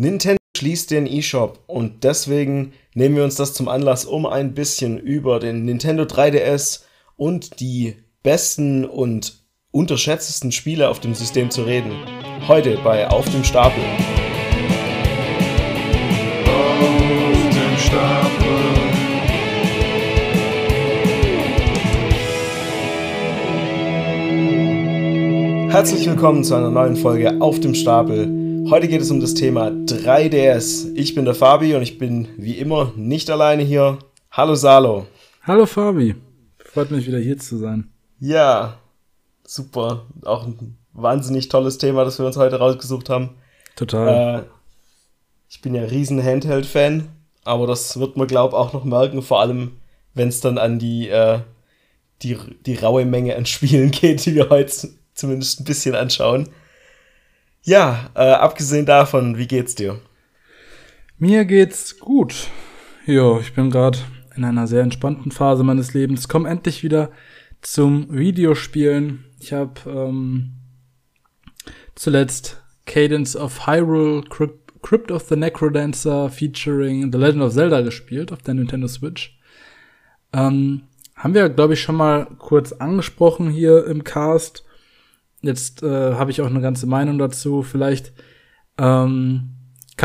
Nintendo schließt den eShop und deswegen nehmen wir uns das zum Anlass, um ein bisschen über den Nintendo 3DS und die besten und unterschätztesten Spiele auf dem System zu reden. Heute bei Auf dem Stapel. Auf dem Stapel. Herzlich willkommen zu einer neuen Folge Auf dem Stapel. Heute geht es um das Thema 3DS. Ich bin der Fabi und ich bin wie immer nicht alleine hier. Hallo Salo. Hallo Fabi. Freut mich wieder hier zu sein. Ja, super. Auch ein wahnsinnig tolles Thema, das wir uns heute rausgesucht haben. Total. Ich bin ja riesen Handheld-Fan, aber das wird man glaube ich auch noch merken, vor allem wenn es dann an die raue Menge an Spielen geht, die wir heute zumindest ein bisschen anschauen. Ja, abgesehen davon, wie geht's dir? Mir geht's gut. Jo, ich bin gerade in einer sehr entspannten Phase meines Lebens. Komm endlich wieder zum Videospielen. Ich habe zuletzt Cadence of Hyrule, Crypt of the Necrodancer featuring The Legend of Zelda gespielt auf der Nintendo Switch. Haben wir, glaube ich, schon mal kurz angesprochen hier im Cast. Jetzt habe ich auch eine ganze Meinung dazu. Vielleicht kann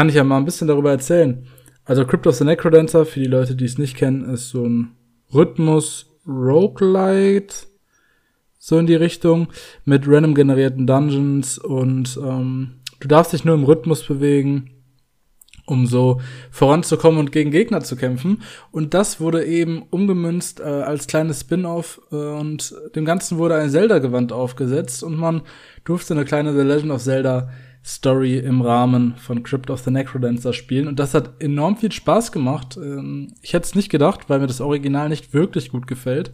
ich ja mal ein bisschen darüber erzählen. Also Crypt of the Necrodancer, für die Leute, die es nicht kennen, ist so ein Rhythmus-Roguelite, so in die Richtung, mit random generierten Dungeons. Und du darfst dich nur im Rhythmus bewegen, um so voranzukommen und gegen Gegner zu kämpfen. Und das wurde eben umgemünzt als kleines Spin-off und dem Ganzen wurde ein Zelda-Gewand aufgesetzt und man durfte eine kleine The Legend of Zelda-Story im Rahmen von Crypt of the Necrodancer spielen. Und das hat enorm viel Spaß gemacht. Ich hätte es nicht gedacht, weil mir das Original nicht wirklich gut gefällt.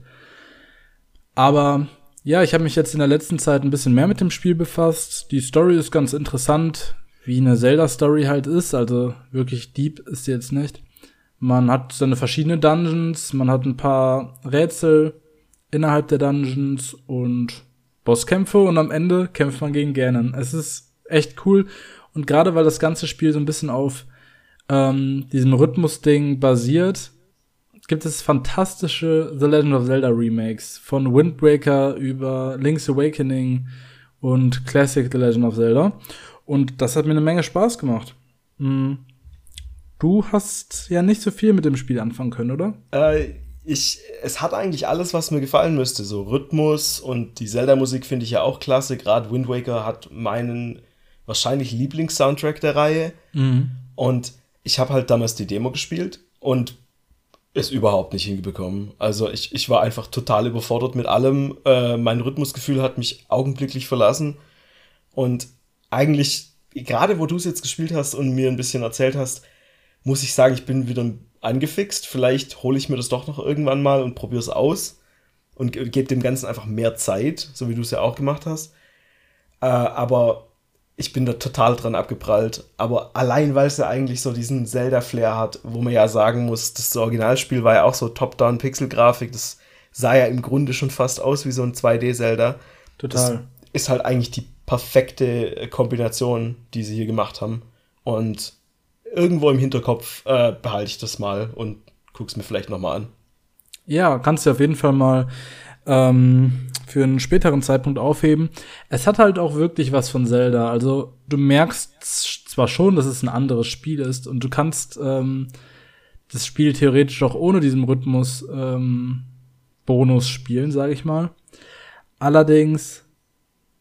Aber ja, ich habe mich jetzt in der letzten Zeit ein bisschen mehr mit dem Spiel befasst. Die Story ist ganz interessant, wie eine Zelda-Story halt ist, also wirklich deep ist sie jetzt nicht. Man hat seine verschiedenen Dungeons, man hat ein paar Rätsel innerhalb der Dungeons und Bosskämpfe und am Ende kämpft man gegen Ganon. Es ist echt cool und gerade weil das ganze Spiel so ein bisschen auf diesem Rhythmus-Ding basiert, gibt es fantastische The Legend of Zelda Remakes von Windbreaker über Link's Awakening und Classic The Legend of Zelda. Und das hat mir eine Menge Spaß gemacht. Du hast ja nicht so viel mit dem Spiel anfangen können, oder? Es hat eigentlich alles, was mir gefallen müsste. So Rhythmus und die Zelda-Musik finde ich ja auch klasse. Gerade Wind Waker hat meinen wahrscheinlich Lieblings-Soundtrack der Reihe. Mhm. Und ich habe halt damals die Demo gespielt und es überhaupt nicht hinbekommen. Also ich war einfach total überfordert mit allem. Mein Rhythmusgefühl hat mich augenblicklich verlassen. Und eigentlich, gerade wo du es jetzt gespielt hast und mir ein bisschen erzählt hast, muss ich sagen, ich bin wieder angefixt. Vielleicht hole ich mir das doch noch irgendwann mal und probiere es aus und gebe dem Ganzen einfach mehr Zeit, so wie du es ja auch gemacht hast. Aber ich bin da total dran abgeprallt. Aber allein, weil es ja eigentlich so diesen Zelda-Flair hat, wo man ja sagen muss, das Originalspiel war ja auch so Top-Down-Pixel-Grafik. Das sah ja im Grunde schon fast aus wie so ein 2D-Zelda. Total. Das ist halt eigentlich die perfekte Kombination, die sie hier gemacht haben. Und irgendwo im Hinterkopf behalte ich das mal und guck's mir vielleicht noch mal an. Ja, kannst du auf jeden Fall mal für einen späteren Zeitpunkt aufheben. Es hat halt auch wirklich was von Zelda. Also du merkst zwar schon, dass es ein anderes Spiel ist und du kannst das Spiel theoretisch auch ohne diesen Rhythmus Bonus spielen, sage ich mal. Allerdings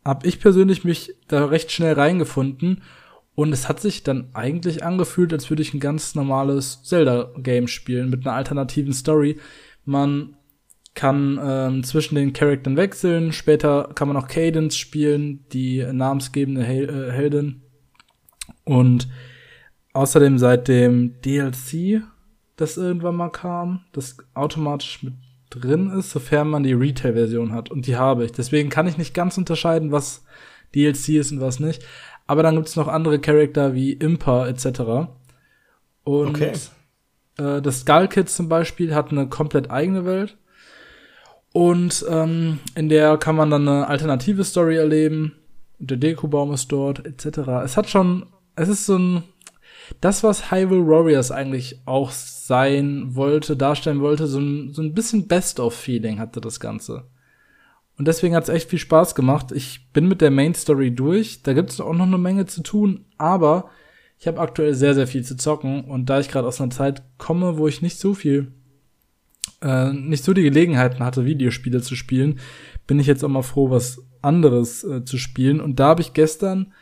habe ich persönlich mich da recht schnell reingefunden und es hat sich dann eigentlich angefühlt, als würde ich ein ganz normales Zelda-Game spielen mit einer alternativen Story. Man kann zwischen den Charaktern wechseln, später kann man auch Cadence spielen, die namensgebende Heldin. Und außerdem seit dem DLC, das irgendwann mal kam, das automatisch mit drin ist, sofern man die Retail-Version hat. Und die habe ich. Deswegen kann ich nicht ganz unterscheiden, was DLC ist und was nicht. Aber dann gibt es noch andere Charakter wie Impa etc. Und okay. Das Skull Kid zum Beispiel hat eine komplett eigene Welt. Und in der kann man dann eine alternative Story erleben. Der Deku-Baum ist dort etc. Es hat schon, es ist so ein das, was Hyrule Warriors eigentlich auch sein wollte, darstellen wollte, so ein bisschen Best-of-Feeling hatte das Ganze. Und deswegen hat's echt viel Spaß gemacht. Ich bin mit der Main-Story durch. Da gibt's auch noch eine Menge zu tun, aber ich habe aktuell sehr, sehr viel zu zocken. Und da ich gerade aus einer Zeit komme, wo ich nicht so die Gelegenheiten hatte, Videospiele zu spielen, bin ich jetzt auch mal froh, was anderes zu spielen. Und da habe ich gestern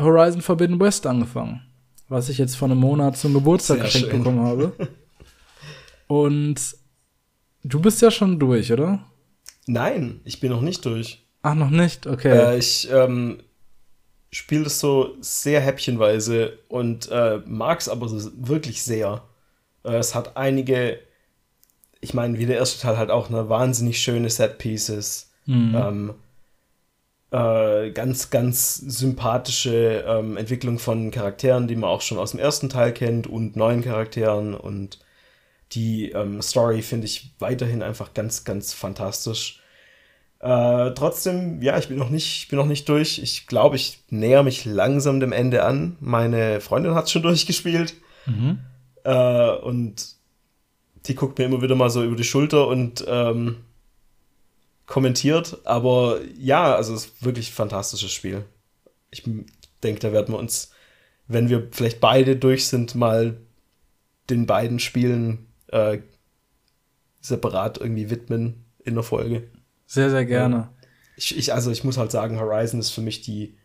Horizon Forbidden West angefangen, was ich jetzt vor einem Monat zum Geburtstag geschenkt bekommen habe. Und du bist ja schon durch, oder? Nein, ich bin noch nicht durch. Ach, noch nicht? Okay. Ich spiele das so sehr häppchenweise und mag es aber so wirklich sehr. Es hat einige, ich meine, wie der erste Teil halt auch, eine wahnsinnig schöne Set-Pieces. Mhm. Ganz, ganz sympathische Entwicklung von Charakteren, die man auch schon aus dem ersten Teil kennt, und neuen Charakteren, und die Story finde ich weiterhin einfach ganz, ganz fantastisch. Trotzdem, ja, ich bin noch nicht durch. Ich glaube, ich näher mich langsam dem Ende an. Meine Freundin hat es schon durchgespielt. Mhm. Und die guckt mir immer wieder mal so über die Schulter und kommentiert, aber ja, also es ist wirklich ein fantastisches Spiel. Ich denke, da werden wir uns, wenn wir vielleicht beide durch sind, mal den beiden Spielen separat irgendwie widmen in der Folge. Sehr, sehr gerne. Ich muss halt sagen, Horizon ist für mich die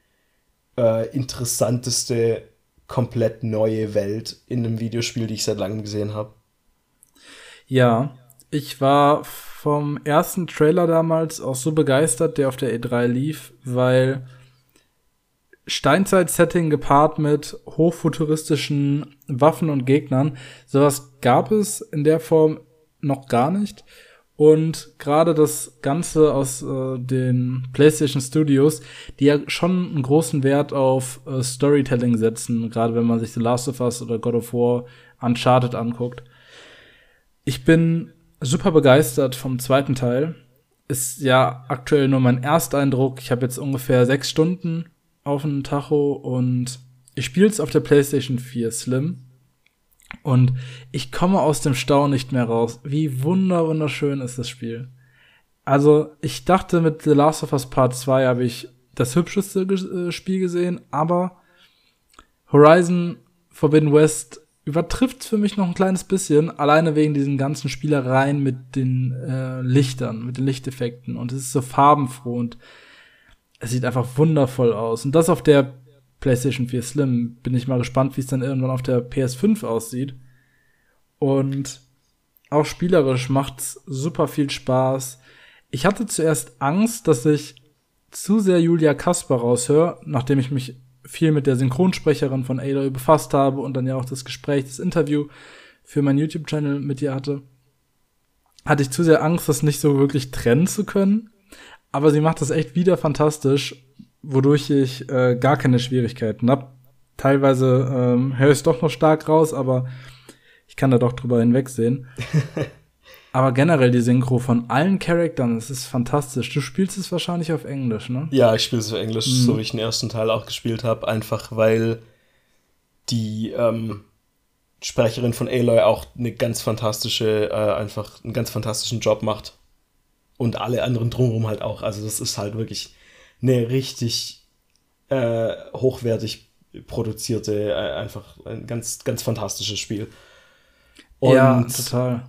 interessanteste, komplett neue Welt in einem Videospiel, die ich seit langem gesehen habe. Ja, ich war vom ersten Trailer damals auch so begeistert, der auf der E3 lief, weil Steinzeit-Setting gepaart mit hochfuturistischen Waffen und Gegnern, sowas gab es in der Form noch gar nicht. Und gerade das Ganze aus den PlayStation Studios, die ja schon einen großen Wert auf Storytelling setzen, gerade wenn man sich The Last of Us oder God of War, Uncharted anguckt. Ich bin super begeistert vom zweiten Teil. Ist ja aktuell nur mein Ersteindruck. Ich habe jetzt ungefähr 6 Stunden auf dem Tacho und ich spiele es auf der PlayStation 4 Slim. Und ich komme aus dem Stau nicht mehr raus. Wie wunderschön ist das Spiel. Also, ich dachte, mit The Last of Us Part 2 habe ich das hübscheste Spiel gesehen, aber Horizon Forbidden West übertrifft für mich noch ein kleines bisschen, alleine wegen diesen ganzen Spielereien mit den Lichtern, mit den Lichteffekten. Und es ist so farbenfroh und es sieht einfach wundervoll aus. Und das auf der PlayStation 4 Slim. Bin ich mal gespannt, wie es dann irgendwann auf der PS5 aussieht. Und auch spielerisch macht's super viel Spaß. Ich hatte zuerst Angst, dass ich zu sehr Julia Kasper raushöre, nachdem ich mich viel mit der Synchronsprecherin von Aloy befasst habe und dann ja auch das Gespräch, das Interview für meinen YouTube-Channel mit ihr hatte. Hatte ich zu sehr Angst, das nicht so wirklich trennen zu können. Aber sie macht das echt wieder fantastisch, wodurch ich gar keine Schwierigkeiten habe. Teilweise höre ich es doch noch stark raus, aber ich kann da doch drüber hinwegsehen. Aber generell die Synchro von allen Charaktern, das ist fantastisch. Du spielst es wahrscheinlich auf Englisch, ne? Ja, ich spiele es auf Englisch, so wie ich den ersten Teil auch gespielt habe, einfach weil die Sprecherin von Aloy auch eine ganz fantastische, einfach einen ganz fantastischen Job macht. Und alle anderen drumherum halt auch. Also das ist halt wirklich eine richtig hochwertig produzierte, einfach ein ganz, ganz fantastisches Spiel. Und ja, total.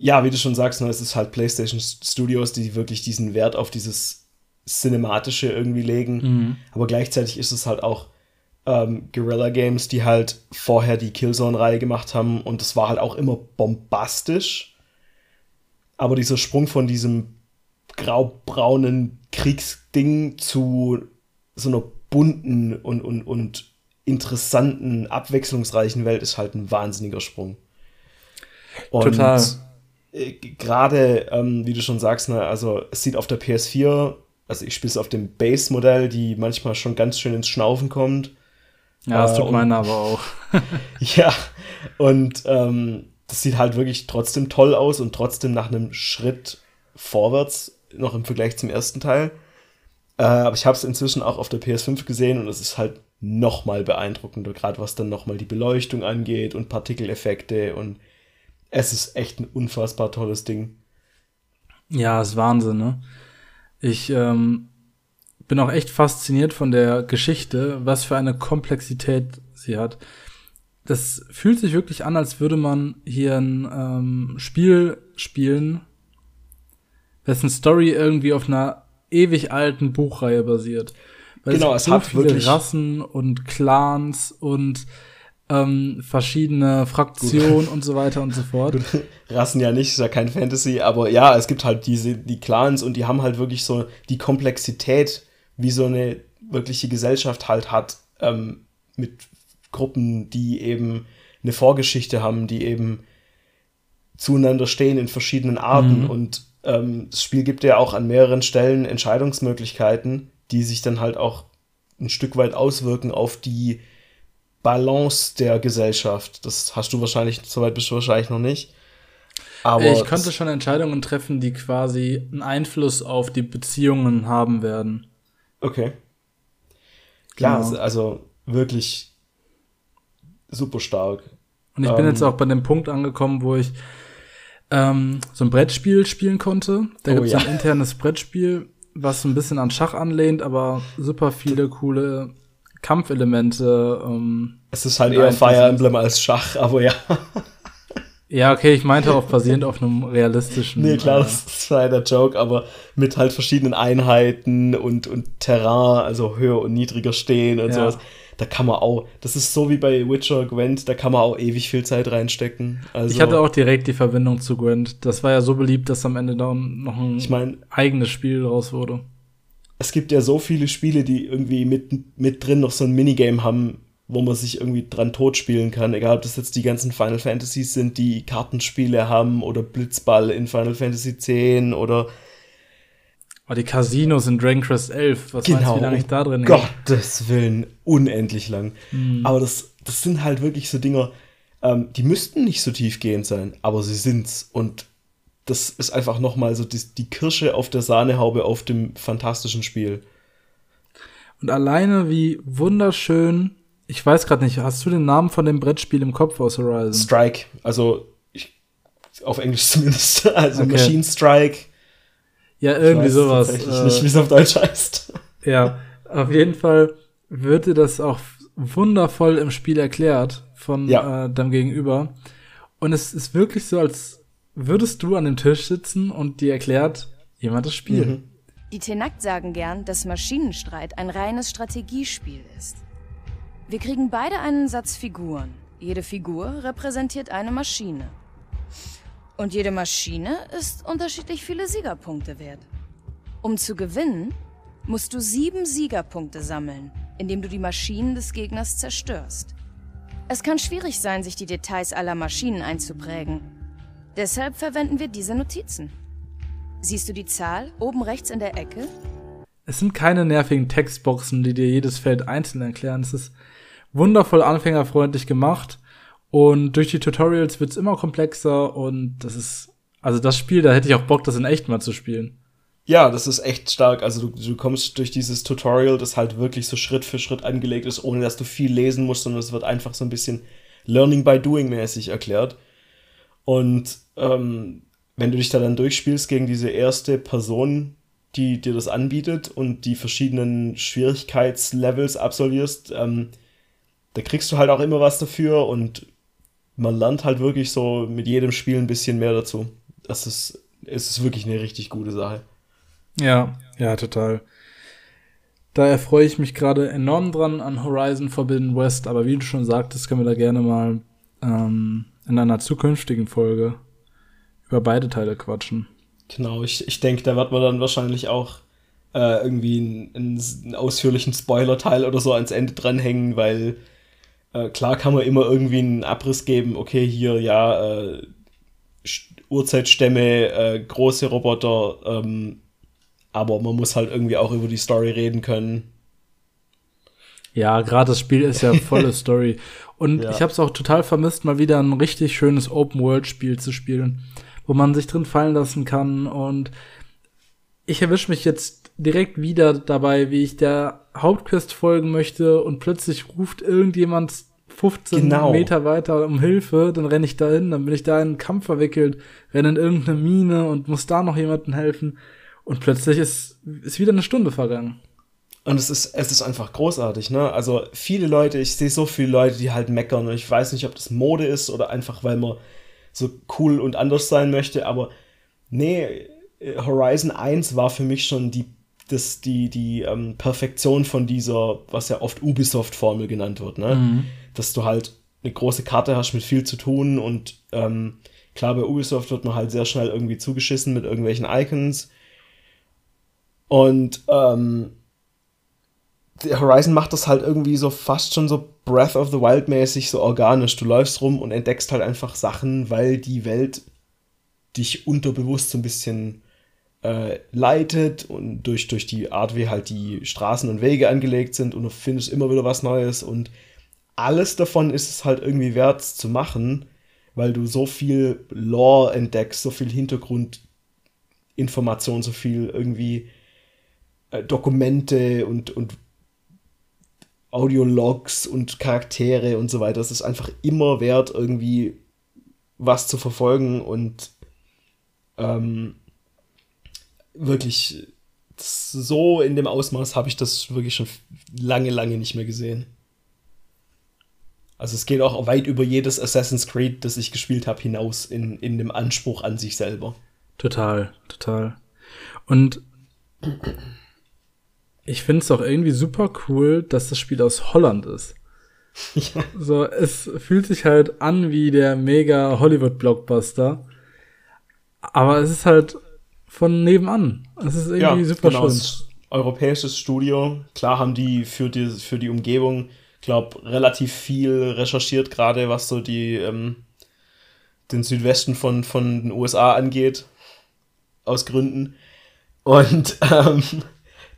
Ja, wie du schon sagst, ne, es ist halt PlayStation Studios, die wirklich diesen Wert auf dieses Cinematische irgendwie legen. Mhm. Aber gleichzeitig ist es halt auch Guerrilla Games, die halt vorher die Killzone-Reihe gemacht haben. Und das war halt auch immer bombastisch. Aber dieser Sprung von diesem graubraunen Kriegsding zu so einer bunten und interessanten, abwechslungsreichen Welt ist halt ein wahnsinniger Sprung. Und total. Gerade, wie du schon sagst, ne, also es sieht auf der PS4, also ich spiele es auf dem Base-Modell, die manchmal schon ganz schön ins Schnaufen kommt. Ja, das tut meine aber auch. Ja, und das sieht halt wirklich trotzdem toll aus und trotzdem nach einem Schritt vorwärts, noch im Vergleich zum ersten Teil. Aber ich habe es inzwischen auch auf der PS5 gesehen und es ist halt nochmal beeindruckender, gerade was dann nochmal die Beleuchtung angeht und Partikeleffekte, und es ist echt ein unfassbar tolles Ding. Ja, ist Wahnsinn, ne? Ich bin auch echt fasziniert von der Geschichte, was für eine Komplexität sie hat. Das fühlt sich wirklich an, als würde man hier ein Spiel spielen, dessen Story irgendwie auf einer ewig alten Buchreihe basiert. Weil genau, es hat so viele Rassen und Clans und verschiedene Fraktionen und so weiter und so fort. Rassen ja nicht, ist ja kein Fantasy, aber ja, es gibt halt die Clans, und die haben halt wirklich so die Komplexität, wie so eine wirkliche Gesellschaft halt hat, mit Gruppen, die eben eine Vorgeschichte haben, die eben zueinander stehen in verschiedenen Arten, und das Spiel gibt ja auch an mehreren Stellen Entscheidungsmöglichkeiten, die sich dann halt auch ein Stück weit auswirken auf die Balance der Gesellschaft. Das hast du wahrscheinlich, soweit bist du wahrscheinlich noch nicht. Aber ich könnte schon Entscheidungen treffen, die quasi einen Einfluss auf die Beziehungen haben werden. Okay. Klar, genau. Also wirklich super stark. Und ich bin jetzt auch bei dem Punkt angekommen, wo ich so ein Brettspiel spielen konnte. Da gibt es ein internes Brettspiel, was ein bisschen an Schach anlehnt, aber super viele coole Kampfelemente. Es ist halt eher Fire Emblem als Schach, aber ja. Ja, okay, ich meinte auch basierend auf einem realistischen. Nee, klar, das ist leider Joke, aber mit halt verschiedenen Einheiten und Terrain, also höher und niedriger stehen und sowas. Da kann man auch, das ist so wie bei Witcher, Gwent, da kann man auch ewig viel Zeit reinstecken. Also, ich hatte auch direkt die Verbindung zu Gwent. Das war ja so beliebt, dass am Ende da noch ein eigenes Spiel draus wurde. Es gibt ja so viele Spiele, die irgendwie mit drin noch so ein Minigame haben, wo man sich irgendwie dran totspielen kann. Egal, ob das jetzt die ganzen Final Fantasies sind, die Kartenspiele haben, oder Blitzball in Final Fantasy X oder die Casinos in Dragon Quest 11. Was meinst du, wie lange ich da drin bin? Gottes Willen, unendlich lang. Aber das sind halt wirklich so Dinger, die müssten nicht so tiefgehend sein, aber sie sind's. Und das ist einfach nochmal so die Kirsche auf der Sahnehaube auf dem fantastischen Spiel. Und alleine wie wunderschön, ich weiß gerade nicht, hast du den Namen von dem Brettspiel im Kopf aus Horizon? Strike, also auf Englisch zumindest, also okay. Machine Strike. Ja, irgendwie sowas. Ich weiß tatsächlich nicht, wie es auf Deutsch heißt. Ja, auf jeden Fall wird dir das auch wundervoll im Spiel erklärt von deinem Gegenüber. Und es ist wirklich so, als würdest du an dem Tisch sitzen und dir erklärt jemand das Spiel. Die Tenakt sagen gern, dass Maschinenstreit ein reines Strategiespiel ist. Wir kriegen beide einen Satz Figuren. Jede Figur repräsentiert eine Maschine. Und jede Maschine ist unterschiedlich viele Siegerpunkte wert. Um zu gewinnen, musst du 7 Siegerpunkte sammeln, indem du die Maschinen des Gegners zerstörst. Es kann schwierig sein, sich die Details aller Maschinen einzuprägen. Deshalb verwenden wir diese Notizen. Siehst du die Zahl oben rechts in der Ecke? Es sind keine nervigen Textboxen, die dir jedes Feld einzeln erklären. Es ist wundervoll anfängerfreundlich gemacht. Und durch die Tutorials wird's immer komplexer, und das ist, also das Spiel, da hätte ich auch Bock, das in echt mal zu spielen. Ja, das ist echt stark. Also du kommst durch dieses Tutorial, das halt wirklich so Schritt für Schritt angelegt ist, ohne dass du viel lesen musst, sondern es wird einfach so ein bisschen Learning by Doing mäßig erklärt. Und wenn du dich da dann durchspielst gegen diese erste Person, die dir das anbietet, und die verschiedenen Schwierigkeitslevels absolvierst, da kriegst du halt auch immer was dafür, und man lernt halt wirklich so mit jedem Spiel ein bisschen mehr dazu. Es ist wirklich eine richtig gute Sache. Ja, total. Da erfreue ich mich gerade enorm dran an Horizon Forbidden West, aber wie du schon sagtest, können wir da gerne mal in einer zukünftigen Folge über beide Teile quatschen. Genau, ich denke, da wird man dann wahrscheinlich auch irgendwie einen ausführlichen Spoiler-Teil oder so ans Ende dranhängen, weil klar kann man immer irgendwie einen Abriss geben, okay, hier, Urzeitstämme, große Roboter, aber man muss halt irgendwie auch über die Story reden können. Ja, gerade das Spiel ist ja volle Story. Und ich hab's auch total vermisst, mal wieder ein richtig schönes Open-World-Spiel zu spielen, wo man sich drin fallen lassen kann. Und ich erwische mich jetzt direkt wieder dabei, wie ich der Hauptquest folgen möchte und plötzlich ruft irgendjemand 15 Meter weiter um Hilfe, dann renne ich da hin, dann bin ich da in einen Kampf verwickelt, renne in irgendeine Mine und muss da noch jemandem helfen. Und plötzlich ist wieder eine Stunde vergangen. Und es ist einfach großartig, ne? Also viele Leute, ich sehe so viele Leute, die halt meckern. Und ich weiß nicht, ob das Mode ist oder einfach, weil man so cool und anders sein möchte. Aber nee, Horizon 1 war für mich schon die Perfektion von dieser, was ja oft Ubisoft-Formel genannt wird, ne? Mhm. Dass du halt eine große Karte hast mit viel zu tun und klar, bei Ubisoft wird man halt sehr schnell irgendwie zugeschissen mit irgendwelchen Icons und Horizon macht das halt irgendwie so fast schon so Breath of the Wild mäßig, so organisch. Du läufst rum und entdeckst halt einfach Sachen, weil die Welt dich unterbewusst so ein bisschen leitet und durch die Art, wie halt die Straßen und Wege angelegt sind, und du findest immer wieder was Neues und alles davon ist es halt irgendwie wert zu machen, weil du so viel Lore entdeckst, so viel Hintergrundinformation, so viel irgendwie Dokumente und Audiologs und Charaktere und so weiter. Es ist einfach immer wert, irgendwie was zu verfolgen und wirklich so in dem Ausmaß habe ich das wirklich schon lange, lange nicht mehr gesehen. Also es geht auch weit über jedes Assassin's Creed, das ich gespielt habe, hinaus in dem Anspruch an sich selber. Total, total. Und ich finde es auch irgendwie super cool, dass das Spiel aus Holland ist. Ja. So, es fühlt sich halt an wie der mega Hollywood-Blockbuster, aber es ist halt von nebenan. Es ist irgendwie super schön. Ist europäisches Studio. Klar haben die für die Umgebung, glaube relativ viel recherchiert, gerade was so den Südwesten von den USA angeht, aus Gründen. Und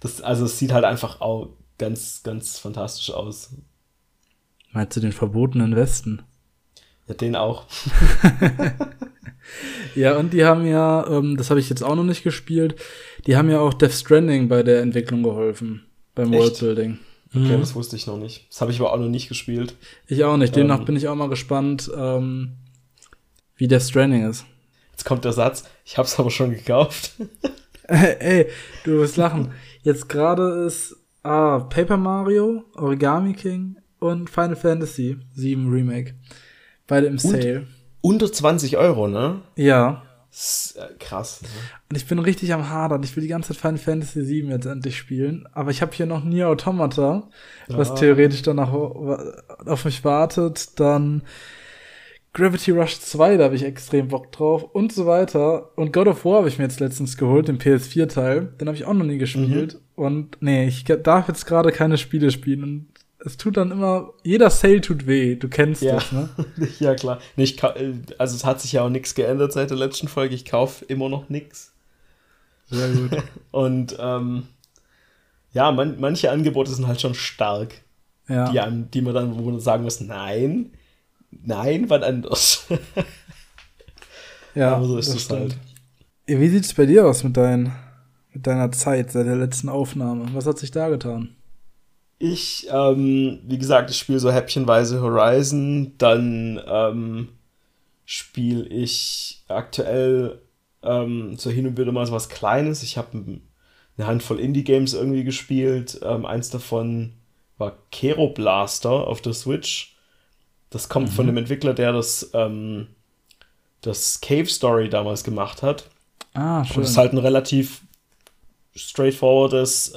es sieht halt einfach auch ganz, ganz fantastisch aus. Meinst du den verbotenen Westen? Ja, den auch. Ja, und die haben ja, das habe ich jetzt auch noch nicht gespielt, die haben ja auch Death Stranding bei der Entwicklung geholfen, beim Worldbuilding. Okay, das wusste ich noch nicht. Das habe ich aber auch noch nicht gespielt. Ich auch nicht. Demnach bin ich auch mal gespannt, wie Death Stranding ist. Jetzt kommt der Satz, ich habe es aber schon gekauft. Ey, du wirst lachen. Jetzt gerade ist Paper Mario, Origami King und Final Fantasy VII Remake. Beide im Sale. Unter 20 Euro, ne? Ja. Krass. Ne? Und ich bin richtig am Hadern. Ich will die ganze Zeit Final Fantasy VII jetzt endlich spielen. Aber ich habe hier noch Nier Automata, was theoretisch danach auf mich wartet. Dann Gravity Rush 2, da habe ich extrem Bock drauf. Und so weiter. Und God of War habe ich mir jetzt letztens geholt, den PS4-Teil. Den habe ich auch noch nie gespielt. Mhm. Und nee, ich darf jetzt gerade keine Spiele spielen. Und es tut dann immer, jeder Sale tut weh, du kennst das, ne? Ja, klar. Also es hat sich ja auch nichts geändert seit der letzten Folge, ich kaufe immer noch nichts. Sehr gut. Und manche Angebote sind halt schon stark, die man dann, wo man sagen muss, nein, wann anders. Ja, aber so ist es halt. Wie sieht es bei dir aus mit deiner Zeit seit der letzten Aufnahme? Was hat sich da getan? Ich, wie gesagt, ich spiele so häppchenweise Horizon, dann spiele ich aktuell so hin und wieder mal so was Kleines. Ich habe eine Handvoll Indie-Games irgendwie gespielt. Eins davon war Kero Blaster auf der Switch. Das kommt von dem Entwickler, der das Cave Story damals gemacht hat. Ah, schön. Und es ist halt ein relativ straightforwardes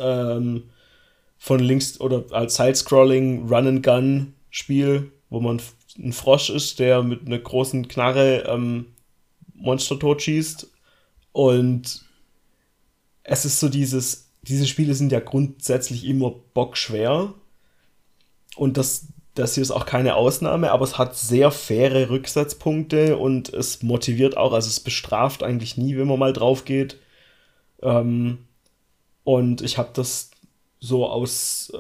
von links oder als Sidescrolling Run-and-Gun-Spiel, wo man ein Frosch ist, der mit einer großen Knarre Monster totschießt. Und es ist so diese Spiele sind ja grundsätzlich immer bockschwer. Und das hier ist auch keine Ausnahme, aber es hat sehr faire Rücksetzpunkte und es motiviert auch, also es bestraft eigentlich nie, wenn man mal drauf geht. Und ich habe das so aus,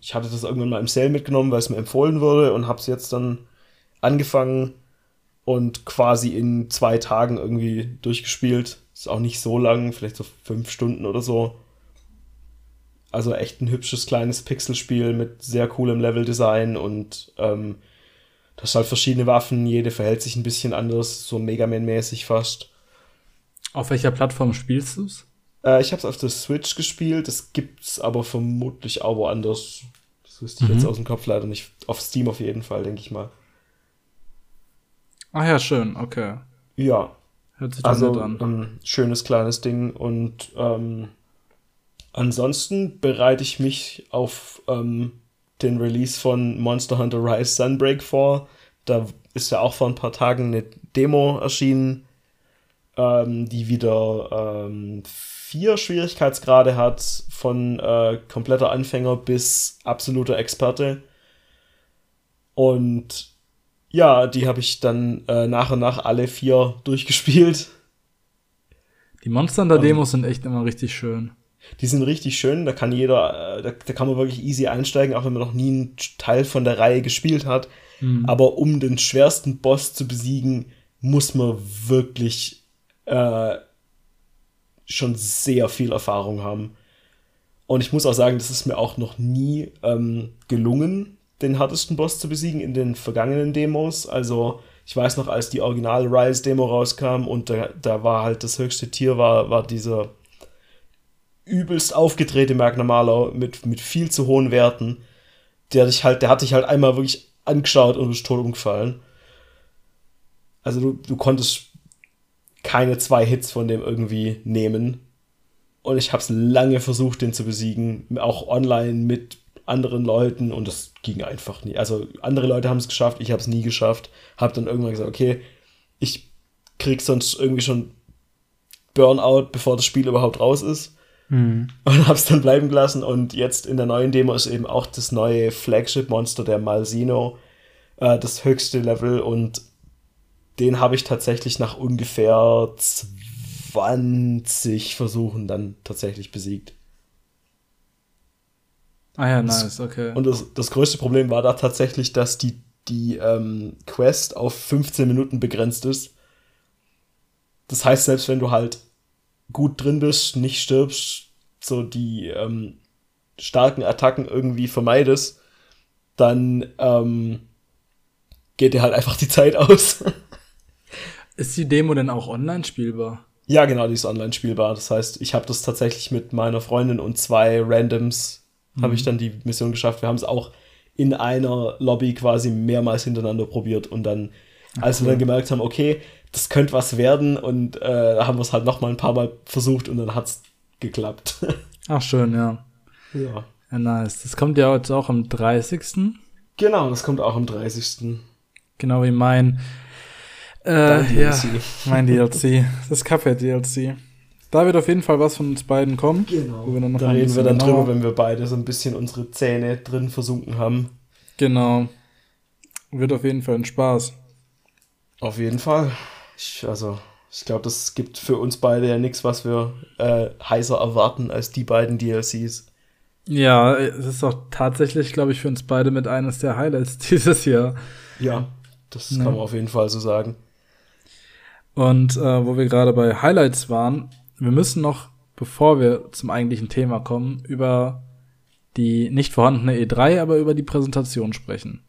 ich hatte das irgendwann mal im Sale mitgenommen, weil es mir empfohlen wurde und hab's jetzt dann angefangen und quasi in 2 Tagen irgendwie durchgespielt. Ist auch nicht so lang, vielleicht so 5 Stunden oder so. Also echt ein hübsches kleines Pixelspiel mit sehr coolem Leveldesign und du hast halt verschiedene Waffen, jede verhält sich ein bisschen anders, so Mega Man-mäßig fast. Auf welcher Plattform spielst du es? Ich habe es auf der Switch gespielt, das gibt's aber vermutlich auch woanders. Das wüsste ich jetzt aus dem Kopf leider nicht. Auf Steam auf jeden Fall, denke ich mal. Ach ja, schön, okay. Ja. Hört sich das gut an. Ein schönes kleines Ding und ansonsten bereite ich mich auf den Release von Monster Hunter Rise Sunbreak vor. Da ist ja auch vor ein paar Tagen eine Demo erschienen, die wieder 4 Schwierigkeitsgrade hat, von kompletter Anfänger bis absoluter Experte. Und ja, die habe ich dann nach und nach alle 4 durchgespielt. Die Monster Hunter Demos sind echt immer richtig schön. Die sind richtig schön, da kann jeder, da kann man wirklich easy einsteigen, auch wenn man noch nie einen Teil von der Reihe gespielt hat. Mhm. Aber um den schwersten Boss zu besiegen, muss man wirklich schon sehr viel Erfahrung haben. Und ich muss auch sagen, das ist mir auch noch nie gelungen, den härtesten Boss zu besiegen in den vergangenen Demos. Also ich weiß noch, als die originale Rise-Demo rauskam und da war halt das höchste Tier, war dieser übelst aufgedrehte Magna Marlow mit viel zu hohen Werten, der hat dich halt einmal wirklich angeschaut und bist tot umgefallen. Also du konntest keine 2 Hits von dem irgendwie nehmen. Und ich hab's lange versucht, den zu besiegen, auch online mit anderen Leuten, und das ging einfach nie. Also andere Leute haben es geschafft, ich hab's nie geschafft. Hab dann irgendwann gesagt, okay, ich krieg sonst irgendwie schon Burnout, bevor das Spiel überhaupt raus ist. Und hab's dann bleiben gelassen, und jetzt in der neuen Demo ist eben auch das neue Flagship-Monster, der Malsino, das höchste Level, und den habe ich tatsächlich nach ungefähr 20 Versuchen dann tatsächlich besiegt. Ah ja, nice, okay. Und das größte Problem war da tatsächlich, dass die Quest auf 15 Minuten begrenzt ist. Das heißt, selbst wenn du halt gut drin bist, nicht stirbst, so die starken Attacken irgendwie vermeidest, dann geht dir halt einfach die Zeit aus. Ist die Demo denn auch online spielbar? Ja, genau, die ist online spielbar. Das heißt, ich habe das tatsächlich mit meiner Freundin und 2 Randoms habe ich dann die Mission geschafft. Wir haben es auch in einer Lobby quasi mehrmals hintereinander probiert und dann, als wir dann gemerkt haben, okay, das könnte was werden, und haben wir es halt noch mal ein paar Mal versucht und dann hat's geklappt. Ach, schön, ja. Ja, nice. Das kommt ja jetzt auch am 30. Genau, das kommt auch am 30. Genau wie mein DLC. Das Kaffee-DLC. Da wird auf jeden Fall was von uns beiden kommen. Genau, da reden wir dann drüber, wenn wir beide so ein bisschen unsere Zähne drin versunken haben. Genau. Wird auf jeden Fall ein Spaß. Auf jeden Fall. Ich glaube, das gibt für uns beide ja nichts, was wir heißer erwarten als die beiden DLCs. Ja, es ist auch tatsächlich, glaube ich, für uns beide mit eines der Highlights dieses Jahr. Ja, das kann man auf jeden Fall so sagen. Und wo wir gerade bei Highlights waren, wir müssen noch, bevor wir zum eigentlichen Thema kommen, über die nicht vorhandene E3, aber über die Präsentation sprechen.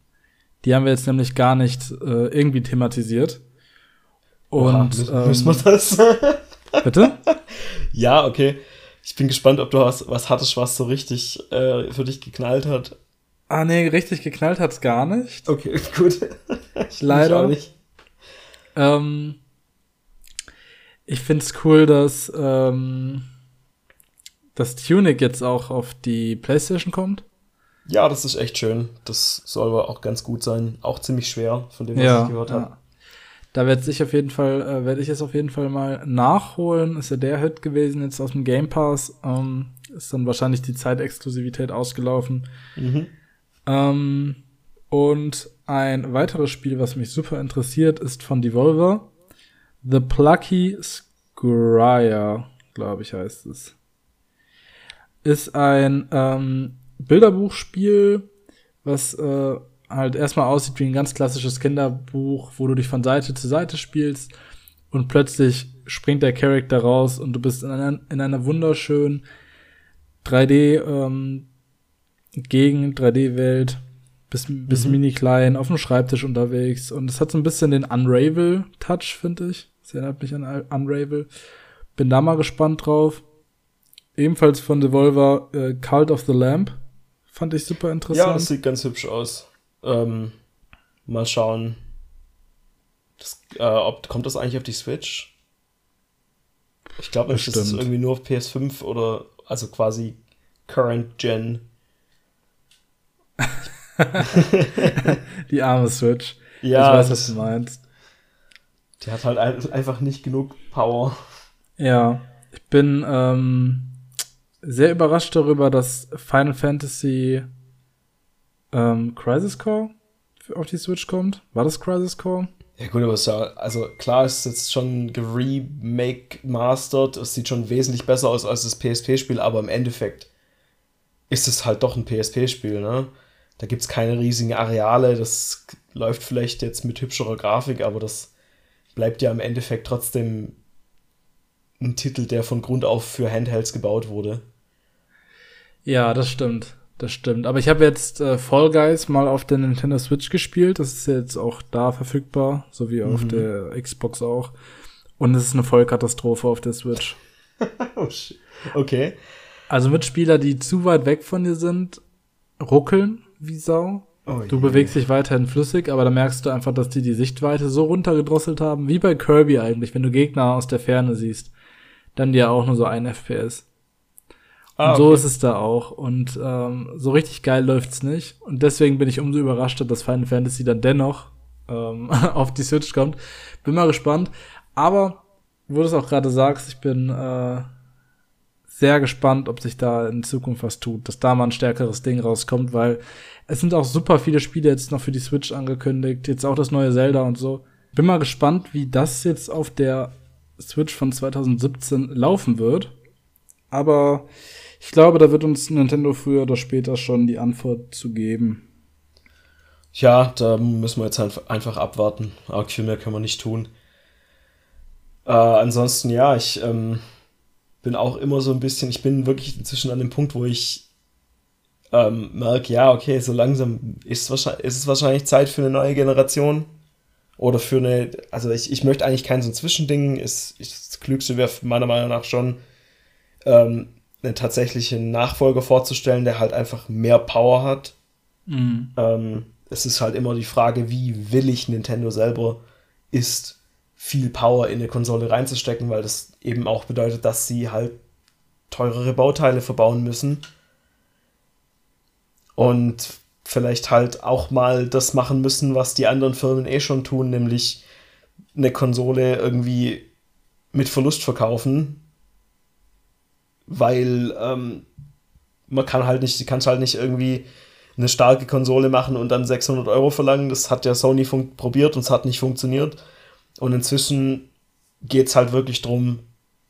Die haben wir jetzt nämlich gar nicht irgendwie thematisiert. Und müssen wir das? Bitte? Ja, okay. Ich bin gespannt, ob du was hattest, was so richtig für dich geknallt hat. Ah, nee, richtig geknallt hat's gar nicht. Okay, gut. Leider. Auch nicht. Ich find's cool, dass das Tunic jetzt auch auf die PlayStation kommt. Ja, das ist echt schön. Das soll aber auch ganz gut sein. Auch ziemlich schwer, von dem, was ich gehört habe. Da werde ich es auf jeden Fall mal nachholen. Ist ja der Hit gewesen jetzt aus dem Game Pass. Ist dann wahrscheinlich die Zeitexklusivität ausgelaufen. Und ein weiteres Spiel, was mich super interessiert, ist von Devolver. The Plucky Squire, glaube ich, heißt es. Ist ein Bilderbuchspiel, was halt erstmal aussieht wie ein ganz klassisches Kinderbuch, wo du dich von Seite zu Seite spielst und plötzlich springt der Charakter raus und du bist in einer wunderschönen 3D Gegend, 3D-Welt, bis mini klein, auf dem Schreibtisch unterwegs. Und es hat so ein bisschen den Unravel-Touch, finde ich. Es erinnert mich an Unravel. Bin da mal gespannt drauf. Ebenfalls von Devolver Cult of the Lamp. Fand ich super interessant. Ja, das sieht ganz hübsch aus. Mal schauen. Das, kommt das eigentlich auf die Switch? Ich glaube nicht, das ist irgendwie nur auf PS5 oder also quasi Current Gen. Die arme Switch. Ja, ich weiß, was du meinst. Die hat halt einfach nicht genug Power. Ja, ich bin sehr überrascht darüber, dass Final Fantasy Crisis Core auf die Switch kommt. War das Crisis Core? Ja gut, aber es ist ja, also klar, es ist jetzt schon geremake-mastert, es sieht schon wesentlich besser aus als das PSP-Spiel, aber im Endeffekt ist es halt doch ein PSP-Spiel, ne? Da gibt's keine riesigen Areale, das läuft vielleicht jetzt mit hübscherer Grafik, aber das bleibt ja im Endeffekt trotzdem ein Titel, der von Grund auf für Handhelds gebaut wurde. Ja, das stimmt. Das stimmt, aber ich habe jetzt Fall Guys mal auf der Nintendo Switch gespielt, das ist jetzt auch da verfügbar, so wie auf der Xbox auch, und es ist eine Vollkatastrophe auf der Switch. Okay. Also Mitspieler, die zu weit weg von dir sind, ruckeln wie Sau, du bewegst dich weiterhin flüssig, aber da merkst du einfach, dass die Sichtweite so runtergedrosselt haben, wie bei Kirby eigentlich, wenn du Gegner aus der Ferne siehst, dann dir auch nur so ein FPS. Ah, okay. Und so ist es da auch. Und so richtig geil läuft's nicht. Und deswegen bin ich umso überraschter, dass Final Fantasy dann dennoch auf die Switch kommt. Bin mal gespannt. Aber, wo du es auch gerade sagst, ich bin sehr gespannt, ob sich da in Zukunft was tut. Dass da mal ein stärkeres Ding rauskommt, weil es sind auch super viele Spiele jetzt noch für die Switch angekündigt. Jetzt auch das neue Zelda und so. Bin mal gespannt, wie das jetzt auf der Switch von 2017 laufen wird. Aber ich glaube, da wird uns Nintendo früher oder später schon die Antwort zu geben. Ja, da müssen wir jetzt einfach abwarten. Arg viel mehr können wir nicht tun. Ansonsten, ja, ich bin auch immer so ein bisschen, ich bin wirklich inzwischen an dem Punkt, wo ich merke, ja, okay, so langsam ist es wahrscheinlich Zeit für eine neue Generation. Oder für eine, also ich möchte eigentlich kein so ein Zwischending. Das Klügste wäre meiner Meinung nach schon, einen tatsächlichen Nachfolger vorzustellen, der halt einfach mehr Power hat. Es ist halt immer die Frage, wie willig Nintendo selber ist, viel Power in eine Konsole reinzustecken, weil das eben auch bedeutet, dass sie halt teurere Bauteile verbauen müssen und vielleicht halt auch mal das machen müssen, was die anderen Firmen schon tun, nämlich eine Konsole irgendwie mit Verlust verkaufen, weil man kann halt nicht irgendwie eine starke Konsole machen und dann 600 Euro verlangen. Das hat ja Sony probiert und es hat nicht funktioniert. Und inzwischen geht's halt wirklich drum,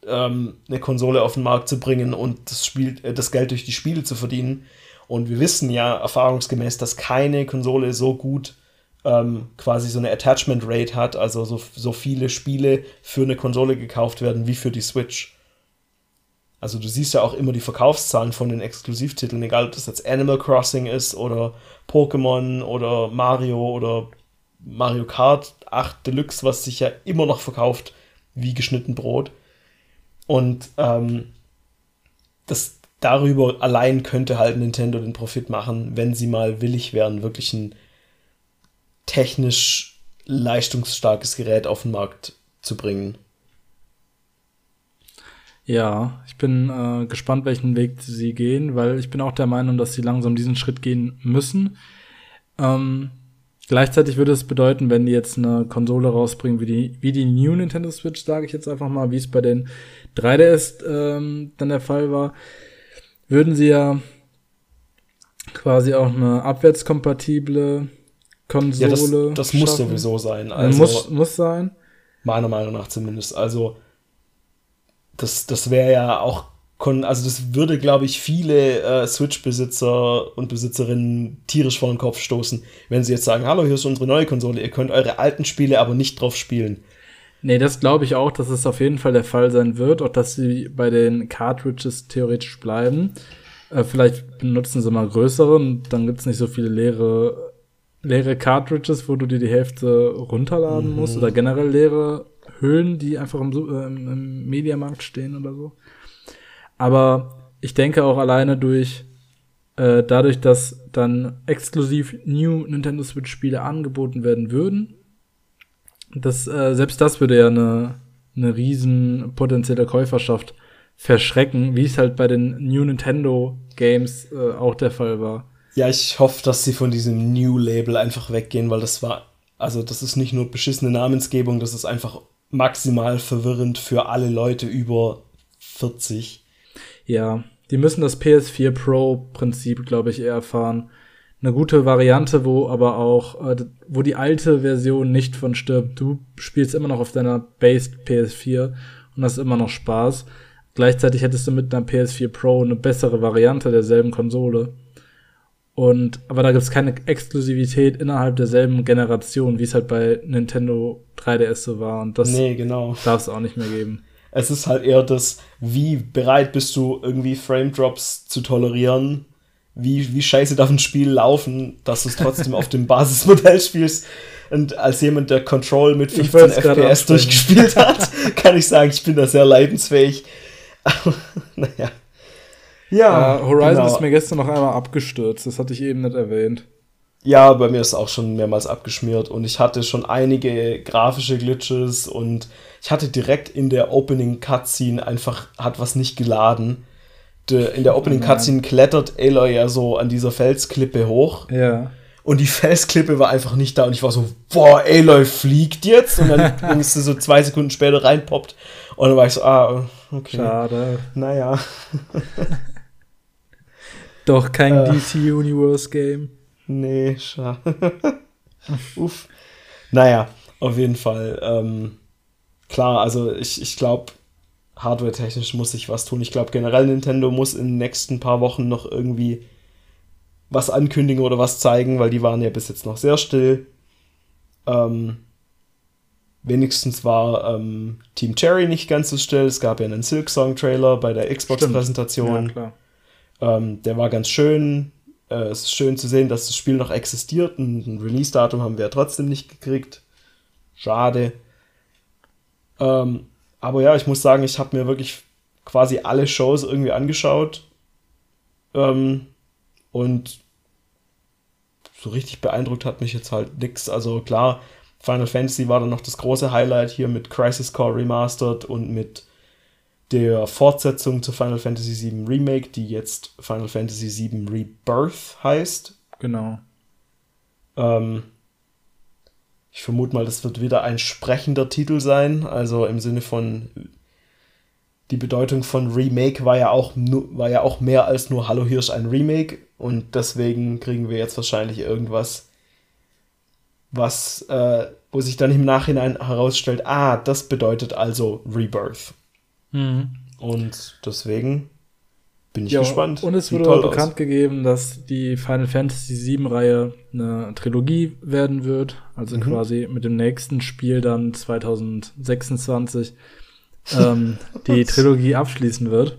eine Konsole auf den Markt zu bringen und das Geld durch die Spiele zu verdienen. Und wir wissen ja erfahrungsgemäß, dass keine Konsole so gut quasi so eine Attachment Rate hat, also so viele Spiele für eine Konsole gekauft werden wie für die Switch. Also du siehst ja auch immer die Verkaufszahlen von den Exklusivtiteln, egal ob das jetzt Animal Crossing ist oder Pokémon oder Mario Kart 8 Deluxe, was sich ja immer noch verkauft wie geschnitten Brot. Und darüber allein könnte halt Nintendo den Profit machen, wenn sie mal willig wären, wirklich ein technisch leistungsstarkes Gerät auf den Markt zu bringen. Ja, ich bin gespannt, welchen Weg sie gehen, weil ich bin auch der Meinung, dass sie langsam diesen Schritt gehen müssen. Gleichzeitig würde es bedeuten, wenn die jetzt eine Konsole rausbringen, wie die New Nintendo Switch, sage ich jetzt einfach mal, wie es bei den 3DS dann der Fall war, würden sie ja quasi auch eine abwärtskompatible Konsole schaffen. Ja, das muss sowieso sein. Also muss sein. Meiner Meinung nach zumindest. Also Das wäre ja auch, also das würde, glaube ich, viele Switch-Besitzer und Besitzerinnen tierisch vor den Kopf stoßen, wenn sie jetzt sagen, hallo, hier ist unsere neue Konsole, ihr könnt eure alten Spiele aber nicht drauf spielen. Nee, das glaube ich auch, dass es auf jeden Fall der Fall sein wird, auch dass sie bei den Cartridges theoretisch bleiben. Vielleicht benutzen sie mal größere und dann gibt es nicht so viele leere Cartridges, wo du dir die Hälfte runterladen musst, oder generell leere Höhlen, die einfach im Mediamarkt stehen oder so. Aber ich denke auch alleine dadurch, dass dann exklusiv New Nintendo Switch-Spiele angeboten werden würden, selbst das würde ja eine riesen potenzielle Käuferschaft verschrecken, wie es halt bei den New Nintendo Games auch der Fall war. Ja, ich hoffe, dass sie von diesem New-Label einfach weggehen, weil das ist nicht nur beschissene Namensgebung, das ist einfach maximal verwirrend für alle Leute über 40. Ja, die müssen das PS4 Pro-Prinzip, glaube ich, eher fahren. Eine gute Variante, wo die alte Version nicht von stirbt. Du spielst immer noch auf deiner Base PS4 und hast immer noch Spaß. Gleichzeitig hättest du mit einer PS4 Pro eine bessere Variante derselben Konsole. Aber da gibt es keine Exklusivität innerhalb derselben Generation, wie es halt bei Nintendo 3DS so war. Und das darf es auch nicht mehr geben. Es ist halt eher das, wie bereit bist du, irgendwie Frame-Drops zu tolerieren, wie scheiße darf ein Spiel laufen, dass du es trotzdem auf dem Basismodell spielst. Und als jemand, der Control mit 15 FPS durchgespielt hat, kann ich sagen, ich bin da sehr leidensfähig. Aber naja. Ja, Horizon ist mir gestern noch einmal abgestürzt, das hatte ich eben nicht erwähnt. Ja, bei mir ist es auch schon mehrmals abgeschmiert und ich hatte schon einige grafische Glitches und ich hatte direkt in der Opening-Cutscene hat was nicht geladen. In der Opening-Cutscene klettert Aloy ja so an dieser Felsklippe hoch. Ja. Und die Felsklippe war einfach nicht da und ich war so, boah, Aloy fliegt jetzt. Und dann ist sie so 2 Sekunden später reinpoppt. Und dann war ich so, okay. Schade. Naja. Doch kein DC-Universe-Game. Nee, schade. Uff. Naja, auf jeden Fall. Klar, also ich glaube, hardware-technisch muss sich was tun. Ich glaube, generell Nintendo muss in den nächsten paar Wochen noch irgendwie was ankündigen oder was zeigen, weil die waren ja bis jetzt noch sehr still. Wenigstens war Team Cherry nicht ganz so still. Es gab ja einen Silksong-Trailer bei der Xbox-Präsentation. Ja, klar. Der war ganz schön. Es ist schön zu sehen, dass das Spiel noch existiert. Ein Release-Datum haben wir ja trotzdem nicht gekriegt. Schade. Aber ja, ich muss sagen, ich habe mir wirklich quasi alle Shows irgendwie angeschaut. Und so richtig beeindruckt hat mich jetzt halt nix. Also klar, Final Fantasy war dann noch das große Highlight hier mit Crisis Core Remastered und mit der Fortsetzung zu Final Fantasy VII Remake, die jetzt Final Fantasy VII Rebirth heißt. Genau. Ich vermute mal, das wird wieder ein sprechender Titel sein, also im Sinne von, die Bedeutung von Remake war ja auch mehr als nur Hallo, hier ist ein Remake und deswegen kriegen wir jetzt wahrscheinlich irgendwas, wo sich dann im Nachhinein herausstellt, das bedeutet also Rebirth. Und deswegen bin ich gespannt. Und es wurde auch bekannt gegeben, dass die Final Fantasy VII Reihe eine Trilogie werden wird, also quasi mit dem nächsten Spiel dann 2026 die Trilogie abschließen wird.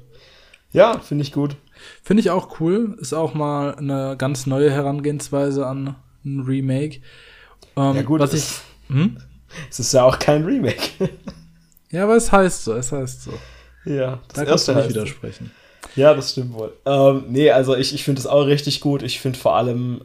Ja, finde ich gut. Finde ich auch cool. Ist auch mal eine ganz neue Herangehensweise an ein Remake. Ja gut, es ist ja auch kein Remake. Ja, aber es heißt so. Ja, das da kannst du nicht widersprechen. Ja, das stimmt wohl. Also ich finde es auch richtig gut. Ich finde vor allem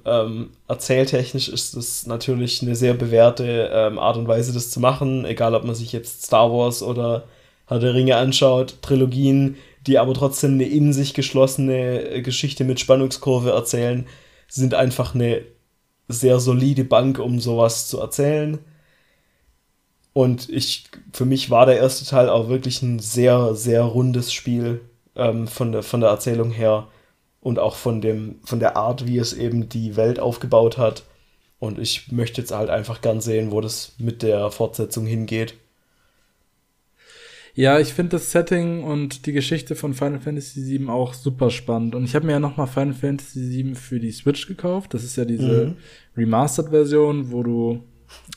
erzähltechnisch ist das natürlich eine sehr bewährte Art und Weise, das zu machen. Egal, ob man sich jetzt Star Wars oder Herr der Ringe anschaut, Trilogien, die aber trotzdem eine in sich geschlossene Geschichte mit Spannungskurve erzählen, sind einfach eine sehr solide Bank, um sowas zu erzählen. Und für mich war der erste Teil auch wirklich ein sehr, sehr rundes Spiel von der Erzählung her und auch von der Art, wie es eben die Welt aufgebaut hat. Und ich möchte jetzt halt einfach gern sehen, wo das mit der Fortsetzung hingeht. Ja, ich finde das Setting und die Geschichte von Final Fantasy VII auch super spannend. Und ich habe mir ja nochmal Final Fantasy VII für die Switch gekauft. Das ist ja diese Remastered-Version, wo du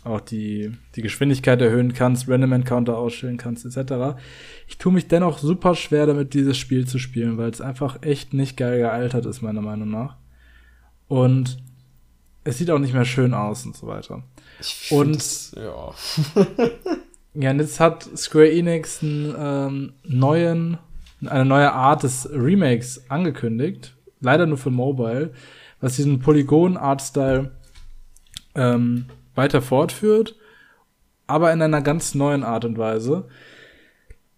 auch die Geschwindigkeit erhöhen kannst, Random Encounter ausstellen kannst, etc. Ich tue mich dennoch super schwer damit, dieses Spiel zu spielen, weil es einfach echt nicht geil gealtert ist, meiner Meinung nach. Und es sieht auch nicht mehr schön aus und so weiter. Ja, und jetzt hat Square Enix eine neue Art des Remakes angekündigt. Leider nur für Mobile. Was diesen Polygon-Art-Style weiter fortführt. Aber in einer ganz neuen Art und Weise.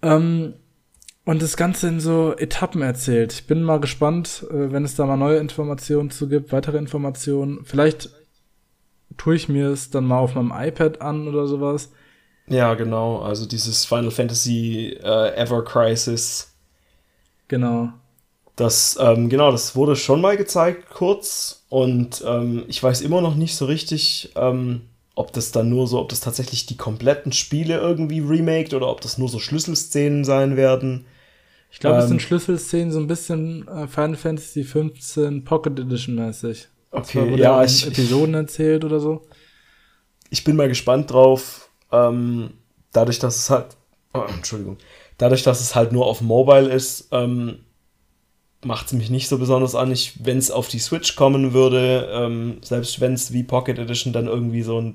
Und das Ganze in so Etappen erzählt. Ich bin mal gespannt, wenn es da mal neue Informationen zu gibt, weitere Informationen. Vielleicht tue ich mir es dann mal auf meinem iPad an oder sowas. Ja, genau. Also dieses Final Fantasy Ever Crisis. Genau. Das wurde schon mal gezeigt, kurz. Und ich weiß immer noch nicht so richtig, ob das tatsächlich die kompletten Spiele irgendwie remaked oder ob das nur so Schlüsselszenen sein werden. Ich glaube, es sind Schlüsselszenen so ein bisschen Final Fantasy 15 Pocket Edition mäßig. Okay, ja. Episoden erzählt oder so. Ich bin mal gespannt drauf. Dadurch, dass es halt nur auf Mobile ist, macht es mich nicht so besonders an. Wenn es auf die Switch kommen würde, selbst wenn es wie Pocket Edition dann irgendwie so ein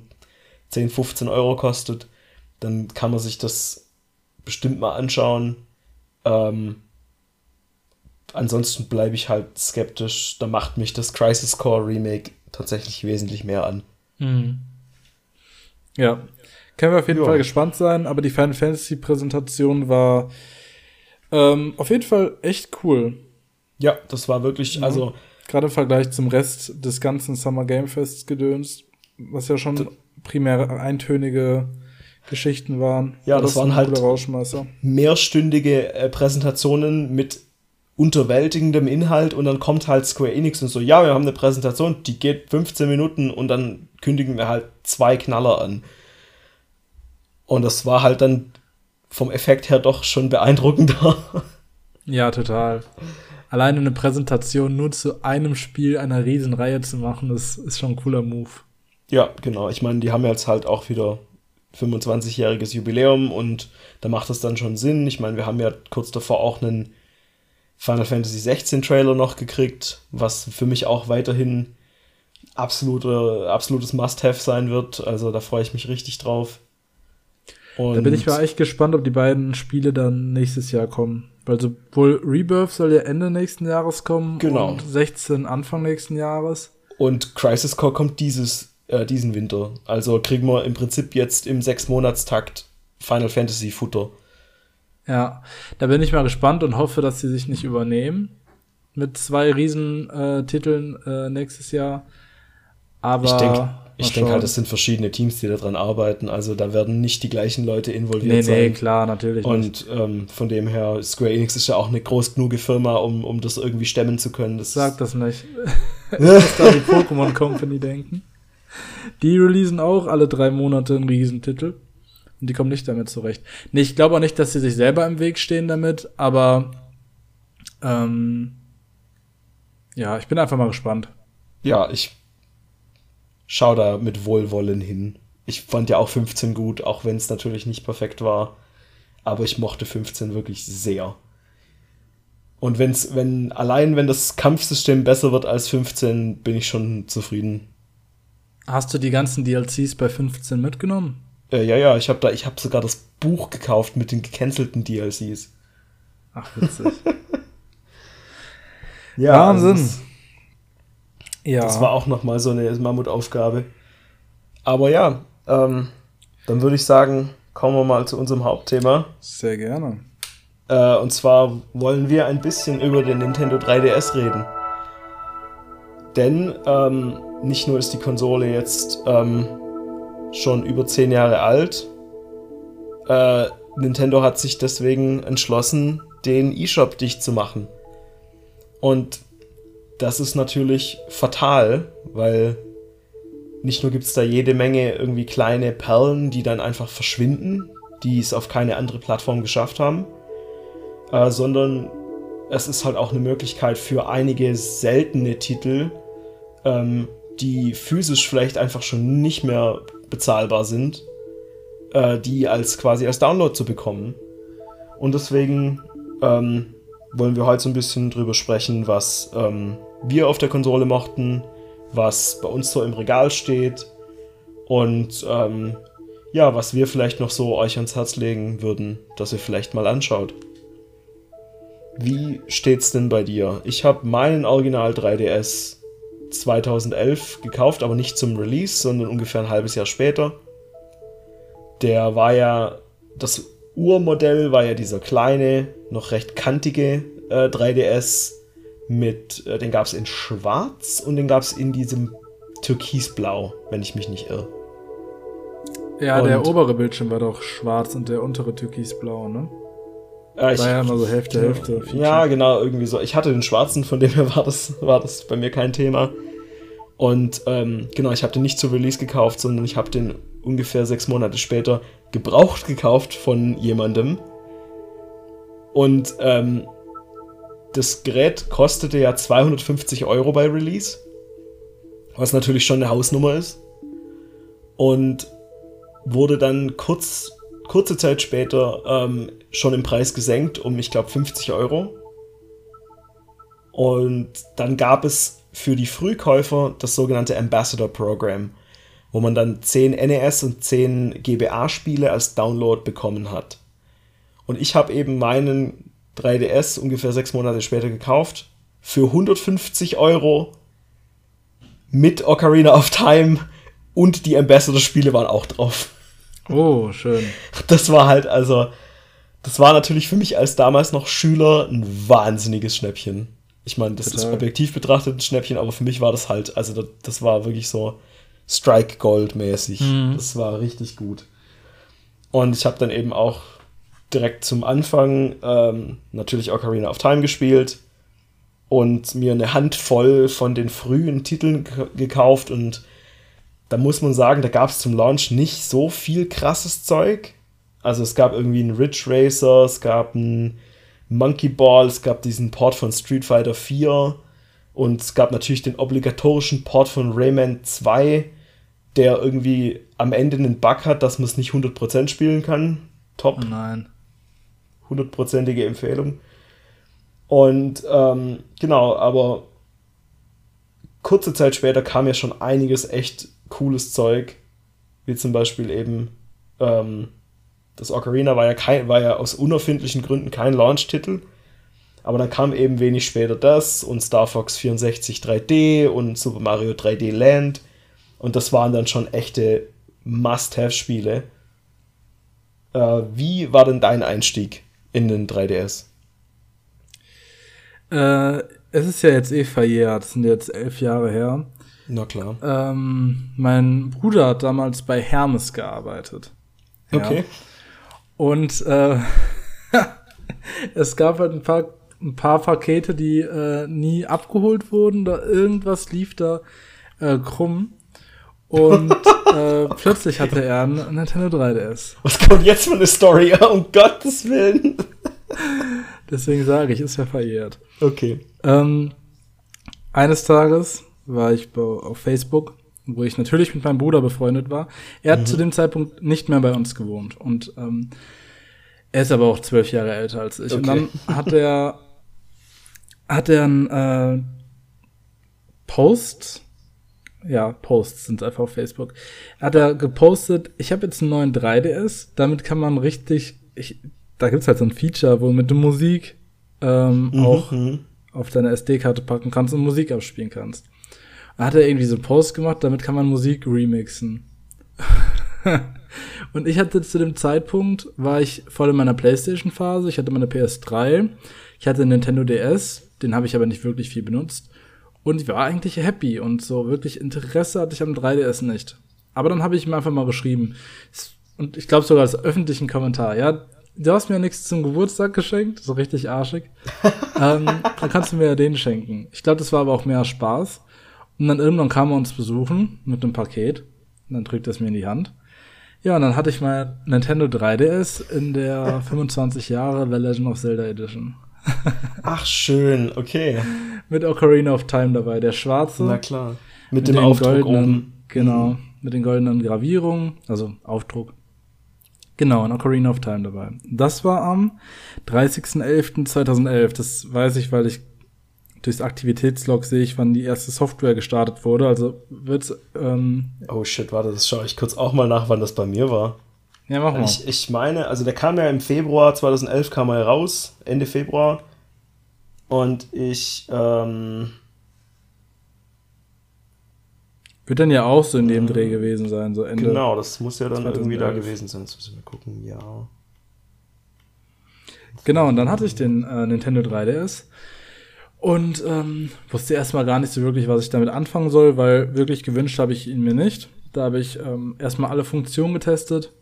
10-15 € kostet, dann kann man sich das bestimmt mal anschauen. Ansonsten bleibe ich halt skeptisch. Da macht mich das Crisis Core Remake tatsächlich wesentlich mehr an. Mhm. Ja. Können wir auf jeden Fall gespannt sein, aber die Final Fantasy Präsentation war auf jeden Fall echt cool. Ja, das war wirklich, also gerade im Vergleich zum Rest des ganzen Summer Game Fests gedönst, was ja schon primär eintönige Geschichten waren. Ja, das waren halt mehrstündige Präsentationen mit unterwältigendem Inhalt und dann kommt halt Square Enix und so, ja, wir haben eine Präsentation, die geht 15 Minuten und dann kündigen wir halt 2 Knaller an. Und das war halt dann vom Effekt her doch schon beeindruckender. Ja, total. Alleine eine Präsentation nur zu einem Spiel einer Riesenreihe zu machen, das ist schon ein cooler Move. Ja, genau. Ich meine, die haben jetzt halt auch wieder 25-jähriges Jubiläum und da macht das dann schon Sinn. Ich meine, wir haben ja kurz davor auch einen Final Fantasy 16 Trailer noch gekriegt, was für mich auch weiterhin absolutes Must-Have sein wird. Also da freue ich mich richtig drauf. Und da bin ich mal echt gespannt, ob die beiden Spiele dann nächstes Jahr kommen. Weil sowohl Rebirth soll ja Ende nächsten Jahres kommen, genau, und 16 Anfang nächsten Jahres. Und Crisis Core kommt diesen Winter. Also kriegen wir im Prinzip jetzt im 6-Monatstakt Final Fantasy Futter. Ja, da bin ich mal gespannt und hoffe, dass sie sich nicht übernehmen. Mit 2 Riesentiteln nächstes Jahr. Aber ich denke halt, es sind verschiedene Teams, die daran arbeiten. Also da werden nicht die gleichen Leute involviert sein. Nee, klar, natürlich nicht. Und von dem her, Square Enix ist ja auch eine groß genug Firma, um das irgendwie stemmen zu können. Sag das nicht. Ich muss da die Pokémon Company denken. Die releasen auch alle 3 Monate einen Riesentitel. Und die kommen nicht damit zurecht. Nee, ich glaube auch nicht, dass sie sich selber im Weg stehen damit. Aber ja, ich bin einfach mal gespannt. Ja, ich schau da mit Wohlwollen hin. Ich fand ja auch 15 gut, auch wenn es natürlich nicht perfekt war. Aber ich mochte 15 wirklich sehr. Und wenn das Kampfsystem besser wird als 15, bin ich schon zufrieden. Hast du die ganzen DLCs bei 15 mitgenommen? Ja, ich habe sogar das Buch gekauft mit den gecancelten DLCs. Ach, witzig. Ja, Wahnsinn. Also ja. Das war auch nochmal so eine Mammutaufgabe. Aber ja, dann würde ich sagen, kommen wir mal zu unserem Hauptthema. Sehr gerne. Und zwar wollen wir ein bisschen über den Nintendo 3DS reden. Denn nicht nur ist die Konsole jetzt schon über 10 Jahre alt, Nintendo hat sich deswegen entschlossen, den eShop dicht zu machen. Und das ist natürlich fatal, weil nicht nur gibt es da jede Menge irgendwie kleine Perlen, die dann einfach verschwinden, die es auf keine andere Plattform geschafft haben, sondern es ist halt auch eine Möglichkeit für einige seltene Titel, die physisch vielleicht einfach schon nicht mehr bezahlbar sind, die als quasi als Download zu bekommen. Und deswegen wollen wir heute so ein bisschen drüber sprechen, was wir auf der Konsole mochten, was bei uns so im Regal steht und ja, was wir vielleicht noch so euch ans Herz legen würden, dass ihr vielleicht mal anschaut. Wie steht's denn bei dir? Ich habe meinen Original 3DS 2011 gekauft, aber nicht zum Release, sondern ungefähr ein halbes Jahr später. Der war ja, das Urmodell war ja dieser kleine, noch recht kantige 3DS mit, den gab es in schwarz und den gab es in diesem türkisblau, wenn ich mich nicht irre. Ja, und der obere Bildschirm war doch schwarz und der untere türkisblau, ne? Ich war ja immer so Hälfte, Hälfte. Ja, genau, irgendwie so. Ich hatte den schwarzen, von dem her war das bei mir kein Thema. Und genau, ich habe den nicht zu Release gekauft, sondern ich habe den ungefähr 6 Monate später gebraucht gekauft von jemandem. Und das Gerät kostete ja 250 € bei Release, was natürlich schon eine Hausnummer ist. Und wurde dann kurze Zeit später schon im Preis gesenkt um, ich glaube, 50 €. Und dann gab es für die Frühkäufer das sogenannte Ambassador Program, wo man dann 10 NES und 10 GBA-Spiele als Download bekommen hat. Und ich habe eben meinen 3DS ungefähr 6 Monate später gekauft für 150 € mit Ocarina of Time und die Ambassador-Spiele waren auch drauf. Oh, schön. Das war halt, also, das war natürlich für mich als damals noch Schüler ein wahnsinniges Schnäppchen. Ich meine, das ist objektiv betrachtet ein Schnäppchen, aber für mich war das halt, also das war wirklich so Strike-Gold-mäßig. Mhm. Das war richtig gut. Und ich habe dann eben auch direkt zum Anfang natürlich Ocarina of Time gespielt und mir eine Handvoll von den frühen Titeln gekauft und da muss man sagen, da gab es zum Launch nicht so viel krasses Zeug. Also es gab irgendwie einen Ridge Racer, es gab einen Monkey Ball, es gab diesen Port von Street Fighter 4 und es gab natürlich den obligatorischen Port von Rayman 2, der irgendwie am Ende einen Bug hat, dass man es nicht 100% spielen kann. Top. Oh nein. 100%ige Empfehlung. Und genau, aber kurze Zeit später kam ja schon einiges echt cooles Zeug, wie zum Beispiel eben das Ocarina war ja aus unerfindlichen Gründen kein Launch-Titel, aber dann kam eben wenig später das und Star Fox 64 3D und Super Mario 3D Land und das waren dann schon echte Must-Have-Spiele. Wie war denn dein Einstieg in den 3DS? Es ist ja jetzt verjährt, das sind jetzt 11 Jahre her. Na klar. Mein Bruder hat damals bei Hermes gearbeitet. Ja. Okay. Und es gab halt ein paar Pakete, die nie abgeholt wurden. Da irgendwas lief da krumm. Und plötzlich hatte er einen Nintendo 3DS. Was kommt jetzt für eine Story? Um Gottes Willen. Deswegen sage ich, ist ja verjährt. Okay. Eines Tages war ich auf Facebook, wo ich natürlich mit meinem Bruder befreundet war. Er hat zu dem Zeitpunkt nicht mehr bei uns gewohnt. Und er ist aber auch 12 Jahre älter als ich. Okay. Und dann hat er einen Post. Ja, Posts sind einfach auf Facebook. Hat er gepostet, ich habe jetzt einen neuen 3DS. Damit kann man richtig, da gibt's halt so ein Feature, wo mit der Musik auch auf deine SD-Karte packen kannst und Musik abspielen kannst. Hat er irgendwie so einen Post gemacht, damit kann man Musik remixen. Und ich hatte zu dem Zeitpunkt, war ich voll in meiner PlayStation-Phase, ich hatte meine PS3, ich hatte einen Nintendo DS, den habe ich aber nicht wirklich viel benutzt. Und ich war eigentlich happy und so wirklich Interesse hatte ich am 3DS nicht. Aber dann habe ich ihm einfach mal geschrieben. Und ich glaube sogar als öffentlichen Kommentar, ja, du hast mir ja nichts zum Geburtstag geschenkt, so richtig arschig. Dann kannst du mir ja den schenken. Ich glaube, das war aber auch mehr Spaß. Und dann irgendwann kam er uns besuchen mit einem Paket. Und dann drückt er es mir in die Hand. Ja, und dann hatte ich mal Nintendo 3DS in der 25 Jahre The Legend of Zelda Edition. Ach, schön, okay. Mit Ocarina of Time dabei, der schwarze. Na klar, mit dem Aufdruck goldenen, oben. Genau, mit den goldenen Gravierungen, also Aufdruck. Genau, in Ocarina of Time dabei. Das war am 30.11.2011. Das weiß ich, weil ich durchs Aktivitätslog sehe ich, wann die erste Software gestartet wurde. Also wird's, Oh shit, warte, das schaue ich kurz auch mal nach, wann das bei mir war. Ja, mach mal. Ich meine, also der kam ja im Februar 2011 kam er raus, Ende Februar. Und ich, Wird dann ja auch so in dem Dreh gewesen sein, so Ende. Genau, das muss ja dann irgendwie da gewesen sein. Jetzt müssen wir gucken, ja. Genau, und dann hatte ich den Nintendo 3DS und wusste erstmal gar nicht so wirklich, was ich damit anfangen soll, weil wirklich gewünscht habe ich ihn mir nicht. Da habe ich erstmal alle Funktionen getestet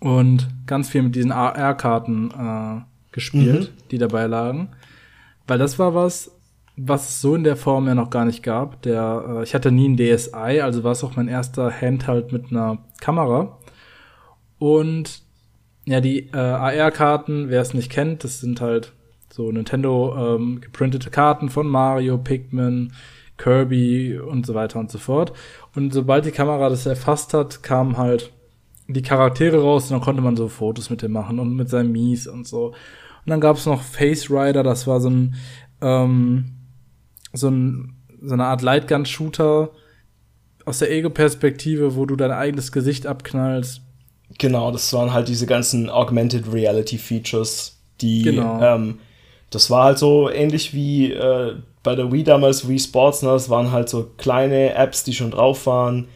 und ganz viel mit diesen AR-Karten gespielt, die dabei lagen. Weil das war was es so in der Form ja noch gar nicht gab. Ich hatte nie ein DSi, also war es auch mein erster Handheld mit einer Kamera. Und ja, die AR-Karten, wer es nicht kennt, das sind halt so Nintendo geprintete Karten von Mario, Pikmin, Kirby und so weiter und so fort. Und sobald die Kamera das erfasst hat, kamen halt die Charaktere raus und dann konnte man so Fotos mit dem machen und mit seinem Mies und so. Und dann gab es noch Face Rider, das war so eine Art Lightgun-Shooter aus der Ego-Perspektive, wo du dein eigenes Gesicht abknallst. Genau, das waren halt diese ganzen Augmented Reality-Features, die das war halt so ähnlich wie bei der Wii damals, Wii Sports, ne? Das waren halt so kleine Apps, die schon drauf waren,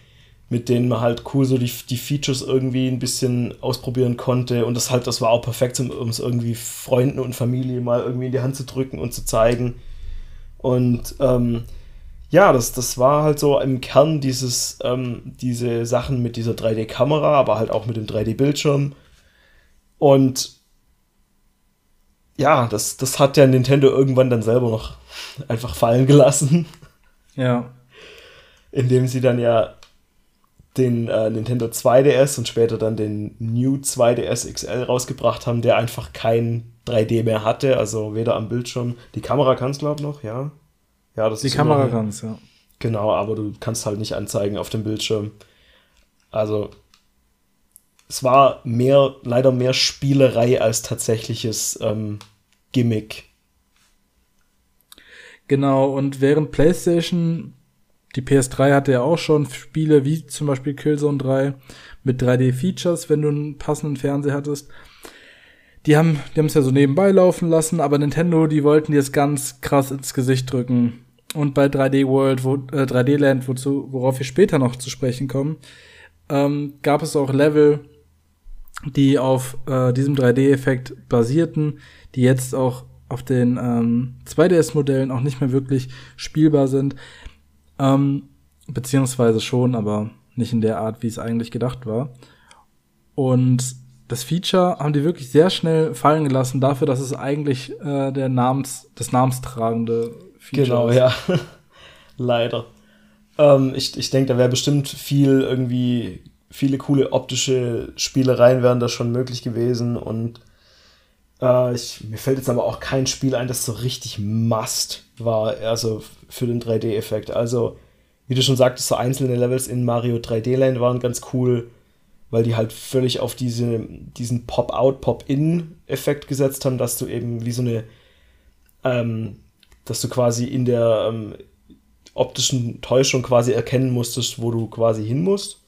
mit denen man halt cool so die Features irgendwie ein bisschen ausprobieren konnte. Und das war auch perfekt, um es irgendwie Freunden und Familie mal irgendwie in die Hand zu drücken und zu zeigen. Und ja, das war halt so im Kern diese Sachen mit dieser 3D-Kamera, aber halt auch mit dem 3D-Bildschirm. Und ja, das hat ja Nintendo irgendwann dann selber noch einfach fallen gelassen. Ja. Indem sie dann ja den Nintendo 2DS und später dann den New 2DS XL rausgebracht haben, der einfach kein 3D mehr hatte, also weder am Bildschirm. Die Kamera kann es, glaube ich, noch, ja. Ja, das die ist Kamera kann es, ja. Genau, aber du kannst halt nicht anzeigen auf dem Bildschirm. Also es war leider mehr Spielerei als tatsächliches Gimmick. Genau, und während PlayStation... Die PS3 hatte ja auch schon Spiele wie zum Beispiel Killzone 3 mit 3D-Features, wenn du einen passenden Fernseher hattest. Die haben es ja so nebenbei laufen lassen, aber Nintendo, die wollten dir es ganz krass ins Gesicht drücken. Und bei 3D Land, worauf wir später noch zu sprechen kommen, gab es auch Level, die auf diesem 3D-Effekt basierten, die jetzt auch auf den 2DS-Modellen auch nicht mehr wirklich spielbar sind. Beziehungsweise schon, aber nicht in der Art, wie es eigentlich gedacht war. Und das Feature haben die wirklich sehr schnell fallen gelassen, dafür, dass es eigentlich das namenstragende Feature ist. Genau, ja. Leider. Ich denke, da wäre bestimmt viele coole optische Spielereien wären da schon möglich gewesen. Und mir fällt jetzt aber auch kein Spiel ein, das so richtig must war, also für den 3D-Effekt. Also, wie du schon sagtest, so einzelne Levels in Mario 3D Land waren ganz cool, weil die halt völlig auf diesen Pop-Out, Pop-In-Effekt gesetzt haben, dass du eben wie so eine, dass du quasi in der optischen Täuschung quasi erkennen musstest, wo du quasi hin musst.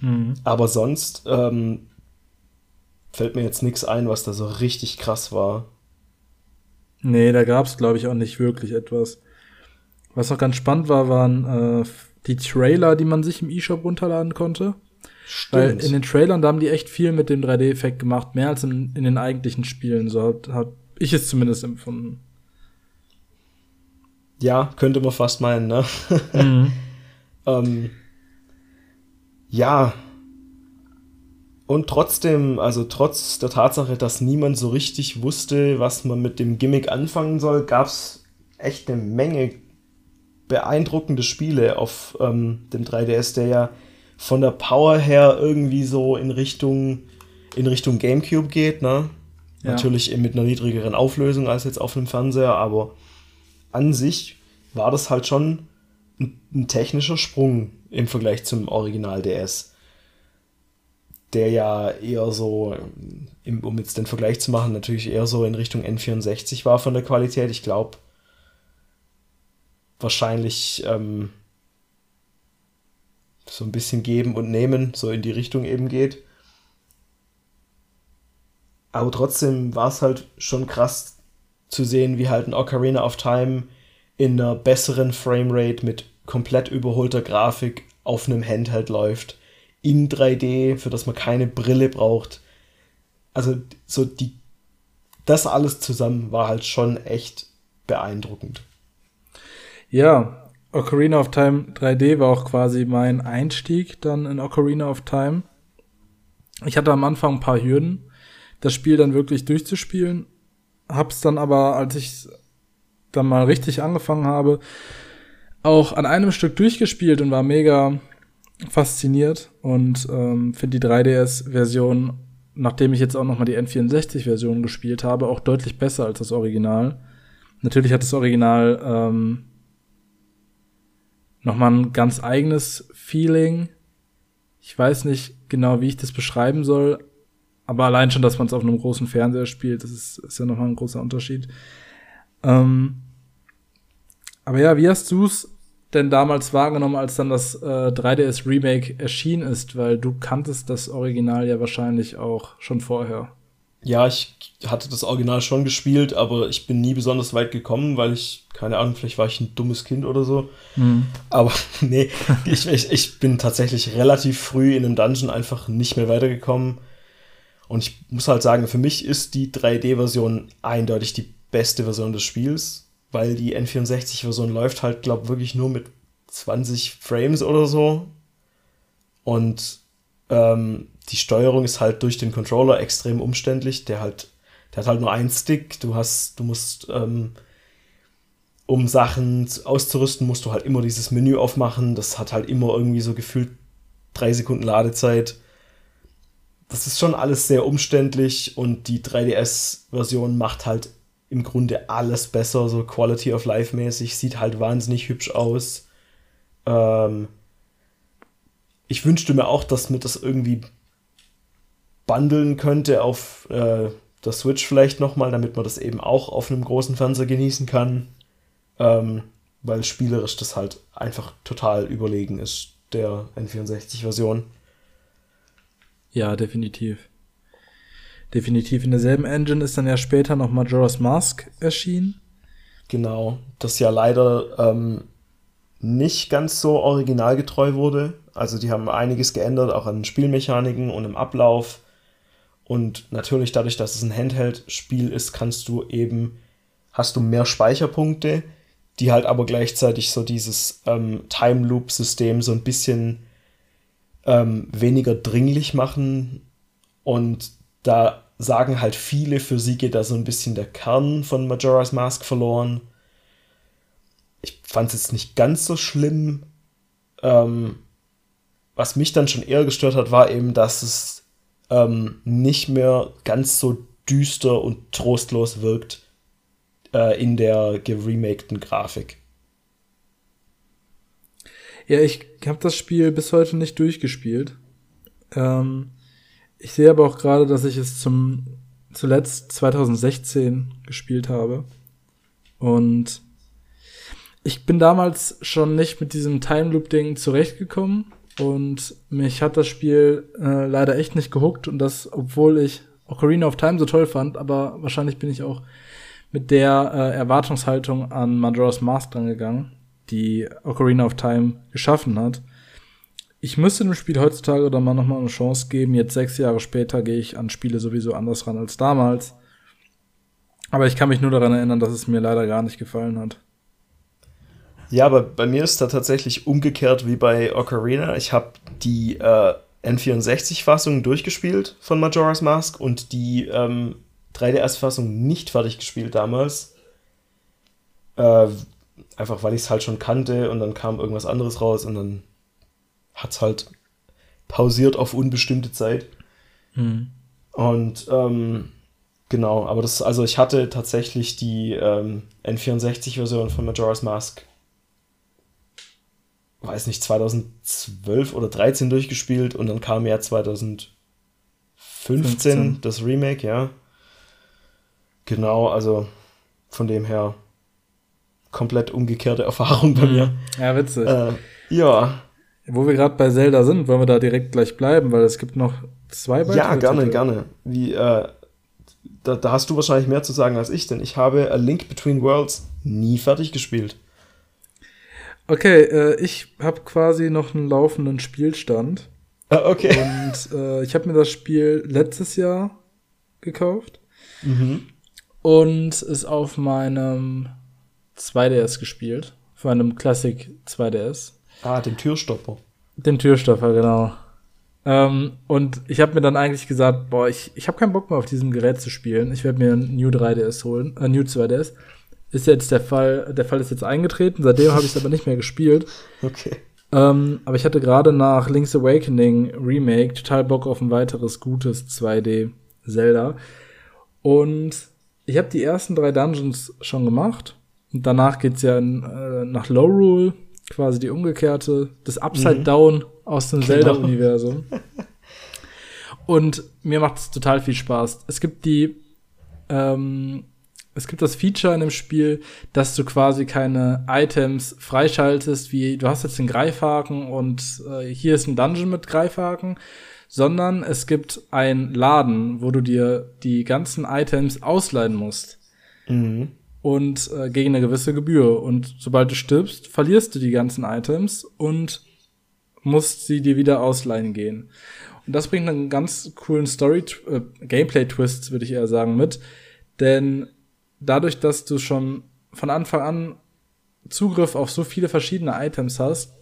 Mhm. Aber sonst, fällt mir jetzt nichts ein, was da so richtig krass war. Nee, da gab es, glaube ich, auch nicht wirklich etwas. Was noch ganz spannend war, waren die Trailer, die man sich im eShop runterladen konnte. Stimmt. Weil in den Trailern, da haben die echt viel mit dem 3D-Effekt gemacht, mehr als in den eigentlichen Spielen. So hab ich es zumindest empfunden. Ja, könnte man fast meinen, ne? Mhm. Ja. Und trotzdem, also trotz der Tatsache, dass niemand so richtig wusste, was man mit dem Gimmick anfangen soll, gab es echt eine Menge beeindruckende Spiele auf dem 3DS, der ja von der Power her irgendwie so in Richtung GameCube geht, ne? Ja. Natürlich mit einer niedrigeren Auflösung als jetzt auf dem Fernseher, aber an sich war das halt schon ein technischer Sprung im Vergleich zum Original DS. Der ja eher so, um jetzt den Vergleich zu machen, natürlich eher so in Richtung N64 war von der Qualität. Ich glaube, wahrscheinlich so ein bisschen geben und nehmen, so in die Richtung eben geht. Aber trotzdem war es halt schon krass zu sehen, wie halt ein Ocarina of Time in einer besseren Framerate mit komplett überholter Grafik auf einem Handheld läuft. In 3D, für das man keine Brille braucht. Also so das alles zusammen war halt schon echt beeindruckend. Ja, Ocarina of Time 3D war auch quasi mein Einstieg dann in Ocarina of Time. Ich hatte am Anfang ein paar Hürden, das Spiel dann wirklich durchzuspielen. Hab's dann aber, als ich dann mal richtig angefangen habe, auch an einem Stück durchgespielt und war mega fasziniert und finde die 3DS-Version, nachdem ich jetzt auch noch mal die N64-Version gespielt habe, auch deutlich besser als das Original. Natürlich hat das Original noch mal ein ganz eigenes Feeling. Ich weiß nicht genau, wie ich das beschreiben soll, aber allein schon, dass man es auf einem großen Fernseher spielt, das ist ja noch mal ein großer Unterschied. Aber ja, wie hast du's denn damals wahrgenommen, als dann das 3DS Remake erschienen ist, weil du kanntest das Original ja wahrscheinlich auch schon vorher. Ja, ich hatte das Original schon gespielt, aber ich bin nie besonders weit gekommen, weil ich, keine Ahnung, vielleicht war ich ein dummes Kind oder so. Mhm. Aber nee, ich bin tatsächlich relativ früh in einem Dungeon einfach nicht mehr weitergekommen. Und ich muss halt sagen, für mich ist die 3D-Version eindeutig die beste Version des Spiels. Weil die N64-Version läuft halt, glaube wirklich nur mit 20 Frames oder so. Und die Steuerung ist halt durch den Controller extrem umständlich. Der hat halt nur einen Stick. Du musst, um Sachen auszurüsten, musst du halt immer dieses Menü aufmachen. Das hat halt immer irgendwie so gefühlt 3 Sekunden Ladezeit. Das ist schon alles sehr umständlich. Und die 3DS-Version macht halt im Grunde alles besser, so Quality of Life mäßig, sieht halt wahnsinnig hübsch aus. Ich wünschte mir auch, dass man das irgendwie bundeln könnte auf der Switch vielleicht nochmal, damit man das eben auch auf einem großen Fernseher genießen kann, weil spielerisch das halt einfach total überlegen ist, der N64-Version. Ja, definitiv. Definitiv. In derselben Engine ist dann ja später noch Majora's Mask erschienen. Genau, das ja leider nicht ganz so originalgetreu wurde. Also die haben einiges geändert, auch an Spielmechaniken und im Ablauf. Und natürlich dadurch, dass es ein Handheld-Spiel ist, hast du mehr Speicherpunkte, die halt aber gleichzeitig so dieses Time-Loop-System so ein bisschen weniger dringlich machen. Und da sagen halt viele, für sie geht da so ein bisschen der Kern von Majora's Mask verloren. Ich fand es jetzt nicht ganz so schlimm. Was mich dann schon eher gestört hat, war eben, dass es nicht mehr ganz so düster und trostlos wirkt in der geremakten Grafik. Ja, ich habe das Spiel bis heute nicht durchgespielt. Ich sehe aber auch gerade, dass ich es zuletzt 2016 gespielt habe. Und ich bin damals schon nicht mit diesem Time-Loop-Ding zurechtgekommen. Und mich hat das Spiel leider echt nicht gehuckt. Und das, obwohl ich Ocarina of Time so toll fand. Aber wahrscheinlich bin ich auch mit der Erwartungshaltung an Majora's Mask rangegangen, die Ocarina of Time geschaffen hat. Ich müsste dem Spiel heutzutage oder mal nochmal eine Chance geben. Jetzt 6 Jahre später gehe ich an Spiele sowieso anders ran als damals. Aber ich kann mich nur daran erinnern, dass es mir leider gar nicht gefallen hat. Ja, aber bei mir ist da tatsächlich umgekehrt wie bei Ocarina. Ich habe die N64-Fassung durchgespielt von Majora's Mask und die 3DS-Fassung nicht fertig gespielt damals. Einfach, weil ich es halt schon kannte und dann kam irgendwas anderes raus und dann hat's halt pausiert auf unbestimmte Zeit. Mhm. Und genau, aber also ich hatte tatsächlich die N64-Version von Majora's Mask weiß nicht, 2012 oder 2013 durchgespielt und dann kam ja 2015 das Remake, ja. Genau, also von dem her komplett umgekehrte Erfahrung bei mir. Ja, witzig. Ja. Wo wir gerade bei Zelda sind, wollen wir da direkt gleich bleiben, weil es gibt noch zwei weitere. Ja, gerne, Titel. Gerne. Wie, da hast du wahrscheinlich mehr zu sagen als ich, denn ich habe A Link Between Worlds nie fertig gespielt. Okay, ich habe quasi noch einen laufenden Spielstand. Ah, okay. Und ich habe mir das Spiel letztes Jahr gekauft. Mhm. Und es auf meinem 2DS gespielt. Von einem Classic 2DS. Ah, den Türstopper. Den Türstopper, genau. Und ich habe mir dann eigentlich gesagt, boah, ich habe keinen Bock mehr auf diesem Gerät zu spielen. Ich werde mir ein New 3DS holen, New 2DS. Ist jetzt der Fall. Der Fall ist jetzt eingetreten. Seitdem habe ich es aber nicht mehr gespielt. Okay. Aber ich hatte gerade nach Link's Awakening Remake total Bock auf ein weiteres gutes 2D Zelda. Und ich habe die ersten 3 Dungeons schon gemacht. Und danach geht's ja nach Lorule, quasi die umgekehrte, das Upside Down aus dem Zelda-Universum. Und mir macht es total viel Spaß. Es gibt das Feature in dem Spiel, dass du quasi keine Items freischaltest, wie du hast jetzt den Greifhaken und hier ist ein Dungeon mit Greifhaken, sondern es gibt einen Laden, wo du dir die ganzen Items ausleihen musst. Mhm. Und gegen eine gewisse Gebühr. Und sobald du stirbst, verlierst du die ganzen Items und musst sie dir wieder ausleihen gehen. Und das bringt einen ganz coolen Gameplay-Twist, würde ich eher sagen, mit. Denn dadurch, dass du schon von Anfang an Zugriff auf so viele verschiedene Items hast,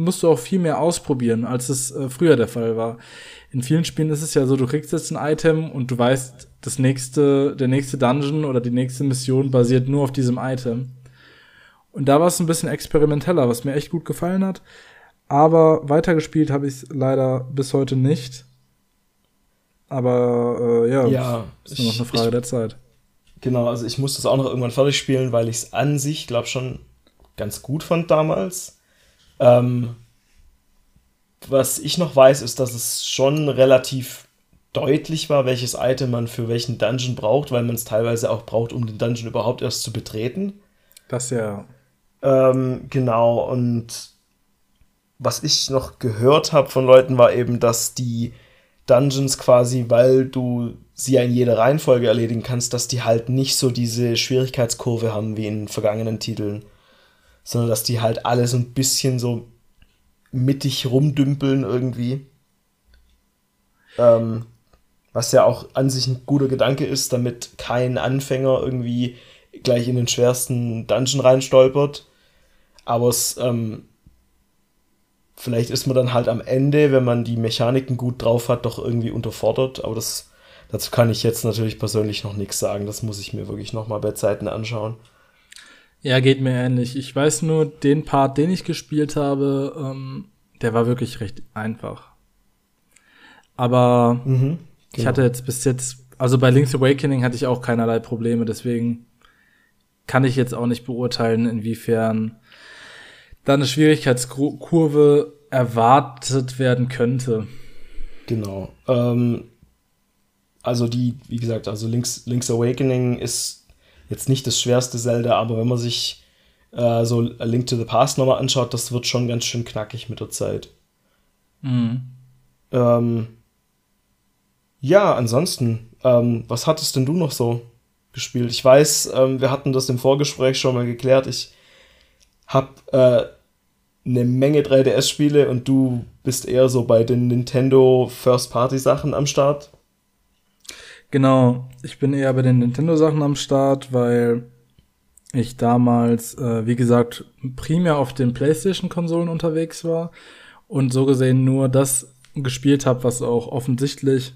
musst du auch viel mehr ausprobieren, als es früher der Fall war. In vielen Spielen ist es ja so, du kriegst jetzt ein Item und du weißt, der nächste Dungeon oder die nächste Mission basiert nur auf diesem Item. Und da war es ein bisschen experimenteller, was mir echt gut gefallen hat. Aber weitergespielt habe ich es leider bis heute nicht. Aber ja, ist nur noch eine Frage der Zeit. Genau, also ich muss das auch noch irgendwann fertig spielen, weil ich es an sich, glaube ich, schon ganz gut fand damals. Was ich noch weiß, ist, dass es schon relativ deutlich war, welches Item man für welchen Dungeon braucht, weil man es teilweise auch braucht, um den Dungeon überhaupt erst zu betreten. Das ja. Genau, und was ich noch gehört habe von Leuten war eben, dass die Dungeons quasi, weil du sie ja in jeder Reihenfolge erledigen kannst, dass die halt nicht so diese Schwierigkeitskurve haben wie in vergangenen Titeln, sondern dass die halt alle so ein bisschen so mittig rumdümpeln irgendwie. Was ja auch an sich ein guter Gedanke ist, damit kein Anfänger irgendwie gleich in den schwersten Dungeon reinstolpert. Aber vielleicht ist man dann halt am Ende, wenn man die Mechaniken gut drauf hat, doch irgendwie unterfordert. Aber dazu kann ich jetzt natürlich persönlich noch nichts sagen. Das muss ich mir wirklich noch mal bei Zeiten anschauen. Ja, geht mir ähnlich. Ich weiß nur, den Part, den ich gespielt habe, der war wirklich recht einfach. Aber ich hatte jetzt bis jetzt, also bei Link's Awakening hatte ich auch keinerlei Probleme, deswegen kann ich jetzt auch nicht beurteilen, inwiefern da eine Schwierigkeitskurve erwartet werden könnte. Genau. Also Link's Awakening ist jetzt nicht das schwerste Zelda, aber wenn man sich so A Link to the Past nochmal anschaut, das wird schon ganz schön knackig mit der Zeit. Mhm. Ja, ansonsten, was hattest denn du noch so gespielt? Ich weiß, wir hatten das im Vorgespräch schon mal geklärt. Ich habe eine Menge 3DS-Spiele und du bist eher so bei den Nintendo First-Party-Sachen am Start. Genau, ich bin eher bei den Nintendo-Sachen am Start, weil ich damals, wie gesagt, primär auf den PlayStation-Konsolen unterwegs war und so gesehen nur das gespielt habe, was auch offensichtlich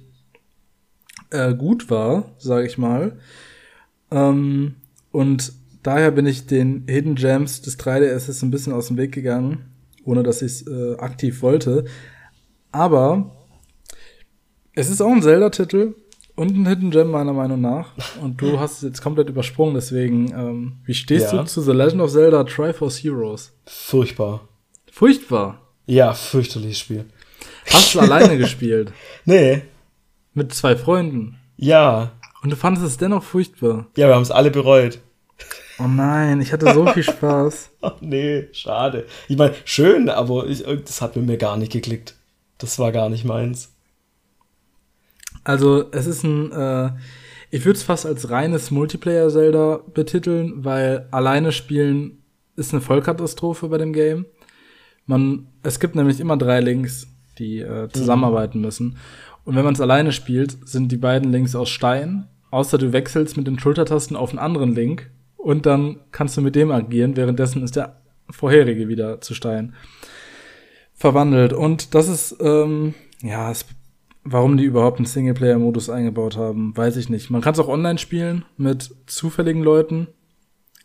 gut war, sage ich mal. Und daher bin ich den Hidden Gems des 3DSs ein bisschen aus dem Weg gegangen, ohne dass ich es aktiv wollte. Aber es ist auch ein Zelda-Titel und ein Hidden Gem meiner Meinung nach. Und du hast es jetzt komplett übersprungen, deswegen wie stehst du zu The Legend of Zelda Triforce Heroes? Furchtbar. Furchtbar. Ja, fürchterliches Spiel. Hast du alleine gespielt? Nee. Mit zwei Freunden? Ja. Und du fandest es dennoch furchtbar? Ja, wir haben es alle bereut. Oh nein, ich hatte so viel Spaß. Oh nee, schade. Ich meine, schön, aber das hat mit mir gar nicht geklickt. Das war gar nicht meins. Also, es ist ein, ich würde es fast als reines Multiplayer-Zelda betiteln, weil alleine spielen ist eine Vollkatastrophe bei dem Game. Es gibt nämlich immer drei Links, die zusammenarbeiten müssen. Und wenn man es alleine spielt, sind die beiden Links aus Stein, außer du wechselst mit den Schultertasten auf einen anderen Link und dann kannst du mit dem agieren, währenddessen ist der vorherige wieder zu Stein verwandelt. Und das ist, warum die überhaupt einen Singleplayer-Modus eingebaut haben, weiß ich nicht. Man kann es auch online spielen mit zufälligen Leuten,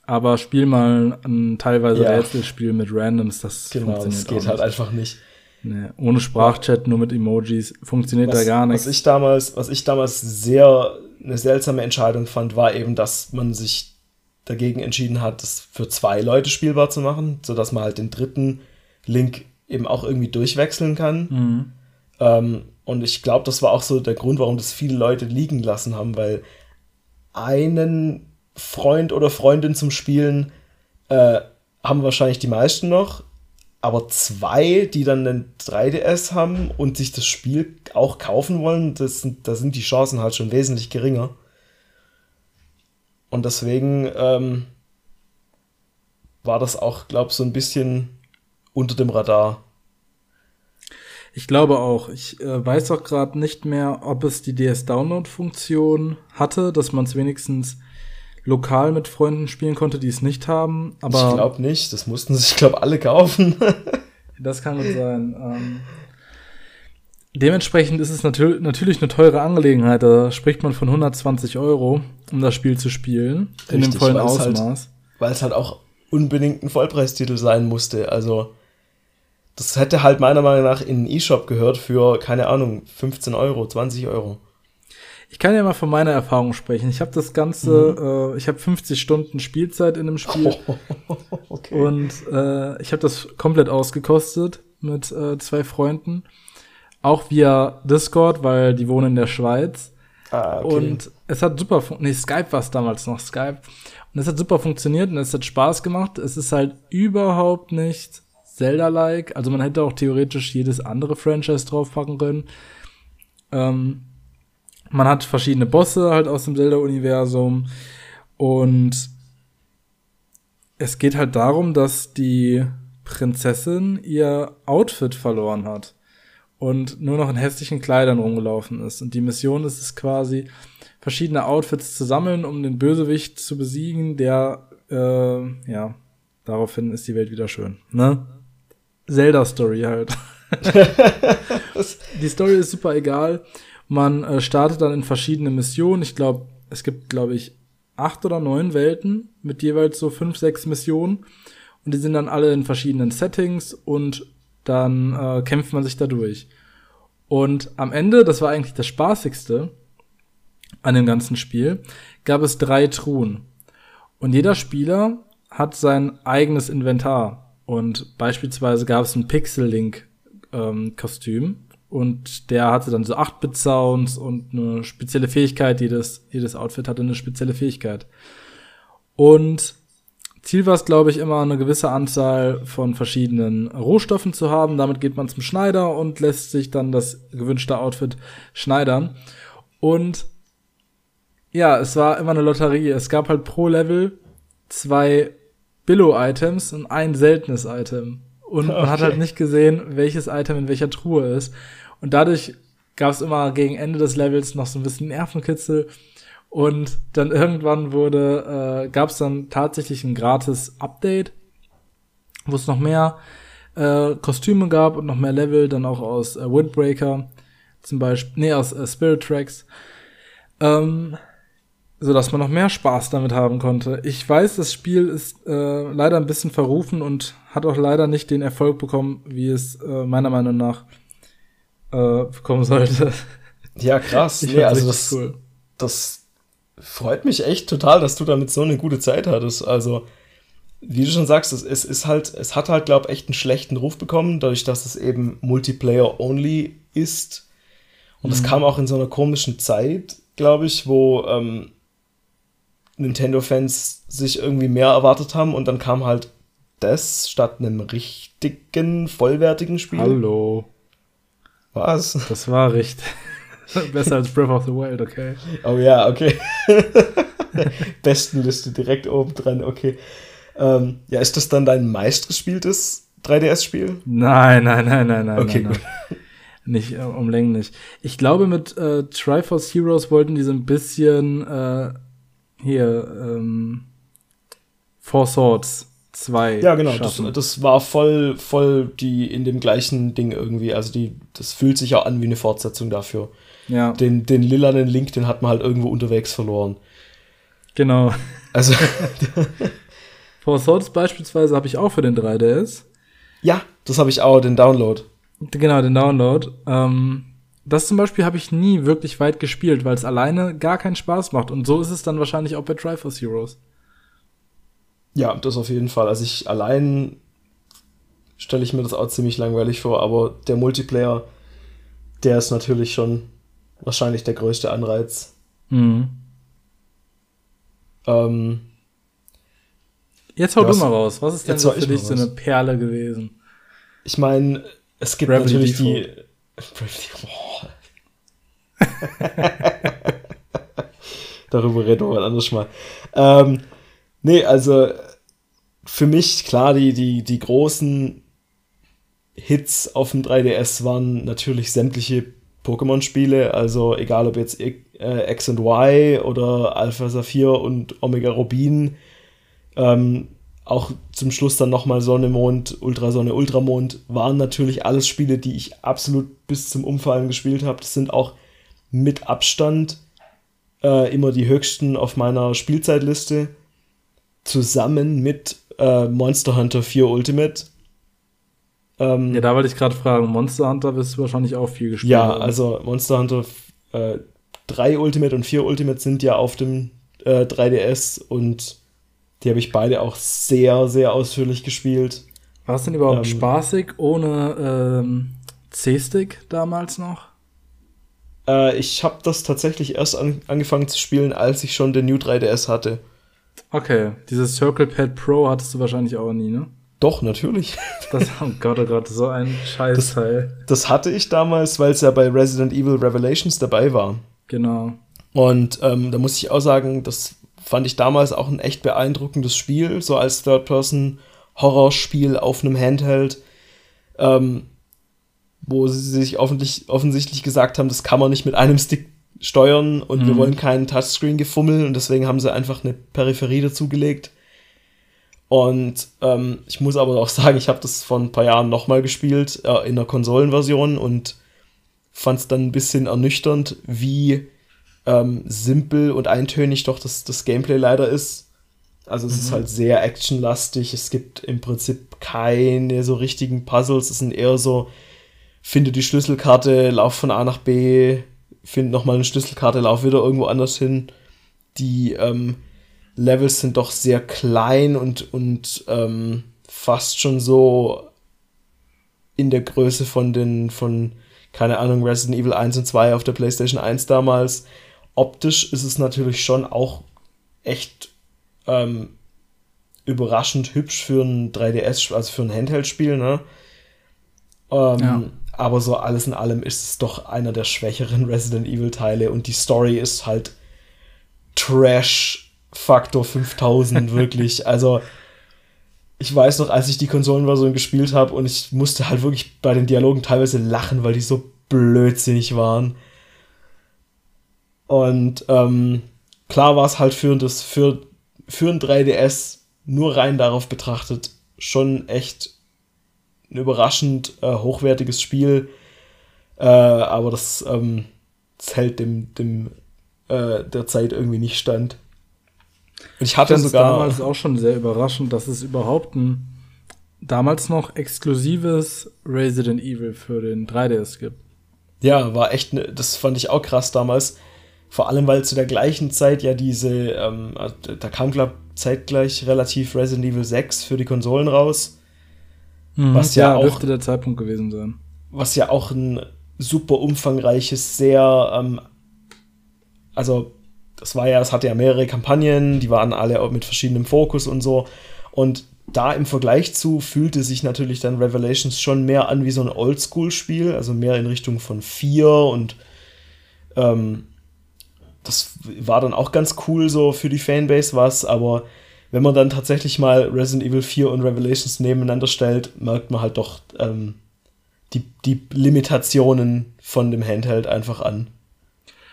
aber spiel mal ein teilweise Rätselspiel mit Randoms, das funktioniert das geht nicht. Halt einfach nicht. Nee, ohne Sprachchat, nur mit Emojis, funktioniert da gar nichts. Was ich damals eine seltsame Entscheidung fand, war eben, dass man sich dagegen entschieden hat, das für zwei Leute spielbar zu machen, sodass man halt den dritten Link eben auch irgendwie durchwechseln kann. Mhm. Und ich glaube, das war auch so der Grund, warum das viele Leute liegen lassen haben, weil einen Freund oder Freundin zum Spielen haben wahrscheinlich die meisten noch, aber zwei, die dann einen 3DS haben und sich das Spiel auch kaufen wollen, da sind die Chancen halt schon wesentlich geringer. Und deswegen war das auch, glaube ich, so ein bisschen unter dem Radar. Ich glaube auch. Ich weiß auch gerade nicht mehr, ob es die DS-Download-Funktion hatte, dass man es wenigstens lokal mit Freunden spielen konnte, die es nicht haben. Aber ich glaube nicht. Das mussten sich, glaube ich, alle kaufen. Das kann gut sein. Dementsprechend ist es natürlich eine teure Angelegenheit. Da spricht man von 120 €, um das Spiel zu spielen. Richtig, in dem vollen Ausmaß. Weil es halt auch unbedingt ein Vollpreistitel sein musste. Also das hätte halt meiner Meinung nach in den eShop gehört für, keine Ahnung, 15 €, 20 €. Ich kann ja mal von meiner Erfahrung sprechen. Ich habe das Ganze, ich habe 50 Stunden Spielzeit in dem Spiel. Okay. Und ich habe das komplett ausgekostet mit zwei Freunden. Auch via Discord, weil die wohnen in der Schweiz. Ah, okay. Und es hat super Skype war es damals noch, Skype. Und es hat super funktioniert und es hat Spaß gemacht. Es ist halt überhaupt nicht Zelda-like, also man hätte auch theoretisch jedes andere Franchise draufpacken können. Man hat verschiedene Bosse halt aus dem Zelda-Universum und es geht halt darum, dass die Prinzessin ihr Outfit verloren hat und nur noch in hässlichen Kleidern rumgelaufen ist. Und die Mission ist es quasi, verschiedene Outfits zu sammeln, um den Bösewicht zu besiegen, der, daraufhin ist die Welt wieder schön, ne? Zelda-Story halt. Die Story ist super egal. Man startet dann in verschiedene Missionen. Ich glaube, es gibt, 8 oder 9 Welten mit jeweils so 5, 6 Missionen. Und die sind dann alle in verschiedenen Settings und dann kämpft man sich da durch. Und am Ende, das war eigentlich das Spaßigste an dem ganzen Spiel, gab es 3 Truhen. Und jeder Spieler hat sein eigenes Inventar. Und beispielsweise gab es ein Pixel-Link-Kostüm. Und der hatte dann so 8-Bit-Sounds und eine spezielle Fähigkeit. Jedes Outfit hatte eine spezielle Fähigkeit. Und Ziel war es, glaube ich, immer eine gewisse Anzahl von verschiedenen Rohstoffen zu haben. Damit geht man zum Schneider und lässt sich dann das gewünschte Outfit schneidern. Und ja, es war immer eine Lotterie. Es gab halt pro Level 2 Billo-Items und ein seltenes Item. Und man hat halt nicht gesehen, welches Item in welcher Truhe ist. Und dadurch gab es immer gegen Ende des Levels noch so ein bisschen Nervenkitzel. Und dann irgendwann gab es dann tatsächlich ein gratis Update, wo es noch mehr Kostüme gab und noch mehr Level, dann auch aus Windbreaker zum Beispiel, aus Spirit Tracks. Sodass man noch mehr Spaß damit haben konnte. Ich weiß, das Spiel ist leider ein bisschen verrufen und hat auch leider nicht den Erfolg bekommen, wie es meiner Meinung nach bekommen sollte. Ja, krass. Das freut mich echt total, dass du damit so eine gute Zeit hattest. Also wie du schon sagst, es hat halt, glaube ich, echt einen schlechten Ruf bekommen, dadurch, dass es eben Multiplayer-only ist. Und das kam auch in so einer komischen Zeit, glaube ich, wo Nintendo-Fans sich irgendwie mehr erwartet haben. Und dann kam halt das statt einem richtigen, vollwertigen Spiel. Hallo. Was? Das war richtig. Besser als Breath of the Wild, okay. Oh ja, okay. Bestenliste direkt oben dran, okay. Ja, ist das dann dein meistgespieltes 3DS-Spiel? Nein. Okay, nein, gut. Nicht, um Längen nicht. Ich glaube, mit Triforce Heroes wollten die so ein bisschen Four Swords 2 ja, genau, schaffen. Das war voll die in dem gleichen Ding irgendwie. Also das fühlt sich auch an wie eine Fortsetzung dafür. Ja. Den lilanen Link, den hat man halt irgendwo unterwegs verloren. Genau. Also Four Swords beispielsweise habe ich auch für den 3DS. Ja, das habe ich auch, den Download. Genau, den Download. Das zum Beispiel habe ich nie wirklich weit gespielt, weil es alleine gar keinen Spaß macht. Und so ist es dann wahrscheinlich auch bei Triforce Heroes. Ja, das auf jeden Fall. Also allein stelle ich mir das auch ziemlich langweilig vor, aber der Multiplayer, der ist natürlich schon wahrscheinlich der größte Anreiz. Mhm. Jetzt hau du mal raus. Was ist denn so für dich so eine Perle gewesen? Ich meine, es gibt Gravity natürlich darüber reden wir mal anders mal. Nee, also für mich, klar, die großen Hits auf dem 3DS waren natürlich sämtliche Pokémon-Spiele, also egal ob jetzt X und Y oder Alpha Saphir und Omega Rubin, auch zum Schluss dann nochmal Sonne, Mond, Ultrasonne, Ultramond, waren natürlich alles Spiele, die ich absolut bis zum Umfallen gespielt habe. Das sind auch mit Abstand immer die höchsten auf meiner Spielzeitliste, zusammen mit Monster Hunter 4 Ultimate. Ja, da wollte ich gerade fragen, Monster Hunter wirst du wahrscheinlich auch viel gespielt haben. Ja, also Monster Hunter 3 Ultimate und 4 Ultimate sind ja auf dem 3DS und die habe ich beide auch sehr, sehr ausführlich gespielt. War es denn überhaupt spaßig ohne C-Stick damals noch? Ich habe das tatsächlich erst angefangen zu spielen, als ich schon den New 3DS hatte. Okay, dieses Circle Pad Pro hattest du wahrscheinlich auch nie, ne? Doch, natürlich. Oh Gott, so ein Scheißteil. Das hatte ich damals, weil es ja bei Resident Evil Revelations dabei war. Genau. Und da muss ich auch sagen, das fand ich damals auch ein echt beeindruckendes Spiel, so als Third-Person-Horrorspiel auf einem Handheld, wo sie sich offensichtlich gesagt haben, das kann man nicht mit einem Stick steuern und wir wollen keinen Touchscreen-Gefummel und deswegen haben sie einfach eine Peripherie dazugelegt. Und ich muss aber auch sagen, ich habe das vor ein paar Jahren nochmal gespielt, in der Konsolenversion und fand es dann ein bisschen ernüchternd, wie simpel und eintönig doch das Gameplay leider ist. Also es ist halt sehr actionlastig, es gibt im Prinzip keine so richtigen Puzzles, es sind eher so, finde die Schlüsselkarte, lauf von A nach B, finde nochmal eine Schlüsselkarte, lauf wieder irgendwo anders hin. Die Levels sind doch sehr klein und fast schon so in der Größe von keine Ahnung, Resident Evil 1 und 2 auf der PlayStation 1 damals. Optisch ist es natürlich schon auch echt überraschend hübsch für ein 3DS, also für ein Handheld-Spiel, ne? Ja. Aber so alles in allem ist es doch einer der schwächeren Resident Evil-Teile und die Story ist halt Trash Faktor 5000, wirklich. Also, ich weiß noch, als ich die Konsolenversion gespielt habe und ich musste halt wirklich bei den Dialogen teilweise lachen, weil die so blödsinnig waren. Und klar war es halt für ein 3DS nur rein darauf betrachtet schon echt ein überraschend hochwertiges Spiel. Aber das hält der Zeit irgendwie nicht stand. Ich hatte sogar damals auch schon sehr überraschend, dass es überhaupt ein damals noch exklusives Resident Evil für den 3DS gibt. Ja, war echt, das fand ich auch krass damals. Vor allem, weil zu der gleichen Zeit ja diese, da kam, glaube ich, zeitgleich relativ Resident Evil 6 für die Konsolen raus. Mhm, was ja auch dürfte der Zeitpunkt gewesen sein. Was ja auch ein super umfangreiches, sehr, also das war ja, es hatte ja mehrere Kampagnen, die waren alle auch mit verschiedenem Fokus und so. Und da im Vergleich zu fühlte sich natürlich dann Revelations schon mehr an wie so ein Oldschool-Spiel, also mehr in Richtung von 4 und das war dann auch ganz cool so für die Fanbase was, aber wenn man dann tatsächlich mal Resident Evil 4 und Revelations nebeneinander stellt, merkt man halt doch die Limitationen von dem Handheld einfach an.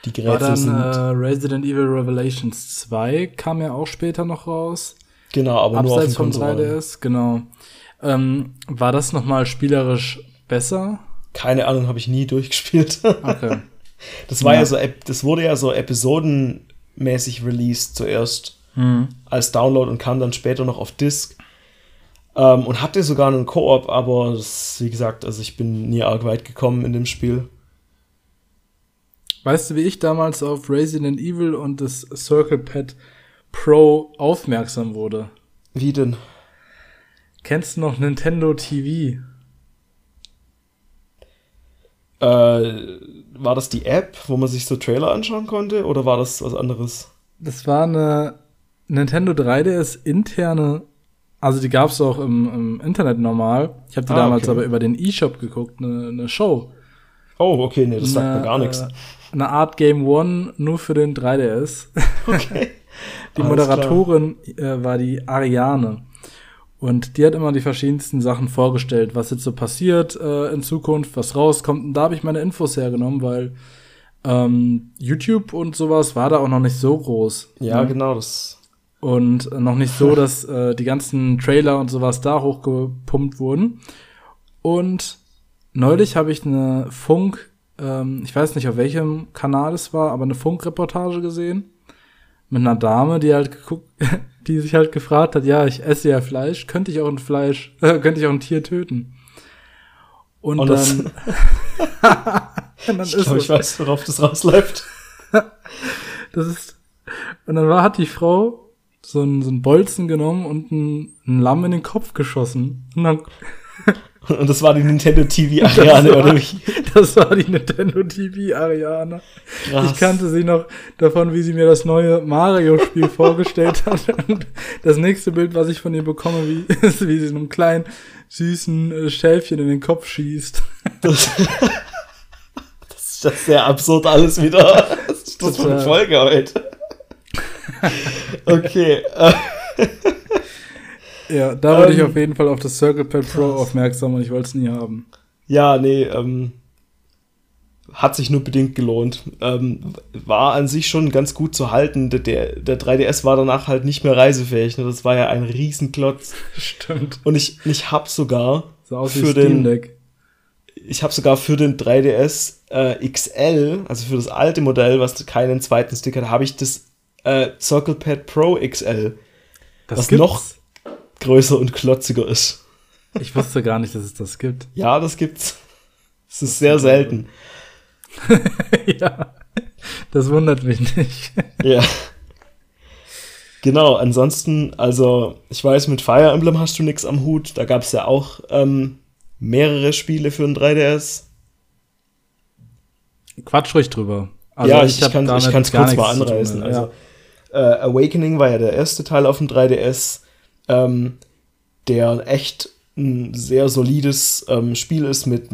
Die Geräte dann, sind... Resident Evil Revelations 2 kam ja auch später noch raus. Genau, aber abseits nur auf dem vom Konsolen. 3DS, genau. War das nochmal spielerisch besser? Keine Ahnung, habe ich nie durchgespielt. Okay. Das war ja so, das wurde ja so episodenmäßig released zuerst als Download und kam dann später noch auf Disc. Und hatte sogar einen Koop, aber das, wie gesagt, also ich bin nie arg weit gekommen in dem Spiel. Weißt du, wie ich damals auf Resident Evil und das Circle Pad Pro aufmerksam wurde? Wie denn? Kennst du noch Nintendo TV? War das die App, wo man sich so Trailer anschauen konnte, oder war das was anderes? Das war eine Nintendo 3DS interne, also die gab es auch im Internet normal. Ich habe die damals aber über den eShop geguckt, eine Show. Oh, okay, nee, das sagt mir gar nichts. Eine Art Game One nur für den 3DS. Okay. Die Moderatorin war die Ariane. Und die hat immer die verschiedensten Sachen vorgestellt, was jetzt so passiert in Zukunft, was rauskommt. Und da habe ich meine Infos hergenommen, weil YouTube und sowas war da auch noch nicht so groß. Ja, ne? Genau. Das. Und noch nicht so, dass die ganzen Trailer und sowas da hochgepumpt wurden. Und neulich habe ich eine ich weiß nicht, auf welchem Kanal es war, aber eine Funkreportage gesehen. Mit einer Dame, die sich halt gefragt hat, ja, ich esse ja Fleisch, könnte ich auch ein Tier töten? Und dann, und dann ist es. Ich weiß, worauf das rausläuft. Das ist, und dann hat die Frau so einen Bolzen genommen und ein Lamm in den Kopf geschossen. Und dann, und das war die Nintendo TV Ariane, oder wie? Das war die Nintendo TV Ariane. Krass. Ich kannte sie noch davon, wie sie mir das neue Mario-Spiel vorgestellt hat. Und das nächste Bild, was ich von ihr bekomme, ist, wie sie so einem kleinen, süßen Schäfchen in den Kopf schießt. Das ist ja sehr absurd alles wieder. Das ist das für eine Folge heute. Okay. Ja, da wurde ich auf jeden Fall auf das Circle Pad Pro aufmerksam und ich wollte es nie haben. Ja, nee, hat sich nur bedingt gelohnt. War an sich schon ganz gut zu halten. Der 3DS war danach halt nicht mehr reisefähig. Ne? Das war ja ein Riesenklotz. Stimmt. Und ich habe sogar für den 3DS XL, also für das alte Modell, was keinen zweiten Stick hat, habe ich das Circle Pad Pro XL. Das was gibt's? Noch größer und klotziger ist. Ich wusste gar nicht, dass es das gibt. Ja, das gibt's. Es ist sehr selten. Ja, das wundert mich nicht. Ja. Genau, ansonsten, also ich weiß, mit Fire Emblem hast du nichts am Hut. Da gab's ja auch mehrere Spiele für den 3DS. Quatsch ruhig drüber. Also ja, ich kann's kurz mal anreißen. Tun, also, ja. Awakening war ja der erste Teil auf dem 3DS. Der echt ein sehr solides Spiel ist mit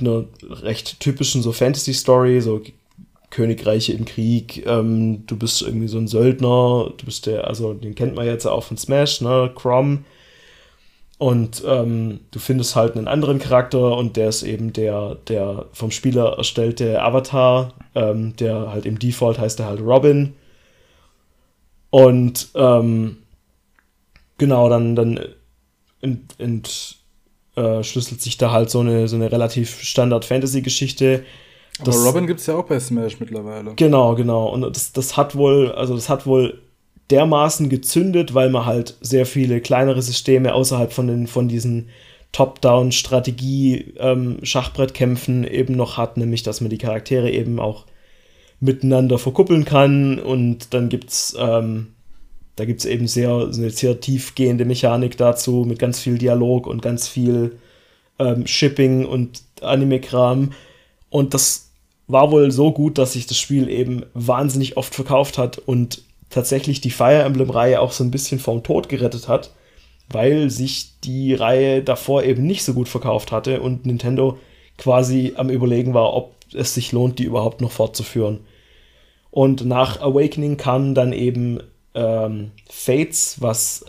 einer recht typischen so Fantasy-Story, so Königreiche im Krieg, du bist irgendwie so ein Söldner, du bist den kennt man jetzt auch von Smash, ne, Chrom, und du findest halt einen anderen Charakter und der ist eben der vom Spieler erstellte Avatar, der halt im Default heißt der halt Robin. Und genau, dann entschlüsselt sich da halt so eine relativ Standard-Fantasy-Geschichte. Aber Robin gibt's ja auch bei Smash mittlerweile. Genau. Und das hat wohl dermaßen gezündet, weil man halt sehr viele kleinere Systeme außerhalb von diesen Top-Down-Strategie-Schachbrettkämpfen eben noch hat, nämlich dass man die Charaktere eben auch miteinander verkuppeln kann, und dann gibt's da gibt es eben eine sehr tiefgehende Mechanik dazu, mit ganz viel Dialog und ganz viel Shipping und Anime-Kram. Und das war wohl so gut, dass sich das Spiel eben wahnsinnig oft verkauft hat und tatsächlich die Fire Emblem-Reihe auch so ein bisschen vom Tod gerettet hat, weil sich die Reihe davor eben nicht so gut verkauft hatte und Nintendo quasi am Überlegen war, ob es sich lohnt, die überhaupt noch fortzuführen. Und nach Awakening kam dann eben Fates, was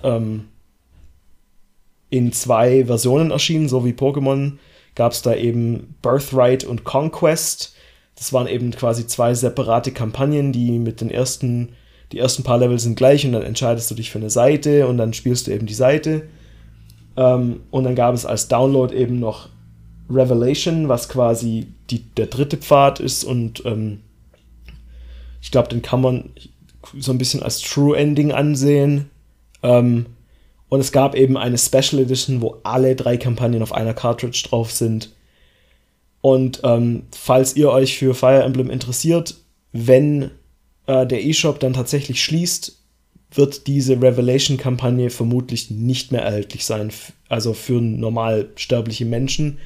in 2 Versionen erschien, so wie Pokémon, gab es da eben Birthright und Conquest. Das waren eben quasi 2 separate Kampagnen, die mit die ersten paar Level sind gleich und dann entscheidest du dich für eine Seite und dann spielst du eben die Seite. Und dann gab es als Download eben noch Revelation, was quasi der dritte Pfad ist, und ich glaube, den kann man so ein bisschen als True Ending ansehen. Und es gab eben eine Special Edition, wo alle 3 Kampagnen auf einer Cartridge drauf sind. Und falls ihr euch für Fire Emblem interessiert, wenn der eShop dann tatsächlich schließt, wird diese Revelation-Kampagne vermutlich nicht mehr erhältlich sein, also für normal sterbliche Menschen,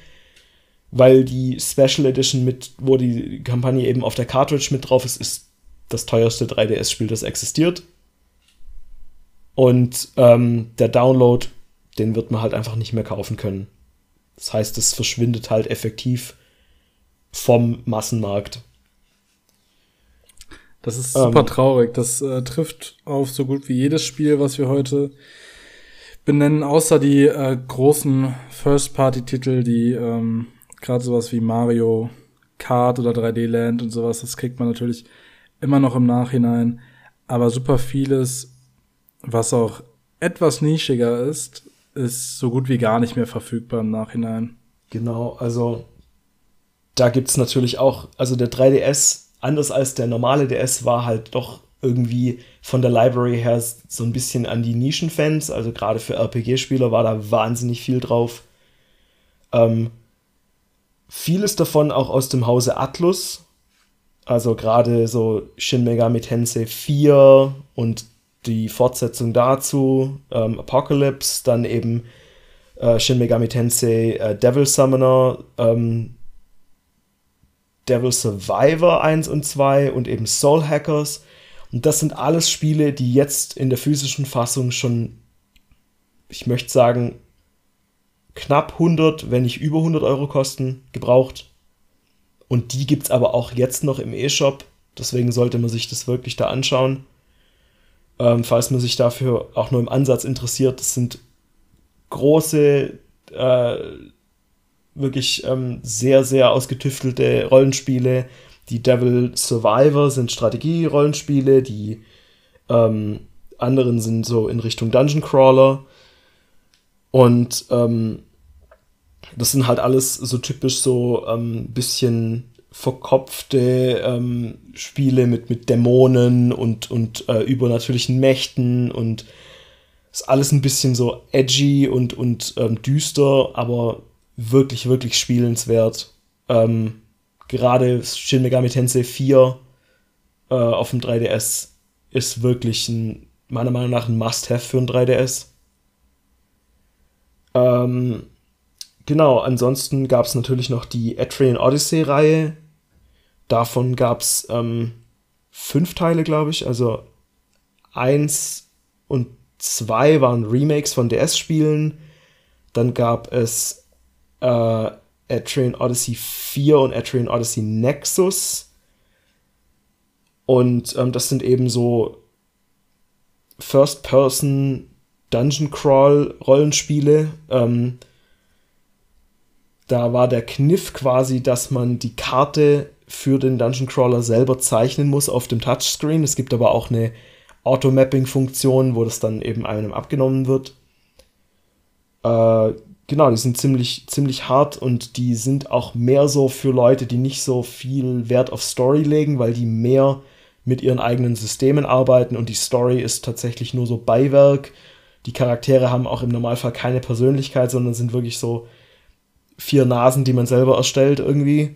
weil die Special Edition, wo die Kampagne eben auf der Cartridge mit drauf ist, ist das teuerste 3DS-Spiel, das existiert. Und der Download, den wird man halt einfach nicht mehr kaufen können. Das heißt, es verschwindet halt effektiv vom Massenmarkt. Das ist super traurig. Das trifft auf so gut wie jedes Spiel, was wir heute benennen, außer die großen First-Party-Titel, die gerade sowas wie Mario Kart oder 3D Land und sowas, das kriegt man natürlich immer noch im Nachhinein, aber super vieles, was auch etwas nischiger ist, ist so gut wie gar nicht mehr verfügbar im Nachhinein. Genau, also da gibt's natürlich auch, also der 3DS, anders als der normale DS, war halt doch irgendwie von der Library her so ein bisschen an die Nischenfans, also gerade für RPG-Spieler war da wahnsinnig viel drauf. Vieles davon auch aus dem Hause Atlus, also gerade so Shin Megami Tensei 4 und die Fortsetzung dazu, Apocalypse, dann eben Shin Megami Tensei Devil Summoner, Devil Survivor 1 und 2 und eben Soul Hackers. Und das sind alles Spiele, die jetzt in der physischen Fassung schon, ich möchte sagen, knapp 100, wenn nicht über 100 € kosten, gebraucht. Und die gibt's aber auch jetzt noch im eShop. Deswegen sollte man sich das wirklich da anschauen. Falls man sich dafür auch nur im Ansatz interessiert, das sind große, wirklich sehr, sehr ausgetüftelte Rollenspiele. Die Devil Survivor sind Strategie-Rollenspiele, die anderen sind so in Richtung Dungeon Crawler. Und das sind halt alles so typisch so ein bisschen verkopfte Spiele mit Dämonen und übernatürlichen Mächten, und ist alles ein bisschen so edgy und düster, aber wirklich, wirklich spielenswert. Gerade Shin Megami Tensei 4 auf dem 3DS ist wirklich meiner Meinung nach ein Must-Have für ein 3DS. Genau, ansonsten gab es natürlich noch die Etrian Odyssey-Reihe. Davon gab es 5 Teile, glaube ich. Also 1 und 2 waren Remakes von DS-Spielen. Dann gab es Etrian Odyssey 4 und Etrian Odyssey Nexus. Und das sind eben so First-Person-Dungeon-Crawl-Rollenspiele. Da war der Kniff quasi, dass man die Karte für den Dungeon Crawler selber zeichnen muss auf dem Touchscreen. Es gibt aber auch eine Automapping-Funktion, wo das dann eben einem abgenommen wird. Genau, die sind ziemlich hart, und die sind auch mehr so für Leute, die nicht so viel Wert auf Story legen, weil die mehr mit ihren eigenen Systemen arbeiten und die Story ist tatsächlich nur so Beiwerk. Die Charaktere haben auch im Normalfall keine Persönlichkeit, sondern sind wirklich so 4 Nasen, die man selber erstellt irgendwie.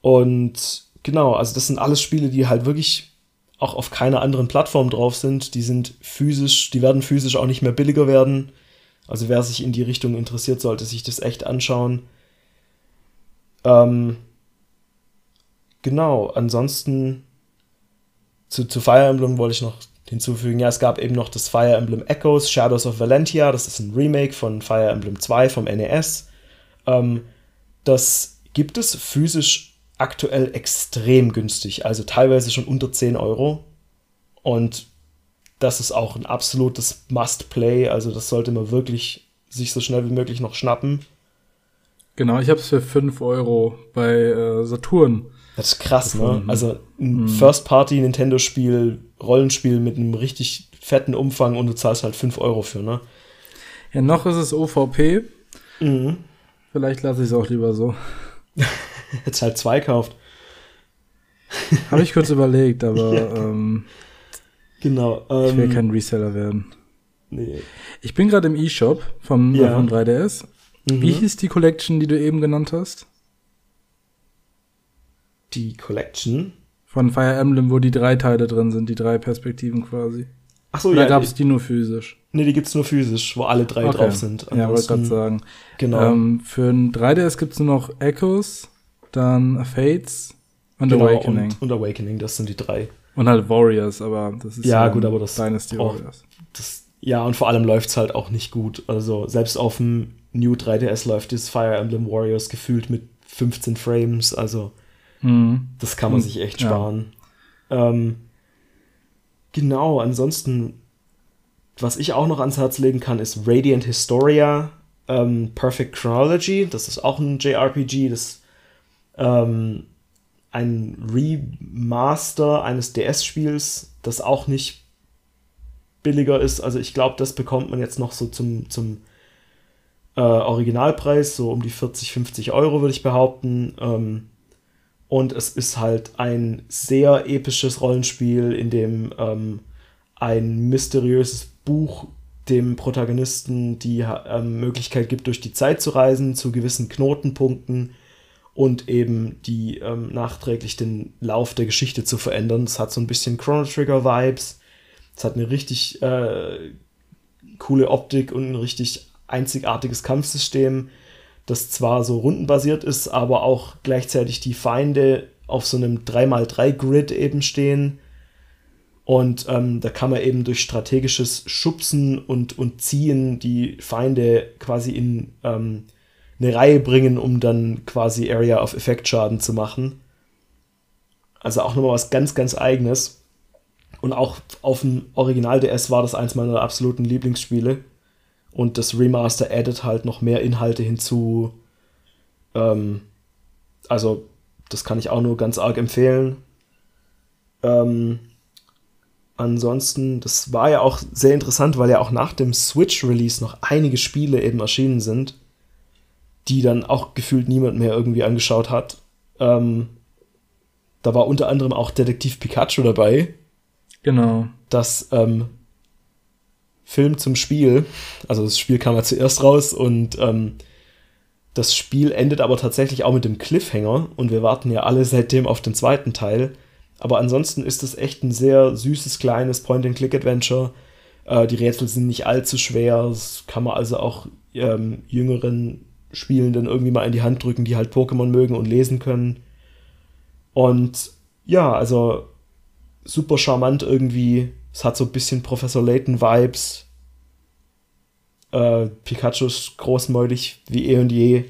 Und genau, also das sind alles Spiele, die halt wirklich auch auf keiner anderen Plattform drauf sind. Die sind physisch, die werden physisch auch nicht mehr billiger werden. Also wer sich in die Richtung interessiert, sollte sich das echt anschauen. Genau, ansonsten zu Fire Emblem wollte ich noch hinzufügen, ja, es gab eben noch das Fire Emblem Echoes, Shadows of Valentia, das ist ein Remake von Fire Emblem 2 vom NES. Das gibt es physisch aktuell extrem günstig, also teilweise schon unter 10 Euro. Und das ist auch ein absolutes Must-Play, also das sollte man wirklich sich so schnell wie möglich noch schnappen. Genau, ich habe es für 5 Euro bei Saturn. Das ist krass, ne? Also ein First-Party-Nintendo-Spiel, Rollenspiel mit einem richtig fetten Umfang und du zahlst halt 5 Euro für, ne? Ja, noch ist es OVP. Mhm. Vielleicht lasse ich es auch lieber so. Jetzt halt 2 kauft. Habe ich kurz überlegt, aber genau. Ich will kein Reseller werden. Nee. Ich bin gerade im eShop vom 3DS. Mhm. Wie hieß die Collection, die du eben genannt hast? Die Collection von Fire Emblem, wo die 3 Teile drin sind, die 3 Perspektiven quasi. Ach so, oder ja. Oder gab es die nur physisch? Nee, die gibt's nur physisch, wo alle 3 drauf sind. Ansonsten, ja, wollte ich gerade sagen. Genau. Für ein 3DS gibt's nur noch Echoes, dann Fates und Awakening. Und Awakening, das sind die 3. Und halt Warriors, aber das ist ja gut, aber das Dynasty auch, Warriors. Das, ja, und vor allem läuft's halt auch nicht gut. Also selbst auf dem New 3DS läuft das Fire Emblem Warriors gefühlt mit 15 Frames, also das kann man sich echt sparen. Ja. Genau, ansonsten, was ich auch noch ans Herz legen kann, ist Radiant Historia, Perfect Chronology, das ist auch ein JRPG, das ein Remaster eines DS-Spiels, das auch nicht billiger ist. Also ich glaube, das bekommt man jetzt noch so zum Originalpreis, so um die 40, 50 Euro würde ich behaupten. Und es ist halt ein sehr episches Rollenspiel, in dem ein mysteriöses Buch dem Protagonisten die Möglichkeit gibt, durch die Zeit zu reisen, zu gewissen Knotenpunkten und eben die nachträglich den Lauf der Geschichte zu verändern. Es hat so ein bisschen Chrono Trigger-Vibes, es hat eine richtig coole Optik und ein richtig einzigartiges Kampfsystem, das zwar so rundenbasiert ist, aber auch gleichzeitig die Feinde auf so einem 3x3-Grid eben stehen. Und da kann man eben durch strategisches Schubsen und Ziehen die Feinde quasi in eine Reihe bringen, um dann quasi Area of Effect Schaden zu machen. Also auch nochmal was ganz, ganz Eigenes. Und auch auf dem Original-DS war das eins meiner absoluten Lieblingsspiele. Und das Remaster addet halt noch mehr Inhalte hinzu. Also, das kann ich auch nur ganz arg empfehlen. Ansonsten, das war ja auch sehr interessant, weil ja auch nach dem Switch-Release noch einige Spiele eben erschienen sind, die dann auch gefühlt niemand mehr irgendwie angeschaut hat. Da war unter anderem auch Detektiv Pikachu dabei. Genau. Das, Film zum Spiel, also das Spiel kam ja zuerst raus und das Spiel endet aber tatsächlich auch mit dem Cliffhanger und wir warten ja alle seitdem auf den zweiten Teil, aber ansonsten ist es echt ein sehr süßes, kleines Point-and-Click-Adventure, die Rätsel sind nicht allzu schwer, das kann man also auch jüngeren Spielenden irgendwie mal in die Hand drücken, die halt Pokémon mögen und lesen können und ja, also super charmant irgendwie. Es hat so ein bisschen Professor Layton-Vibes. Pikachu ist großmäulig wie eh und je.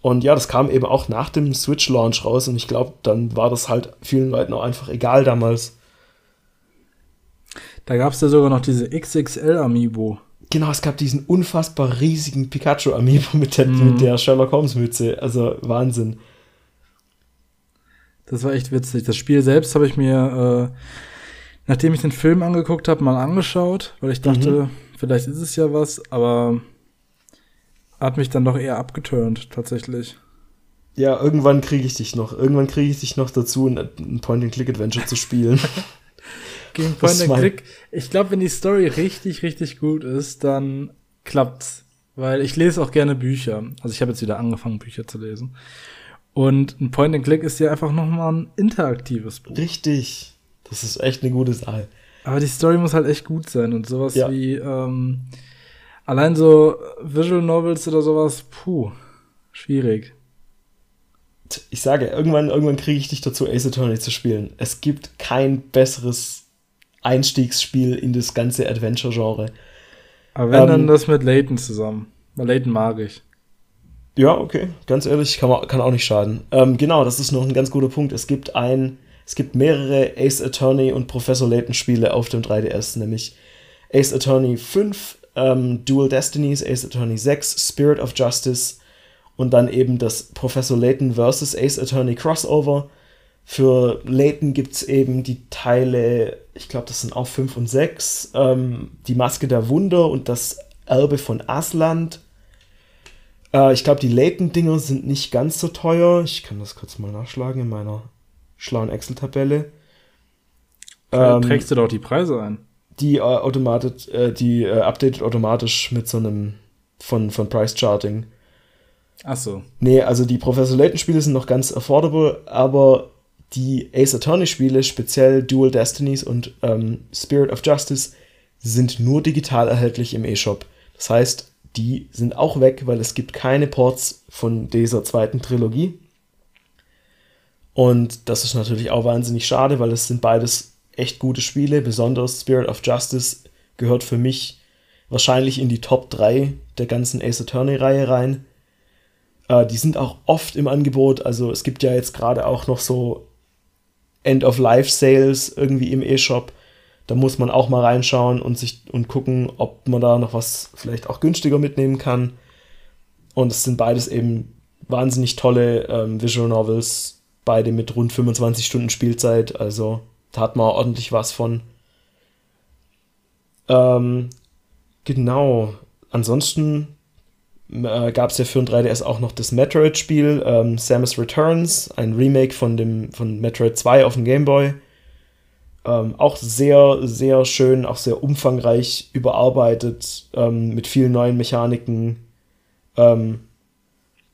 Und ja, das kam eben auch nach dem Switch-Launch raus. Und ich glaube, dann war das halt vielen Leuten auch einfach egal damals. Da gab es ja sogar noch diese XXL-Amiibo. Genau, es gab diesen unfassbar riesigen Pikachu-Amiibo mit der Sherlock-Holmes-Mütze. Also Wahnsinn. Das war echt witzig. Das Spiel selbst habe ich mir nachdem ich den Film angeguckt habe, mal angeschaut, weil ich dachte, vielleicht ist es ja was, aber hat mich dann doch eher abgeturnt, tatsächlich. Ja, irgendwann kriege ich dich noch. Irgendwann kriege ich dich noch dazu, ein Point-and-Click-Adventure zu spielen. Gegen Point-and-Click, ich glaube, wenn die Story richtig, richtig gut ist, dann klappt's. Weil ich lese auch gerne Bücher. Also ich habe jetzt wieder angefangen, Bücher zu lesen. Und ein Point-and-Click ist ja einfach nochmal ein interaktives Buch. Richtig. Das ist echt eine gute Sache. Aber die Story muss halt echt gut sein und sowas ja. Wie allein so Visual Novels oder sowas, schwierig. Ich sage, irgendwann kriege ich dich dazu, Ace Attorney zu spielen. Es gibt kein besseres Einstiegsspiel in das ganze Adventure-Genre. Aber wenn dann das mit Layton zusammen. Layton mag ich. Ja, okay. Ganz ehrlich, kann auch nicht schaden. Genau, das ist noch ein ganz guter Punkt. Es gibt mehrere Ace Attorney und Professor Layton Spiele auf dem 3DS, nämlich Ace Attorney 5, Dual Destinies, Ace Attorney 6, Spirit of Justice und dann eben das Professor Layton vs. Ace Attorney Crossover. Für Layton gibt es eben die Teile, ich glaube, das sind auch 5 und 6, die Maske der Wunder und das Erbe von Asland. Ich glaube, die Layton-Dinger sind nicht ganz so teuer. Ich kann das kurz mal nachschlagen in meiner schlauen Excel-Tabelle. Trägst du doch die Preise ein. Die updatet automatisch mit so einem von Price-Charting. Ach so. Nee, also die Professor Layton-Spiele sind noch ganz affordable, aber die Ace Attorney-Spiele, speziell Dual Destinies und Spirit of Justice, sind nur digital erhältlich im eShop. Das heißt, die sind auch weg, weil es gibt keine Ports von dieser zweiten Trilogie. Und das ist natürlich auch wahnsinnig schade, weil es sind beides echt gute Spiele. Besonders Spirit of Justice gehört für mich wahrscheinlich in die Top 3 der ganzen Ace Attorney-Reihe rein. Die sind auch oft im Angebot, also es gibt ja jetzt gerade auch noch so End-of-Life-Sales irgendwie im eShop. Da muss man auch mal reinschauen und gucken, ob man da noch was vielleicht auch günstiger mitnehmen kann. Und es sind beides eben wahnsinnig tolle Visual Novels, beide mit rund 25 Stunden Spielzeit, also da hat man ordentlich was von. Genau, ansonsten gab es ja für den 3DS auch noch das Metroid-Spiel, Samus Returns, ein Remake von Metroid 2 auf dem Game Boy. Auch sehr, sehr schön, auch sehr umfangreich überarbeitet, mit vielen neuen Mechaniken.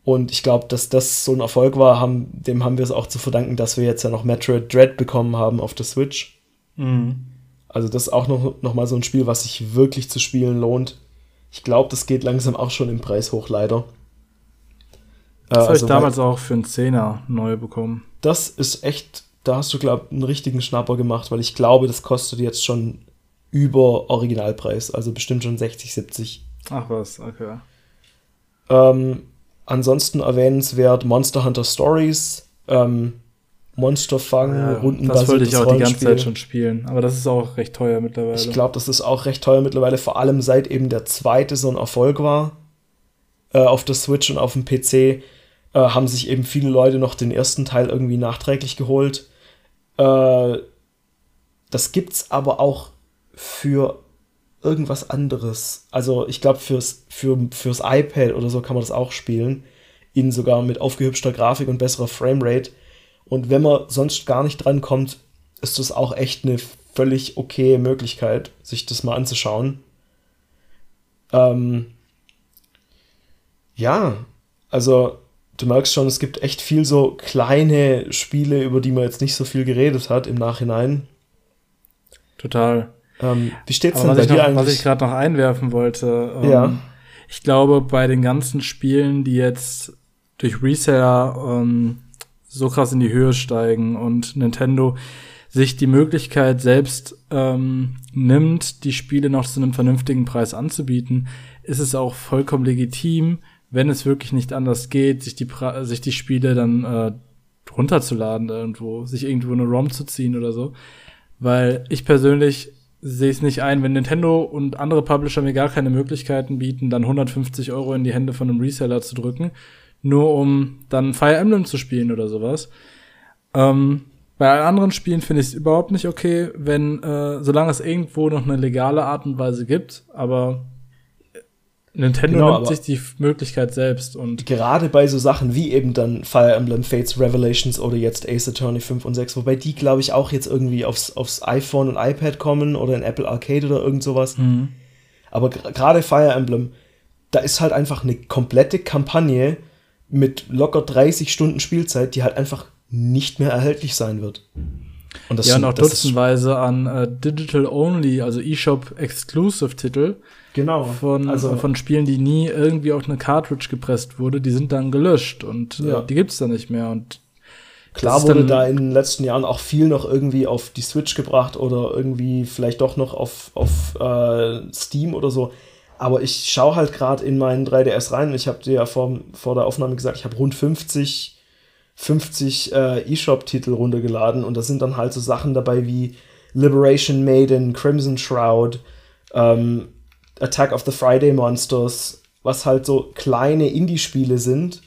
Und ich glaube, dass das so ein Erfolg war, dem haben wir es auch zu verdanken, dass wir jetzt ja noch Metroid Dread bekommen haben auf der Switch. Mhm. Also das ist auch noch mal so ein Spiel, was sich wirklich zu spielen lohnt. Ich glaube, das geht langsam auch schon im Preis hoch, leider. Das habe ich damals auch für einen Zehner neu bekommen. Das ist echt, da hast du, glaube ich, einen richtigen Schnapper gemacht, weil ich glaube, das kostet jetzt schon über Originalpreis, also bestimmt schon 60, 70. Ach was, okay. Ansonsten erwähnenswert Monster Hunter Stories, Monsterfang, ja, rundenbasiertes Rollenspiel. Das wollte ich auch die ganze Zeit schon spielen, aber das ist auch recht teuer mittlerweile. Ich glaube, das ist auch recht teuer mittlerweile, vor allem seit eben der zweite so ein Erfolg war, auf der Switch und auf dem PC, haben sich eben viele Leute noch den ersten Teil irgendwie nachträglich geholt. Das gibt's aber auch für irgendwas anderes. Also ich glaube, fürs iPad oder so kann man das auch spielen, ihnen sogar mit aufgehübschter Grafik und besserer Framerate. Und wenn man sonst gar nicht dran kommt, ist das auch echt eine völlig okay Möglichkeit, sich das mal anzuschauen. Ja, also du merkst schon, es gibt echt viel so kleine Spiele, über die man jetzt nicht so viel geredet hat im Nachhinein. Total. Wie steht's denn bei dir eigentlich? Was ich gerade noch einwerfen wollte, ich glaube, bei den ganzen Spielen, die jetzt durch Reseller so krass in die Höhe steigen und Nintendo sich die Möglichkeit selbst nimmt, die Spiele noch zu einem vernünftigen Preis anzubieten, ist es auch vollkommen legitim, wenn es wirklich nicht anders geht, sich die Spiele dann runterzuladen irgendwo, sich irgendwo eine ROM zu ziehen oder so. Weil ich persönlich sehe es nicht ein, wenn Nintendo und andere Publisher mir gar keine Möglichkeiten bieten, dann 150 Euro in die Hände von einem Reseller zu drücken, nur um dann Fire Emblem zu spielen oder sowas. Bei anderen Spielen finde ich es überhaupt nicht okay, wenn solange es irgendwo noch eine legale Art und Weise gibt, aber Nintendo nimmt sich die Möglichkeit selbst. Und gerade bei so Sachen wie eben dann Fire Emblem Fates, Revelations oder jetzt Ace Attorney 5 und 6, wobei die, glaube ich, auch jetzt irgendwie aufs iPhone und iPad kommen oder in Apple Arcade oder irgend sowas. Mhm. Aber gerade Fire Emblem, da ist halt einfach eine komplette Kampagne, mit locker 30 Stunden Spielzeit, die halt einfach nicht mehr erhältlich sein wird. Und das ja, und auch dutzendweise an Digital-Only, also eShop-Exclusive-Titel. Genau. Von Spielen, die nie irgendwie auf eine Cartridge gepresst wurde, die sind dann gelöscht und die gibt's dann nicht mehr. Und klar wurde da in den letzten Jahren auch viel noch irgendwie auf die Switch gebracht oder irgendwie vielleicht doch noch auf Steam oder so. Aber ich schaue halt gerade in meinen 3DS rein. Ich habe dir ja vor der Aufnahme gesagt, ich habe rund 50 eShop-Titel runtergeladen und da sind dann halt so Sachen dabei wie Liberation Maiden, Crimson Shroud, Attack of the Friday Monsters, was halt so kleine Indie-Spiele sind,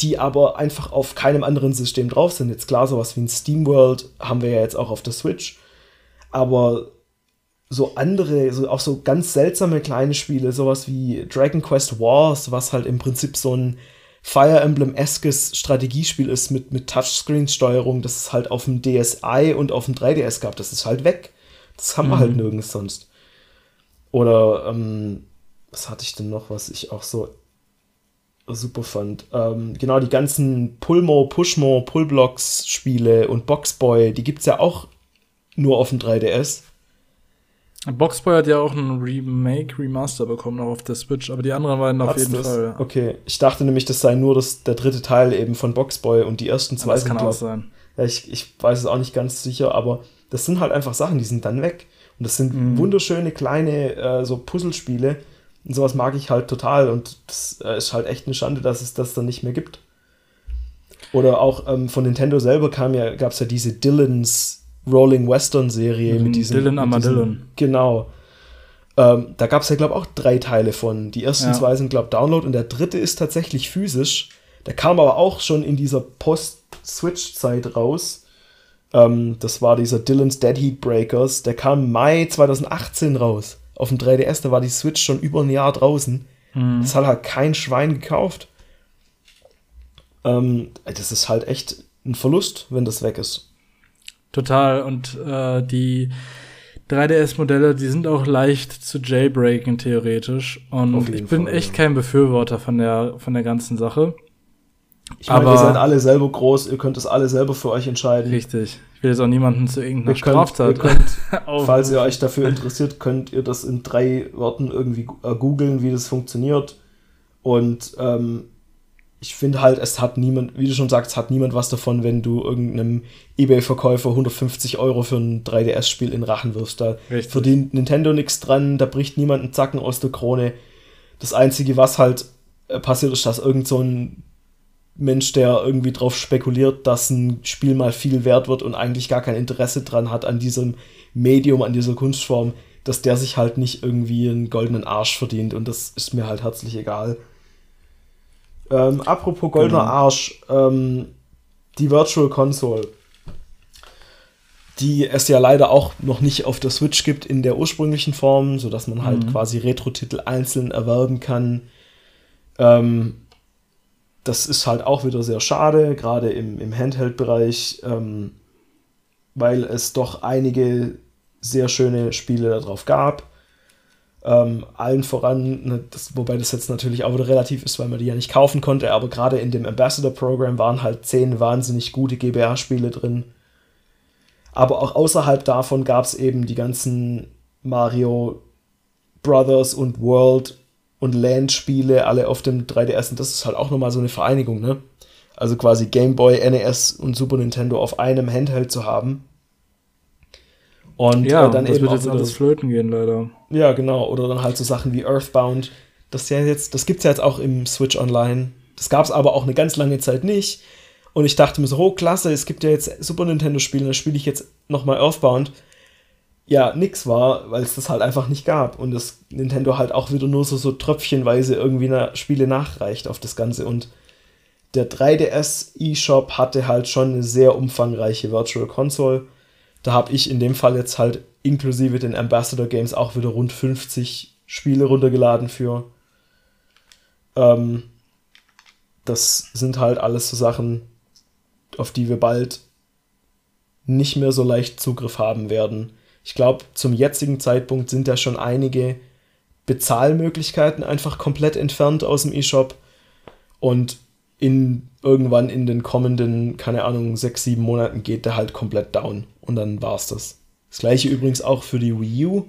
die aber einfach auf keinem anderen System drauf sind. Jetzt klar, sowas wie ein SteamWorld haben wir ja jetzt auch auf der Switch, aber so andere, so auch so ganz seltsame kleine Spiele, sowas wie Dragon Quest Wars, was halt im Prinzip so ein Fire Emblem-eskes Strategiespiel ist mit Touchscreen-Steuerung, das es halt auf dem DSi und auf dem 3DS gab, das ist halt weg. Das haben wir halt nirgends sonst. Oder, was hatte ich denn noch, was ich auch so super fand? Genau, die ganzen Pulmo, Pushmo, Pullblocks-Spiele und Boxboy, die gibt's ja auch nur auf dem 3DS. Boxboy hat ja auch ein Remaster bekommen, auch auf der Switch, aber die anderen beiden auf jeden Fall. Okay, ich dachte nämlich, das sei nur der dritte Teil eben von Boxboy und die ersten zwei sind, glaube ich. Das kann auch sein. Ja, ich weiß es auch nicht ganz sicher, aber das sind halt einfach Sachen, die sind dann weg. Und das sind wunderschöne kleine so Puzzlespiele. Und sowas mag ich halt total und das ist halt echt eine Schande, dass es das dann nicht mehr gibt. Oder auch von Nintendo selber gab's ja diese Dylans Rolling Western Serie mit diesem Dylan Armadillon. Genau. Da gab es ja, glaube ich, auch 3 Teile von. Die ersten 2 sind, glaube ich, Download und der dritte ist tatsächlich physisch. Der kam aber auch schon in dieser Post-Switch-Zeit raus. Das war dieser Dylan's Dead Heat Breakers. Der kam im Mai 2018 raus. Auf dem 3DS, da war die Switch schon über ein Jahr draußen. Mhm. Das hat halt kein Schwein gekauft. Das ist halt echt ein Verlust, wenn das weg ist. Total. Und die 3DS-Modelle, die sind auch leicht zu jailbreaken, theoretisch. Und ich bin echt kein Befürworter von der ganzen Sache. Ich meine, ihr seid alle selber groß, ihr könnt das alle selber für euch entscheiden. Richtig. Ich will jetzt auch niemanden zu irgendeiner Straftat. Falls ihr euch dafür interessiert, könnt ihr das in 3 Worten irgendwie googeln, wie das funktioniert. Und ich finde halt, es hat niemand, wie du schon sagst, hat niemand was davon, wenn du irgendeinem eBay-Verkäufer 150 € für ein 3DS-Spiel in Rachen wirfst. Da verdient Nintendo nichts dran, da bricht niemand einen Zacken aus der Krone. Das Einzige, was halt passiert, ist, dass irgend so ein Mensch, der irgendwie drauf spekuliert, dass ein Spiel mal viel wert wird und eigentlich gar kein Interesse dran hat an diesem Medium, an dieser Kunstform, dass der sich halt nicht irgendwie einen goldenen Arsch verdient. Und das ist mir halt herzlich egal. Apropos goldener Arsch, die Virtual Console, die es ja leider auch noch nicht auf der Switch gibt in der ursprünglichen Form, sodass man halt quasi Retro-Titel einzeln erwerben kann. Das ist halt auch wieder sehr schade, gerade im Handheld-Bereich, weil es doch einige sehr schöne Spiele darauf gab. Allen voran, wobei das jetzt natürlich auch wieder relativ ist, weil man die ja nicht kaufen konnte, aber gerade in dem Ambassador-Programm waren halt 10 wahnsinnig gute GBA-Spiele drin. Aber auch außerhalb davon gab es eben die ganzen Mario Brothers und World und Land-Spiele, alle auf dem 3DS. Und das ist halt auch nochmal so eine Vereinigung, ne? Also quasi Game Boy, NES und Super Nintendo auf einem Handheld zu haben. Und ja, dann das eben wird jetzt alles flöten gehen, leider. Ja, genau. Oder dann halt so Sachen wie Earthbound. Das gibt's ja jetzt auch im Switch Online. Das gab's aber auch eine ganz lange Zeit nicht. Und ich dachte mir so, oh, klasse, es gibt ja jetzt Super Nintendo-Spiele, dann spiele ich jetzt nochmal Earthbound. Ja, nix war, weil es das halt einfach nicht gab. Und das Nintendo halt auch wieder nur so tröpfchenweise irgendwie Spiele nachreicht auf das Ganze. Und der 3DS eShop hatte halt schon eine sehr umfangreiche Virtual Console. Da habe ich in dem Fall jetzt halt inklusive den Ambassador Games auch wieder rund 50 Spiele runtergeladen für. Das sind halt alles so Sachen, auf die wir bald nicht mehr so leicht Zugriff haben werden. Ich glaube, zum jetzigen Zeitpunkt sind ja schon einige Bezahlmöglichkeiten einfach komplett entfernt aus dem eShop. und irgendwann in den kommenden, keine Ahnung, 6-7 Monaten geht der halt komplett down und dann war's das. Das gleiche übrigens auch für die Wii U.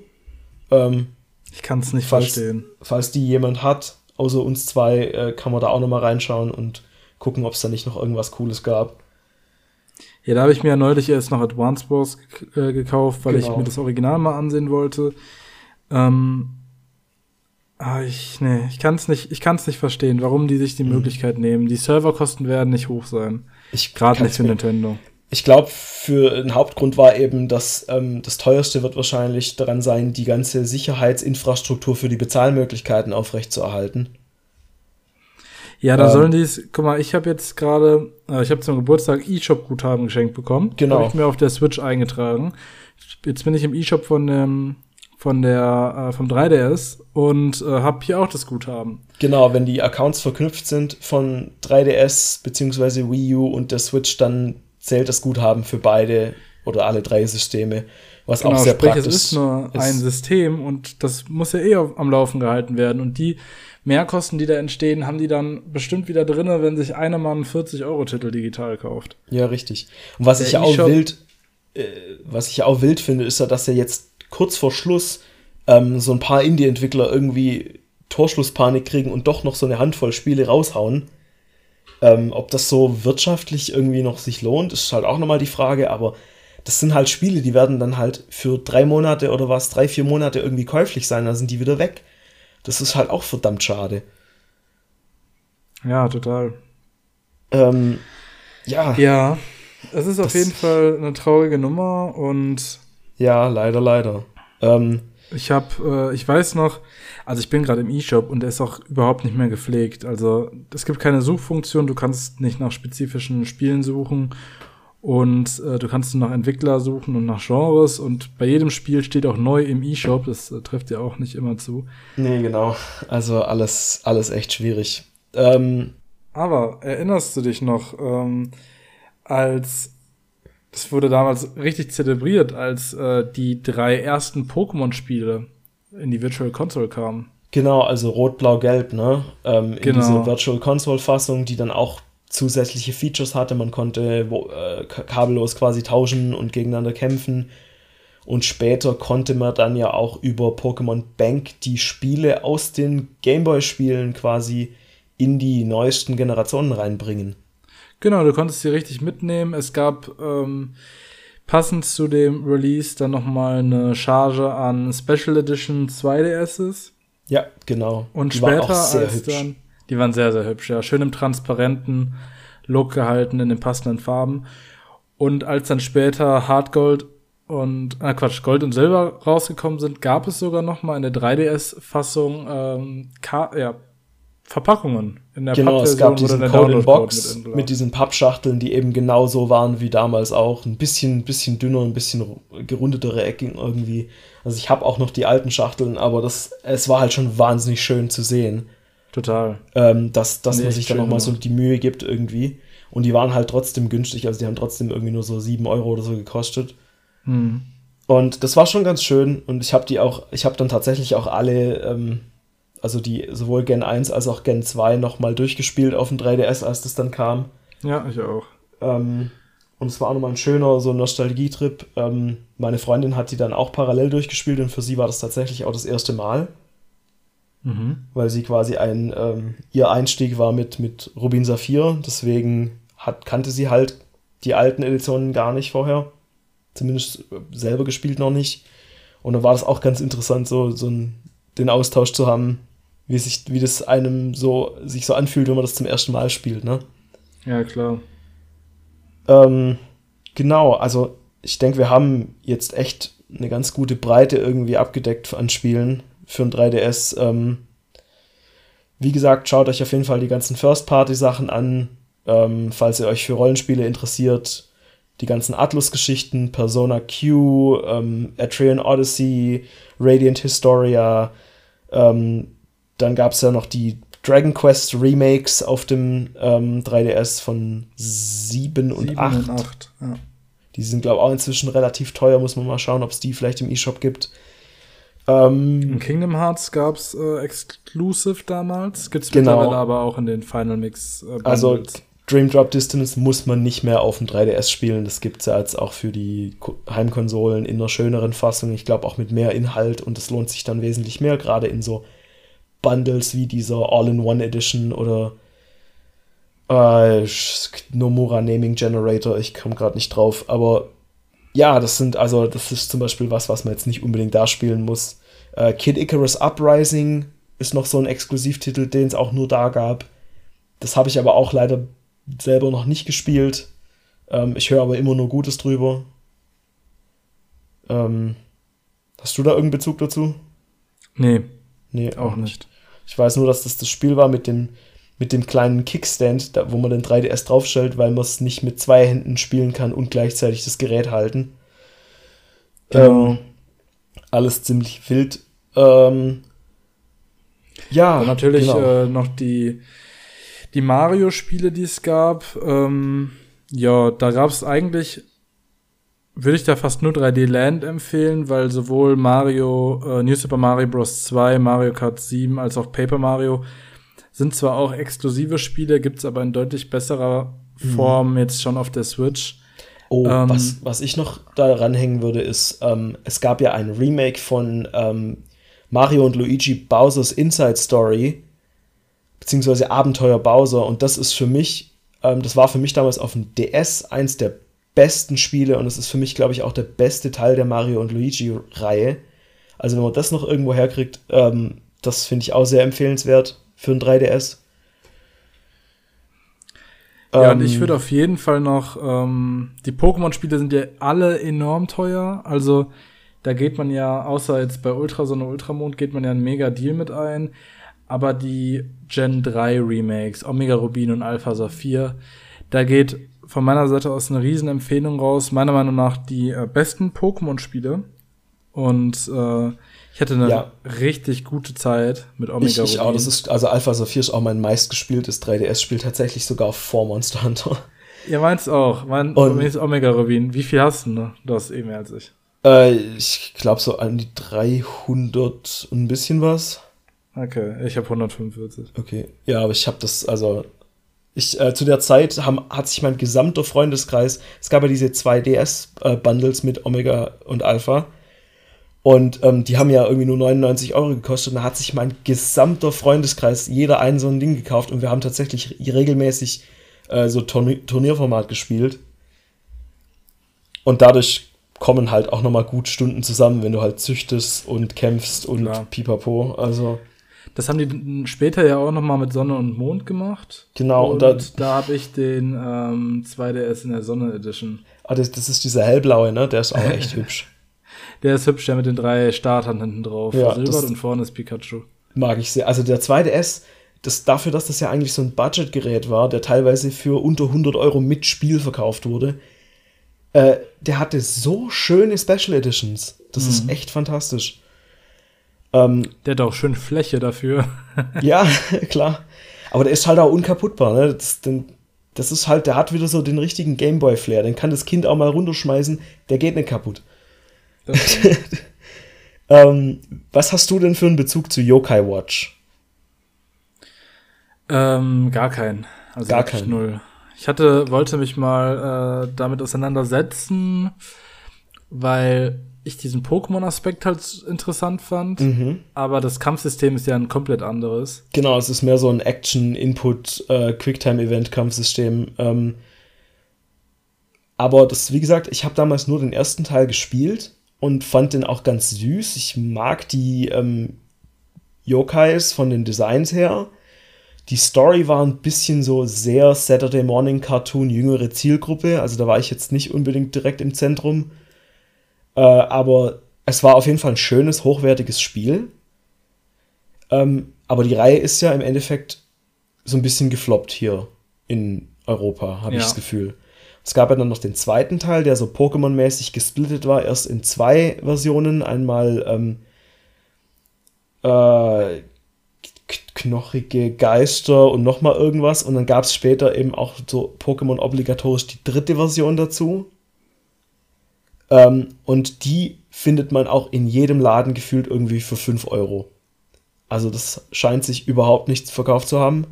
Ich kann es nicht verstehen. Falls die jemand hat, außer uns zwei, kann man da auch nochmal reinschauen und gucken, ob es da nicht noch irgendwas Cooles gab. Ja, da habe ich mir ja neulich erst noch Advance Wars gekauft, weil ich mir das Original mal ansehen wollte. Ich kann's nicht verstehen, warum die sich die Möglichkeit nehmen. Die Serverkosten werden nicht hoch sein. Gerade nicht für Nintendo. Ich glaube, für einen Hauptgrund war eben, dass das Teuerste wird wahrscheinlich daran sein, die ganze Sicherheitsinfrastruktur für die Bezahlmöglichkeiten aufrechtzuerhalten. Ja, da sollen die es. Guck mal, ich habe jetzt gerade, ich habe zum Geburtstag eShop-Guthaben geschenkt bekommen. Genau. Habe ich mir auf der Switch eingetragen. Jetzt bin ich im eShop vom 3DS und habe hier auch das Guthaben. Genau, wenn die Accounts verknüpft sind von 3DS bzw. Wii U und der Switch, dann zählt das Guthaben für beide oder alle drei Systeme, was auch sehr praktisch ist. Es ist nur ein System und das muss ja eh am Laufen gehalten werden und die Mehrkosten, die da entstehen, haben die dann bestimmt wieder drin, wenn sich einer mal einen 40-Euro-Titel digital kauft. Ja, richtig. Und was ich auch wild finde, ist ja, dass ja jetzt kurz vor Schluss so ein paar Indie-Entwickler irgendwie Torschlusspanik kriegen und doch noch so eine Handvoll Spiele raushauen. Ob das so wirtschaftlich irgendwie noch sich lohnt, ist halt auch nochmal die Frage, aber das sind halt Spiele, die werden dann halt für 3 Monate oder was, 3-4 Monate irgendwie käuflich sein, dann sind die wieder weg. Das ist halt auch verdammt schade. Ja, total. Ja, es ist auf jeden Fall eine traurige Nummer und ja, leider. Ich weiß noch, also ich bin gerade im eShop und der ist auch überhaupt nicht mehr gepflegt. Also es gibt keine Suchfunktion, du kannst nicht nach spezifischen Spielen suchen und du kannst nur nach Entwickler suchen und nach Genres und bei jedem Spiel steht auch neu im eShop, das trifft ja auch nicht immer zu. Nee, genau, also alles echt schwierig. Aber erinnerst du dich noch, als das wurde damals richtig zelebriert, als die 3 ersten Pokémon-Spiele in die Virtual Console kamen. Genau, also Rot, Blau, Gelb, ne? Genau. In diese Virtual Console-Fassung, die dann auch zusätzliche Features hatte. Man konnte kabellos quasi tauschen und gegeneinander kämpfen. Und später konnte man dann ja auch über Pokémon Bank die Spiele aus den Gameboy-Spielen quasi in die neuesten Generationen reinbringen. Genau, du konntest sie richtig mitnehmen. Es gab passend zu dem Release dann nochmal eine Charge an Special Edition 2DSs. Ja, genau. Und die später die waren sehr, sehr hübsch, ja. Schön im transparenten Look gehalten, in den passenden Farben. Und als dann später Gold und Silber rausgekommen sind, gab es sogar nochmal in der 3DS-Fassung Verpackungen in der Pappversion. Genau, es gab diesen Code-in-Box mit diesen Pappschachteln, die eben genauso waren wie damals auch. Ein bisschen dünner, ein bisschen gerundetere Ecken irgendwie. Also ich habe auch noch die alten Schachteln, aber es war halt schon wahnsinnig schön zu sehen. Total. Dass man sich da nochmal so die Mühe gibt irgendwie. Und die waren halt trotzdem günstig, also die haben trotzdem irgendwie nur so 7 € oder so gekostet. Hm. Und das war schon ganz schön und ich habe dann tatsächlich auch alle also die sowohl Gen 1 als auch Gen 2 nochmal durchgespielt auf dem 3DS, als das dann kam. Ja, ich auch. Und es war auch nochmal ein schöner so Nostalgietrip. Meine Freundin hat die dann auch parallel durchgespielt und für sie war das tatsächlich auch das erste Mal. Mhm. Weil sie quasi ihr Einstieg war mit Rubin Saphir, deswegen kannte sie halt die alten Editionen gar nicht vorher. Zumindest selber gespielt noch nicht. Und dann war das auch ganz interessant, den Austausch zu haben, wie das einem sich so anfühlt, wenn man das zum ersten Mal spielt, ne? Ja, klar. Genau, also ich denke, wir haben jetzt echt eine ganz gute Breite irgendwie abgedeckt an Spielen für ein 3DS. Wie gesagt, schaut euch auf jeden Fall die ganzen First-Party-Sachen an, falls ihr euch für Rollenspiele interessiert. Die ganzen Atlus-Geschichten, Persona Q, Atrean Odyssey, Radiant Historia, dann gab es ja noch die Dragon Quest Remakes auf dem 3DS von 7 und 8. Und 8, ja. Die sind, glaube ich, auch inzwischen relativ teuer. Muss man mal schauen, ob es die vielleicht im eShop gibt. Kingdom Hearts gab es exclusive damals. Gibt es mittlerweile aber auch in den Final Mix. Also Dream Drop Distance muss man nicht mehr auf dem 3DS spielen. Das gibt es ja jetzt auch für die Heimkonsolen in einer schöneren Fassung. Ich glaube auch mit mehr Inhalt. Und das lohnt sich dann wesentlich mehr, gerade in so Bundles wie dieser All-in-One Edition oder Nomura Naming Generator. Ich komme gerade nicht drauf. Aber ja, das ist zum Beispiel was man jetzt nicht unbedingt da spielen muss. Kid Icarus Uprising ist noch so ein Exklusivtitel, den es auch nur da gab. Das habe ich aber auch leider selber noch nicht gespielt. Ich höre aber immer nur Gutes drüber. Hast du da irgendeinen Bezug dazu? Nee, auch nicht. Ich weiß nur, dass das Spiel war mit dem kleinen Kickstand, wo man den 3DS draufstellt, weil man es nicht mit zwei Händen spielen kann und gleichzeitig das Gerät halten. Genau. Alles ziemlich wild. Ja, und natürlich noch die Mario-Spiele, die es gab. Da gab es eigentlich, würde ich da fast nur 3D Land empfehlen, weil sowohl New Super Mario Bros. 2, Mario Kart 7 als auch Paper Mario sind zwar auch exklusive Spiele, gibt's aber in deutlich besserer Form jetzt schon auf der Switch. Was ich noch da ranhängen würde, ist, es gab ja ein Remake von Mario und Luigi Bowser's Inside Story, beziehungsweise Abenteuer Bowser. Und das ist für mich, das war für mich damals auf dem DS eins der besten Spiele. Und es ist für mich, glaube ich, auch der beste Teil der Mario und Luigi-Reihe. Also wenn man das noch irgendwo herkriegt, das finde ich auch sehr empfehlenswert. Für ein 3DS. Ja, und ich würde auf jeden Fall noch die Pokémon-Spiele sind ja alle enorm teuer. Also da geht man ja, außer jetzt bei Ultrasonne und Ultramond, geht man ja einen Mega-Deal mit ein. Aber die Gen 3 Remakes, Omega Rubin und Alpha Saphir, da geht von meiner Seite aus eine Riesenempfehlung raus. Meiner Meinung nach die besten Pokémon-Spiele. Und ich hatte eine richtig gute Zeit mit Omega Rubin. Ich auch. Also Alpha Saphir ist auch mein meistgespieltes 3DS-Spiel, tatsächlich sogar vor Monster Hunter. Ja, meins auch. Mein ist Omega Rubin. Wie viel hast du, ne? Du hast eh mehr als ich. Ich glaube so an die 300 und ein bisschen was. Okay, ich habe 145. Okay, ja, aber ich habe das, also zu der Zeit hat sich mein gesamter Freundeskreis, es gab ja diese 2DS-Bundles mit Omega und Alpha, und die haben ja irgendwie nur 99 € gekostet. Und da hat sich mein gesamter Freundeskreis jeder einen so ein Ding gekauft. Und wir haben tatsächlich regelmäßig so Turnierformat gespielt. Und dadurch kommen halt auch nochmal gut Stunden zusammen, wenn du halt züchtest und kämpfst und pipapo. Also das haben die später ja auch nochmal mit Sonne und Mond gemacht. Genau. Und da habe ich den 2DS in der Sonne Edition. Ah, das ist dieser hellblaue, ne? Der ist auch echt hübsch. Der ist hübsch, der mit den 3 Startern hinten drauf. Ja, silbert und vorne ist Pikachu. Mag ich sehr. Also der 2DS, dafür, dass das ja eigentlich so ein Budgetgerät war, der teilweise für unter 100 € mit Spiel verkauft wurde, der hatte so schöne Special Editions. Das ist echt fantastisch. Der hat auch schön Fläche dafür. Ja, klar. Aber der ist halt auch unkaputtbar. Ne? Das ist halt, der hat wieder so den richtigen Gameboy-Flair. Den kann das Kind auch mal runterschmeißen. Der geht nicht kaputt. Okay. Was hast du denn für einen Bezug zu Yokai Watch? Gar keinen. Also gar keinen. Null. Ich wollte mich mal damit auseinandersetzen, weil ich diesen Pokémon-Aspekt halt interessant fand. Aber das Kampfsystem ist ja ein komplett anderes. Genau, es ist mehr so ein Action-Input-Quicktime-Event-Kampfsystem. Aber das, wie gesagt, ich habe damals nur den ersten Teil gespielt und fand den auch ganz süß. Ich mag die Yokais von den Designs her. Die Story war ein bisschen so sehr Saturday Morning Cartoon, jüngere Zielgruppe. Also da war ich jetzt nicht unbedingt direkt im Zentrum. Aber es war auf jeden Fall ein schönes, hochwertiges Spiel. Aber die Reihe ist ja im Endeffekt so ein bisschen gefloppt hier in Europa, habe ich das Gefühl. Es gab ja dann noch den zweiten Teil, der so Pokémon-mäßig gesplittet war, erst in 2 Versionen. Einmal knochige Geister und nochmal irgendwas. Und dann gab es später eben auch so Pokémon obligatorisch die dritte Version dazu. Und die findet man auch in jedem Laden gefühlt irgendwie für 5 Euro. Also das scheint sich überhaupt nicht verkauft zu haben.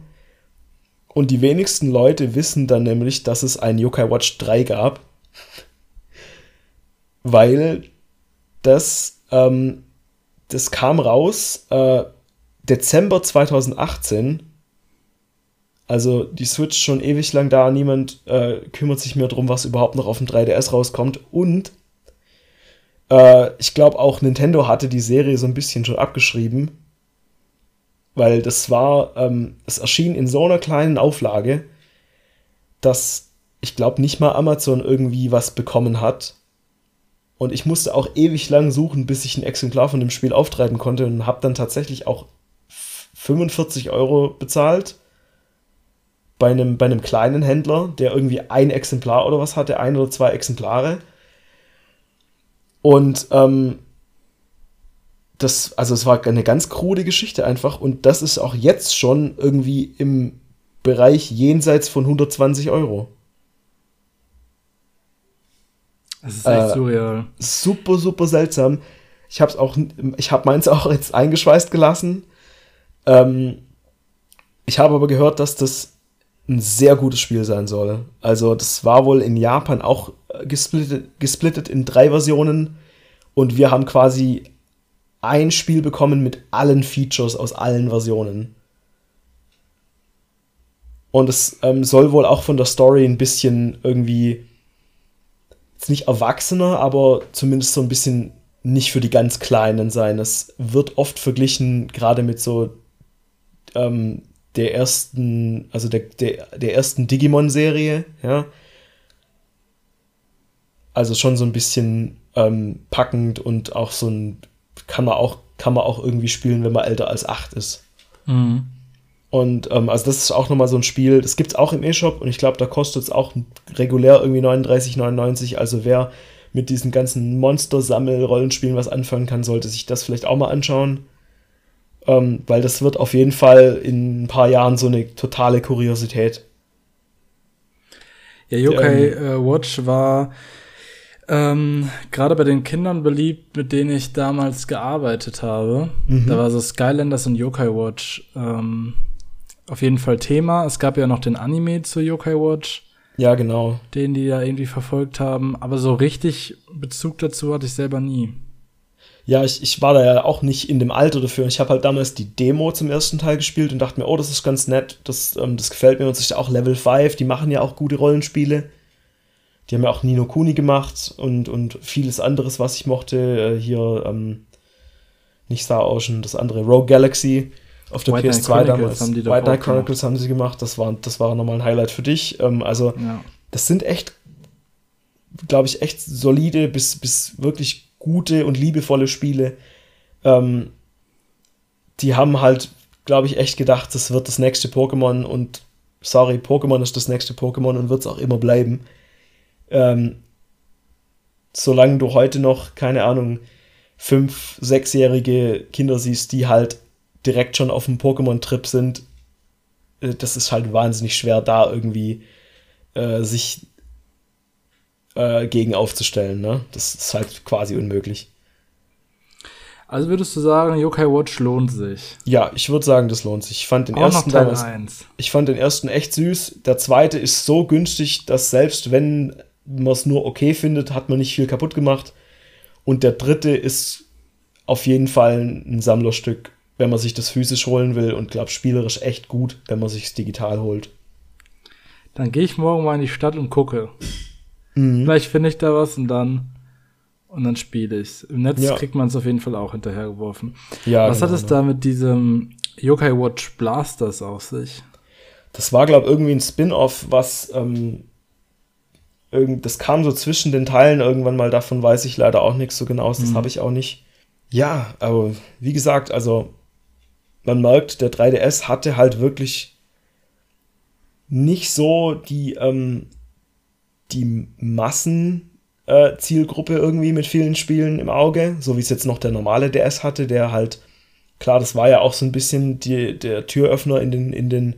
Und die wenigsten Leute wissen dann nämlich, dass es ein Yo-Kai Watch 3 gab. Weil das kam raus Dezember 2018. Also die Switch schon ewig lang da. Niemand kümmert sich mehr drum, was überhaupt noch auf dem 3DS rauskommt. Und ich glaube auch Nintendo hatte die Serie so ein bisschen schon abgeschrieben. Weil das war, es erschien in so einer kleinen Auflage, dass ich glaube nicht mal Amazon irgendwie was bekommen hat. Und ich musste auch ewig lang suchen, bis ich ein Exemplar von dem Spiel auftreiben konnte und habe dann tatsächlich auch 45 Euro bezahlt bei einem kleinen Händler, der irgendwie ein Exemplar oder was hatte, ein oder zwei Exemplare. Und es war eine ganz krude Geschichte einfach, und das ist auch jetzt schon irgendwie im Bereich jenseits von 120 Euro. Das ist echt surreal. Super, super seltsam. Ich habe meins auch jetzt eingeschweißt gelassen. Ich habe aber gehört, dass das ein sehr gutes Spiel sein soll. Also das war wohl in Japan auch gesplittet in 3 Versionen, und wir haben quasi ein Spiel bekommen mit allen Features aus allen Versionen. Und es soll wohl auch von der Story ein bisschen irgendwie, jetzt nicht erwachsener, aber zumindest so ein bisschen nicht für die ganz Kleinen sein. Es wird oft verglichen, gerade mit so der ersten Digimon-Serie, ja. Also schon so ein bisschen packend, und auch so ein kann man auch irgendwie spielen, wenn man älter als 8 ist. Mhm. Und also das ist auch nochmal so ein Spiel, das gibt's auch im eShop, und ich glaube, da kostet es auch regulär irgendwie 39,99. Also wer mit diesen ganzen Monster-Sammel-Rollenspielen was anfangen kann, sollte sich das vielleicht auch mal anschauen. Weil das wird auf jeden Fall in ein paar Jahren so eine totale Kuriosität. Ja, Yo-Kai Watch war gerade bei den Kindern beliebt, mit denen ich damals gearbeitet habe. Mhm. Da war so Skylanders und Yo-Kai Watch auf jeden Fall Thema. Es gab ja noch den Anime zu Yo-Kai Watch. Ja, genau. Den die da irgendwie verfolgt haben. Aber so richtig Bezug dazu hatte ich selber nie. Ja, ich war da ja auch nicht in dem Alter dafür. Ich habe halt damals die Demo zum ersten Teil gespielt und dachte mir, oh, das ist ganz nett, das gefällt mir. Und es ist auch Level 5, die machen ja auch gute Rollenspiele. Die haben ja auch Ni no Kuni gemacht und vieles anderes, was ich mochte. Hier, nicht Star Ocean, das andere, Rogue Galaxy auf der White PS2 damals. White Knight Chronicles haben sie gemacht. Das war nochmal ein Highlight für dich. Also, ja. Das sind echt, glaube ich, echt solide bis wirklich gute und liebevolle Spiele. Die haben halt, glaube ich, echt gedacht, das wird das nächste Pokémon. Und sorry, Pokémon ist das nächste Pokémon und wird es auch immer bleiben. Solange du heute noch, keine Ahnung, 5-, 6-jährige Kinder siehst, die halt direkt schon auf dem Pokémon-Trip sind, das ist halt wahnsinnig schwer, da irgendwie sich gegen aufzustellen, ne? Das ist halt quasi unmöglich. Also würdest du sagen, Yo-Kai Watch lohnt sich? Ja, ich würde sagen, das lohnt sich. Ich fand den ersten echt süß. Der zweite ist so günstig, dass selbst wenn man es nur okay findet, hat man nicht viel kaputt gemacht. Und der dritte ist auf jeden Fall ein Sammlerstück, wenn man sich das physisch holen will, und glaube spielerisch echt gut, wenn man sich es digital holt. Dann gehe ich morgen mal in die Stadt und gucke. Mhm. Vielleicht finde ich da was und dann spiele ich es. Im Netz kriegt man es auf jeden Fall auch hinterhergeworfen. Ja, was hat es da mit diesem Yo-Kai Watch Blasters auf sich? Das war, glaube ich, irgendwie ein Spin-Off, was das kam so zwischen den Teilen irgendwann mal. Davon weiß ich leider auch nichts so genau. Das habe ich auch nicht. Ja, aber wie gesagt, also man merkt, der 3DS hatte halt wirklich nicht so die Massen Zielgruppe irgendwie mit vielen Spielen im Auge, so wie es jetzt noch der normale DS hatte, der halt, klar, das war ja auch so ein bisschen der Türöffner in den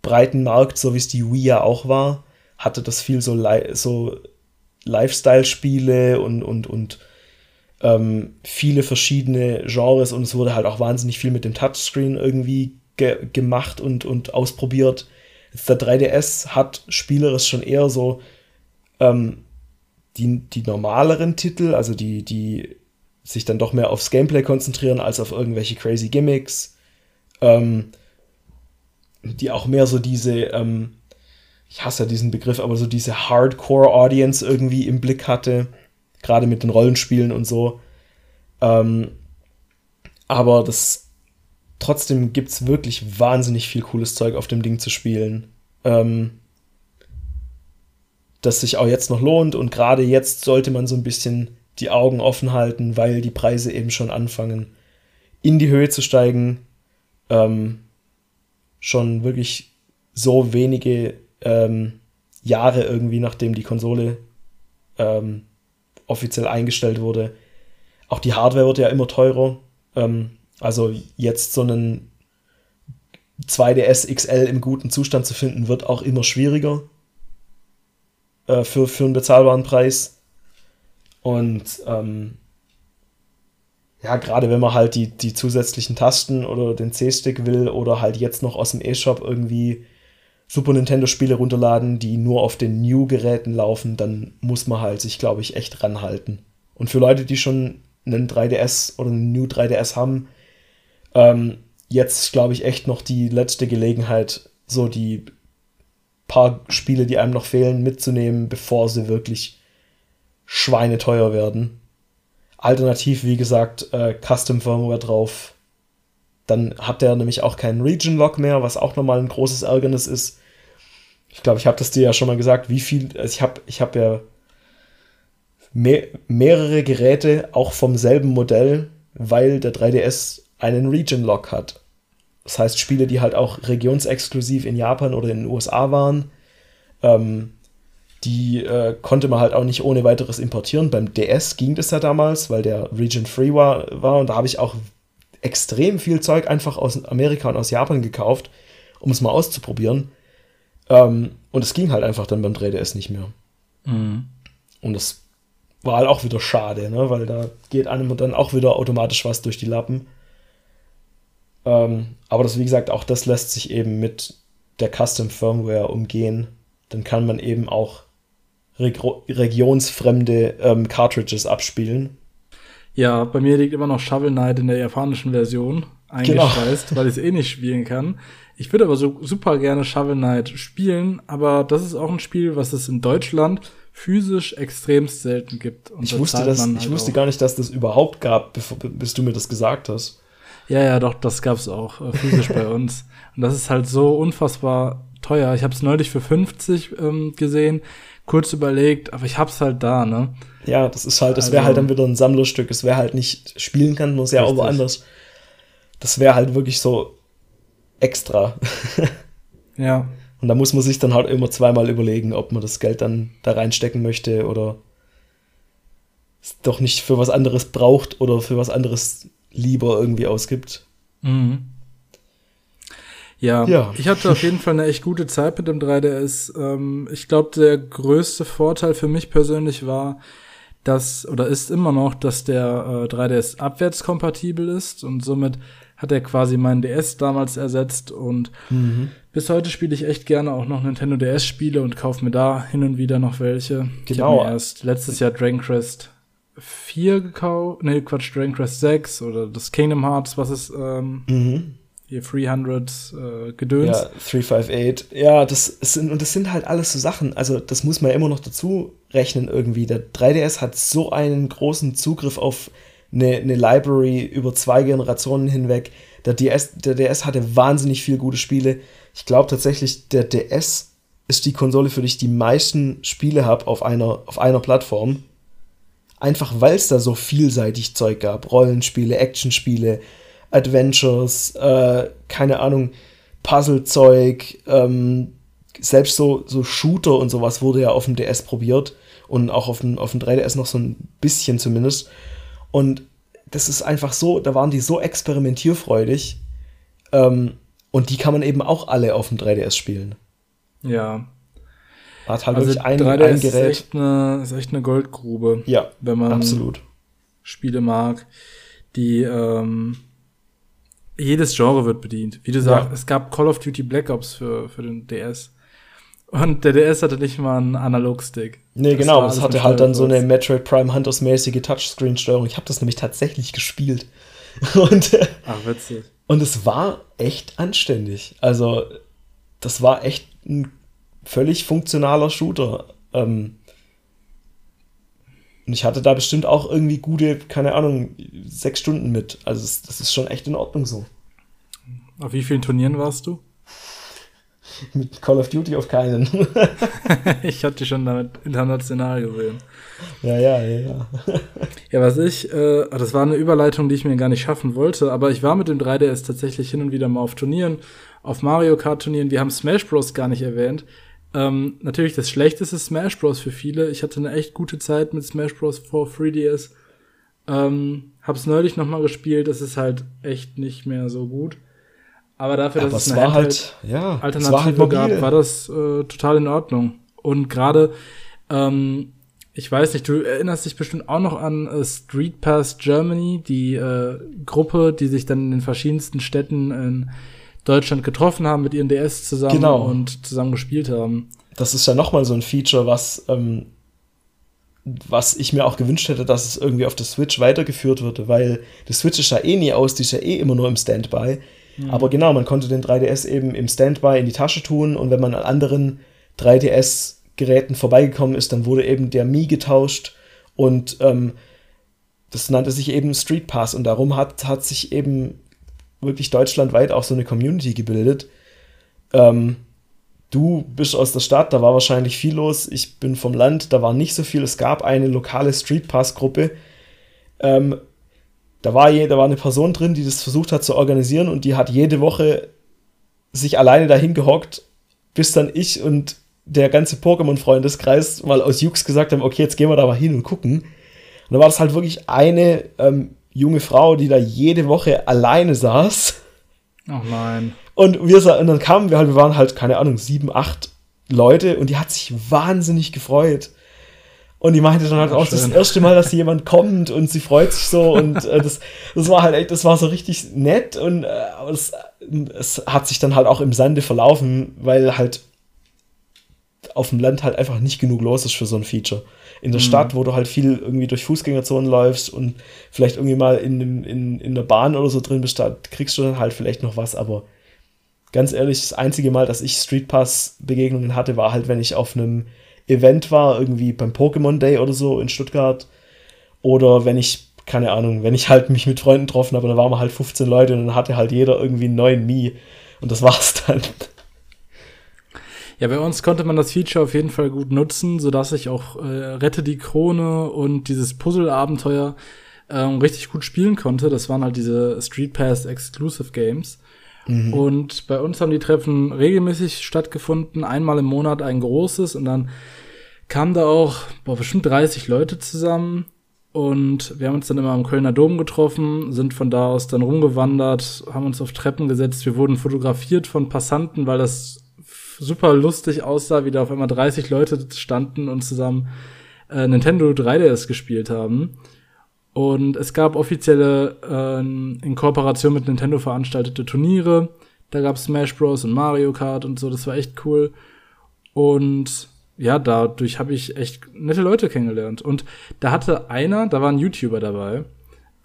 breiten Markt, so wie es die Wii ja auch war, hatte das viel so Lifestyle-Spiele und viele verschiedene Genres, und es wurde halt auch wahnsinnig viel mit dem Touchscreen irgendwie gemacht und ausprobiert. Jetzt der 3DS hat spielerisch schon eher so die normaleren Titel, also die sich dann doch mehr aufs Gameplay konzentrieren als auf irgendwelche crazy Gimmicks, die auch mehr so diese, ich hasse ja diesen Begriff, aber so diese Hardcore-Audience irgendwie im Blick hatte, gerade mit den Rollenspielen und so. Aber trotzdem gibt es wirklich wahnsinnig viel cooles Zeug auf dem Ding zu spielen, das sich auch jetzt noch lohnt, und gerade jetzt sollte man so ein bisschen die Augen offen halten, weil die Preise eben schon anfangen, in die Höhe zu steigen. Schon wirklich so wenige Jahre irgendwie, nachdem die Konsole offiziell eingestellt wurde. Auch die Hardware wird ja immer teurer. Also jetzt so einen 2DS XL im guten Zustand zu finden, wird auch immer schwieriger für einen bezahlbaren Preis. Und ja, gerade wenn man halt die zusätzlichen Tasten oder den C-Stick will oder halt jetzt noch aus dem eShop irgendwie Super Nintendo-Spiele runterladen, die nur auf den New-Geräten laufen, dann muss man halt sich, glaube ich, echt ranhalten. Und für Leute, die schon einen 3DS oder einen New 3DS haben, jetzt, glaube ich, echt noch die letzte Gelegenheit, so die paar Spiele, die einem noch fehlen, mitzunehmen, bevor sie wirklich schweineteuer werden. Alternativ, wie gesagt, Custom-Firmware drauf. Dann hat der nämlich auch keinen Region-Lock mehr, was auch nochmal ein großes Ärgernis ist. Ich glaube, ich habe das dir ja schon mal gesagt, wie viel, also ich hab ja mehrere Geräte, auch vom selben Modell, weil der 3DS einen Region-Lock hat. Das heißt, Spiele, die halt auch regionsexklusiv in Japan oder in den USA waren, die konnte man halt auch nicht ohne weiteres importieren. Beim DS ging das ja damals, weil der Region-Free war. Und da habe ich auch extrem viel Zeug einfach aus Amerika und aus Japan gekauft, um es mal auszuprobieren. Und es ging halt einfach dann beim 3DS nicht mehr. Mhm. Und das war halt auch wieder schade, ne? Weil da geht einem dann auch wieder automatisch was durch die Lappen. Aber das, wie gesagt, auch das lässt sich eben mit der Custom-Firmware umgehen. Dann kann man eben auch regionsfremde Cartridges abspielen. Ja, bei mir liegt immer noch Shovel Knight in der japanischen Version eingeschweißt, genau. Weil ich es eh nicht spielen kann. Ich würde aber so super gerne Shovel Knight spielen, aber das ist auch ein Spiel, was es in Deutschland physisch extremst selten gibt. Und ich wusste gar nicht, dass das überhaupt gab, bis du mir das gesagt hast. Ja, doch, das gab's auch physisch bei uns. Und das ist halt so unfassbar teuer. Ich habe es neulich für 50 gesehen, kurz überlegt, aber ich hab's halt da, ne? Ja, das ist halt, das wäre also, halt dann wieder ein Sammlerstück. Es wäre halt nicht spielen kann, muss ja auch woanders. Das wäre halt wirklich so extra. Ja. Und da muss man sich dann halt immer zweimal überlegen, ob man das Geld dann da reinstecken möchte oder es doch nicht für was anderes braucht oder für was anderes lieber irgendwie ausgibt. Mhm. Ja, ich hatte auf jeden Fall eine echt gute Zeit mit dem 3DS. Ich glaube, der größte Vorteil für mich persönlich war, dass, oder ist immer noch, dass der 3DS abwärtskompatibel ist, und somit hat er quasi meinen DS damals ersetzt, und bis heute spiele ich echt gerne auch noch Nintendo DS-Spiele und kaufe mir da hin und wieder noch welche. Genau. Ich habe mir erst letztes Jahr Dragon Quest 4 gekauft, Dragon Quest 6 oder das Kingdom Hearts, was ist, hier 300 Gedöns. Ja, 358. Ja, das sind halt alles so Sachen. Also, das muss man immer noch dazu rechnen irgendwie. Der 3DS hat so einen großen Zugriff auf eine Library über 2 Generationen hinweg. Der DS hatte wahnsinnig viele gute Spiele. Ich glaube tatsächlich, der DS ist die Konsole, für die ich die meisten Spiele habe auf einer Plattform. Einfach, weil es da so vielseitig Zeug gab. Rollenspiele, Actionspiele, Adventures, keine Ahnung, Puzzlezeug, selbst so Shooter und sowas wurde ja auf dem DS probiert und auch auf dem 3DS noch so ein bisschen zumindest. Und das ist einfach so, da waren die so experimentierfreudig, und die kann man eben auch alle auf dem 3DS spielen. Ja. Man hat halt also wirklich ein Gerät. Ist echt eine Goldgrube. Ja, wenn man absolut Spiele mag, die jedes Genre wird bedient. Wie du sagst, es gab Call of Duty Black Ops für den DS. Und der DS hatte nicht mal einen Analogstick. Nee, das genau, es hatte halt dann so eine Metroid Prime Hunters-mäßige Touchscreen-Steuerung. Ich habe das nämlich tatsächlich gespielt. Ach, witzig. Und es war echt anständig. Also, das war echt ein völlig funktionaler Shooter. Und ich hatte da bestimmt auch irgendwie gute, keine Ahnung, 6 Stunden mit. Also, das ist schon echt in Ordnung so. Auf wie vielen Turnieren warst du? Mit Call of Duty auf keinen. Ich hatte schon damit international gesehen. Ja. Ja, was ich, das war eine Überleitung, die ich mir gar nicht schaffen wollte, aber ich war mit dem 3DS tatsächlich hin und wieder mal auf Turnieren, auf Mario Kart Turnieren. Wir haben Smash Bros. Gar nicht erwähnt. Natürlich das schlechteste Smash Bros. Für viele. Ich hatte eine echt gute Zeit mit Smash Bros. For 3DS. Hab's neulich nochmal gespielt. Es ist halt echt nicht mehr so gut. Aber dafür, dass es eine Alternative gab, war das total in Ordnung. Und gerade, ich weiß nicht, du erinnerst dich bestimmt auch noch an Street Pass Germany, die Gruppe, die sich dann in den verschiedensten Städten in Deutschland getroffen haben, mit ihren DS zusammen und zusammen gespielt haben. Das ist ja nochmal so ein Feature, was ich mir auch gewünscht hätte, dass es irgendwie auf der Switch weitergeführt würde, weil die Switch ist ja eh nie aus, die ist ja eh immer nur im Standby. Aber genau, man konnte den 3DS eben im Standby in die Tasche tun und wenn man an anderen 3DS-Geräten vorbeigekommen ist, dann wurde eben der Mii getauscht und das nannte sich eben Street Pass und darum hat sich eben wirklich deutschlandweit auch so eine Community gebildet. Du bist aus der Stadt, da war wahrscheinlich viel los, ich bin vom Land, da war nicht so viel, es gab eine lokale Street Pass-Gruppe, Da war eine Person drin, die das versucht hat zu organisieren und die hat jede Woche sich alleine dahin gehockt, bis dann ich und der ganze Pokémon-Freundeskreis mal aus Jux gesagt haben, okay, jetzt gehen wir da mal hin und gucken. Und da war das halt wirklich eine junge Frau, die da jede Woche alleine saß. Oh nein. Und dann kamen wir halt, wir waren halt, keine Ahnung, 7, 8 Leute und die hat sich wahnsinnig gefreut. Und die meinte dann halt auch, das erste Mal, dass jemand kommt und sie freut sich so und das war halt echt, das war so richtig nett und es hat sich dann halt auch im Sande verlaufen, weil halt auf dem Land halt einfach nicht genug los ist für so ein Feature. In der Stadt, wo du halt viel irgendwie durch Fußgängerzonen läufst und vielleicht irgendwie mal in der Bahn oder so drin bist, da kriegst du dann halt vielleicht noch was, aber ganz ehrlich, das einzige Mal, dass ich Streetpass-Begegnungen hatte, war halt, wenn ich auf einem Event war, irgendwie beim Pokémon Day oder so in Stuttgart oder wenn ich halt mich mit Freunden getroffen habe, dann waren wir halt 15 Leute und dann hatte halt jeder irgendwie einen neuen Mii und das war's dann. Ja, bei uns konnte man das Feature auf jeden Fall gut nutzen, sodass ich auch Rette die Krone und dieses Puzzle-Abenteuer richtig gut spielen konnte. Das waren halt diese Street Pass Exclusive Games. Mhm. Und bei uns haben die Treffen regelmäßig stattgefunden, einmal im Monat ein großes und dann kamen da auch bestimmt 30 Leute zusammen und wir haben uns dann immer am Kölner Dom getroffen, sind von da aus dann rumgewandert, haben uns auf Treppen gesetzt, wir wurden fotografiert von Passanten, weil das super lustig aussah, wie da auf einmal 30 Leute standen und zusammen Nintendo 3DS gespielt haben. Und es gab offizielle, in Kooperation mit Nintendo veranstaltete Turniere. Da gab es Smash Bros. Und Mario Kart und so. Das war echt cool. Und ja, dadurch habe ich echt nette Leute kennengelernt. Und da hatte einer, da war ein YouTuber dabei,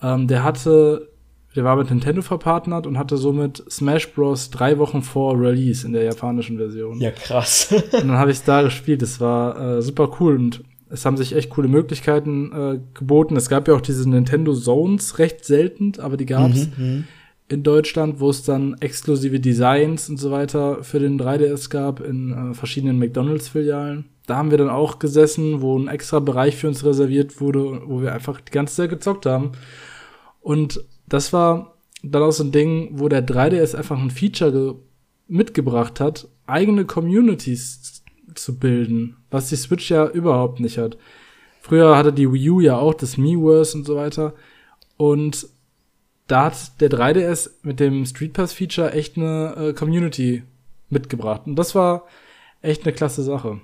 der war mit Nintendo verpartnert und hatte somit Smash Bros. 3 Wochen vor Release in der japanischen Version. Ja, krass. Und dann habe ich es da gespielt. Das war super cool und es haben sich echt coole Möglichkeiten geboten. Es gab ja auch diese Nintendo Zones, recht selten, aber die gab es in Deutschland, wo es dann exklusive Designs und so weiter für den 3DS gab in verschiedenen McDonald's-Filialen. Da haben wir dann auch gesessen, wo ein extra Bereich für uns reserviert wurde, wo wir einfach die ganze Zeit gezockt haben. Und das war dann auch so ein Ding, wo der 3DS einfach ein Feature mitgebracht hat, eigene Communities zu bilden, was die Switch ja überhaupt nicht hat. Früher hatte die Wii U ja auch das Miiverse und so weiter und da hat der 3DS mit dem Street Pass Feature echt eine Community mitgebracht und das war echt eine klasse Sache.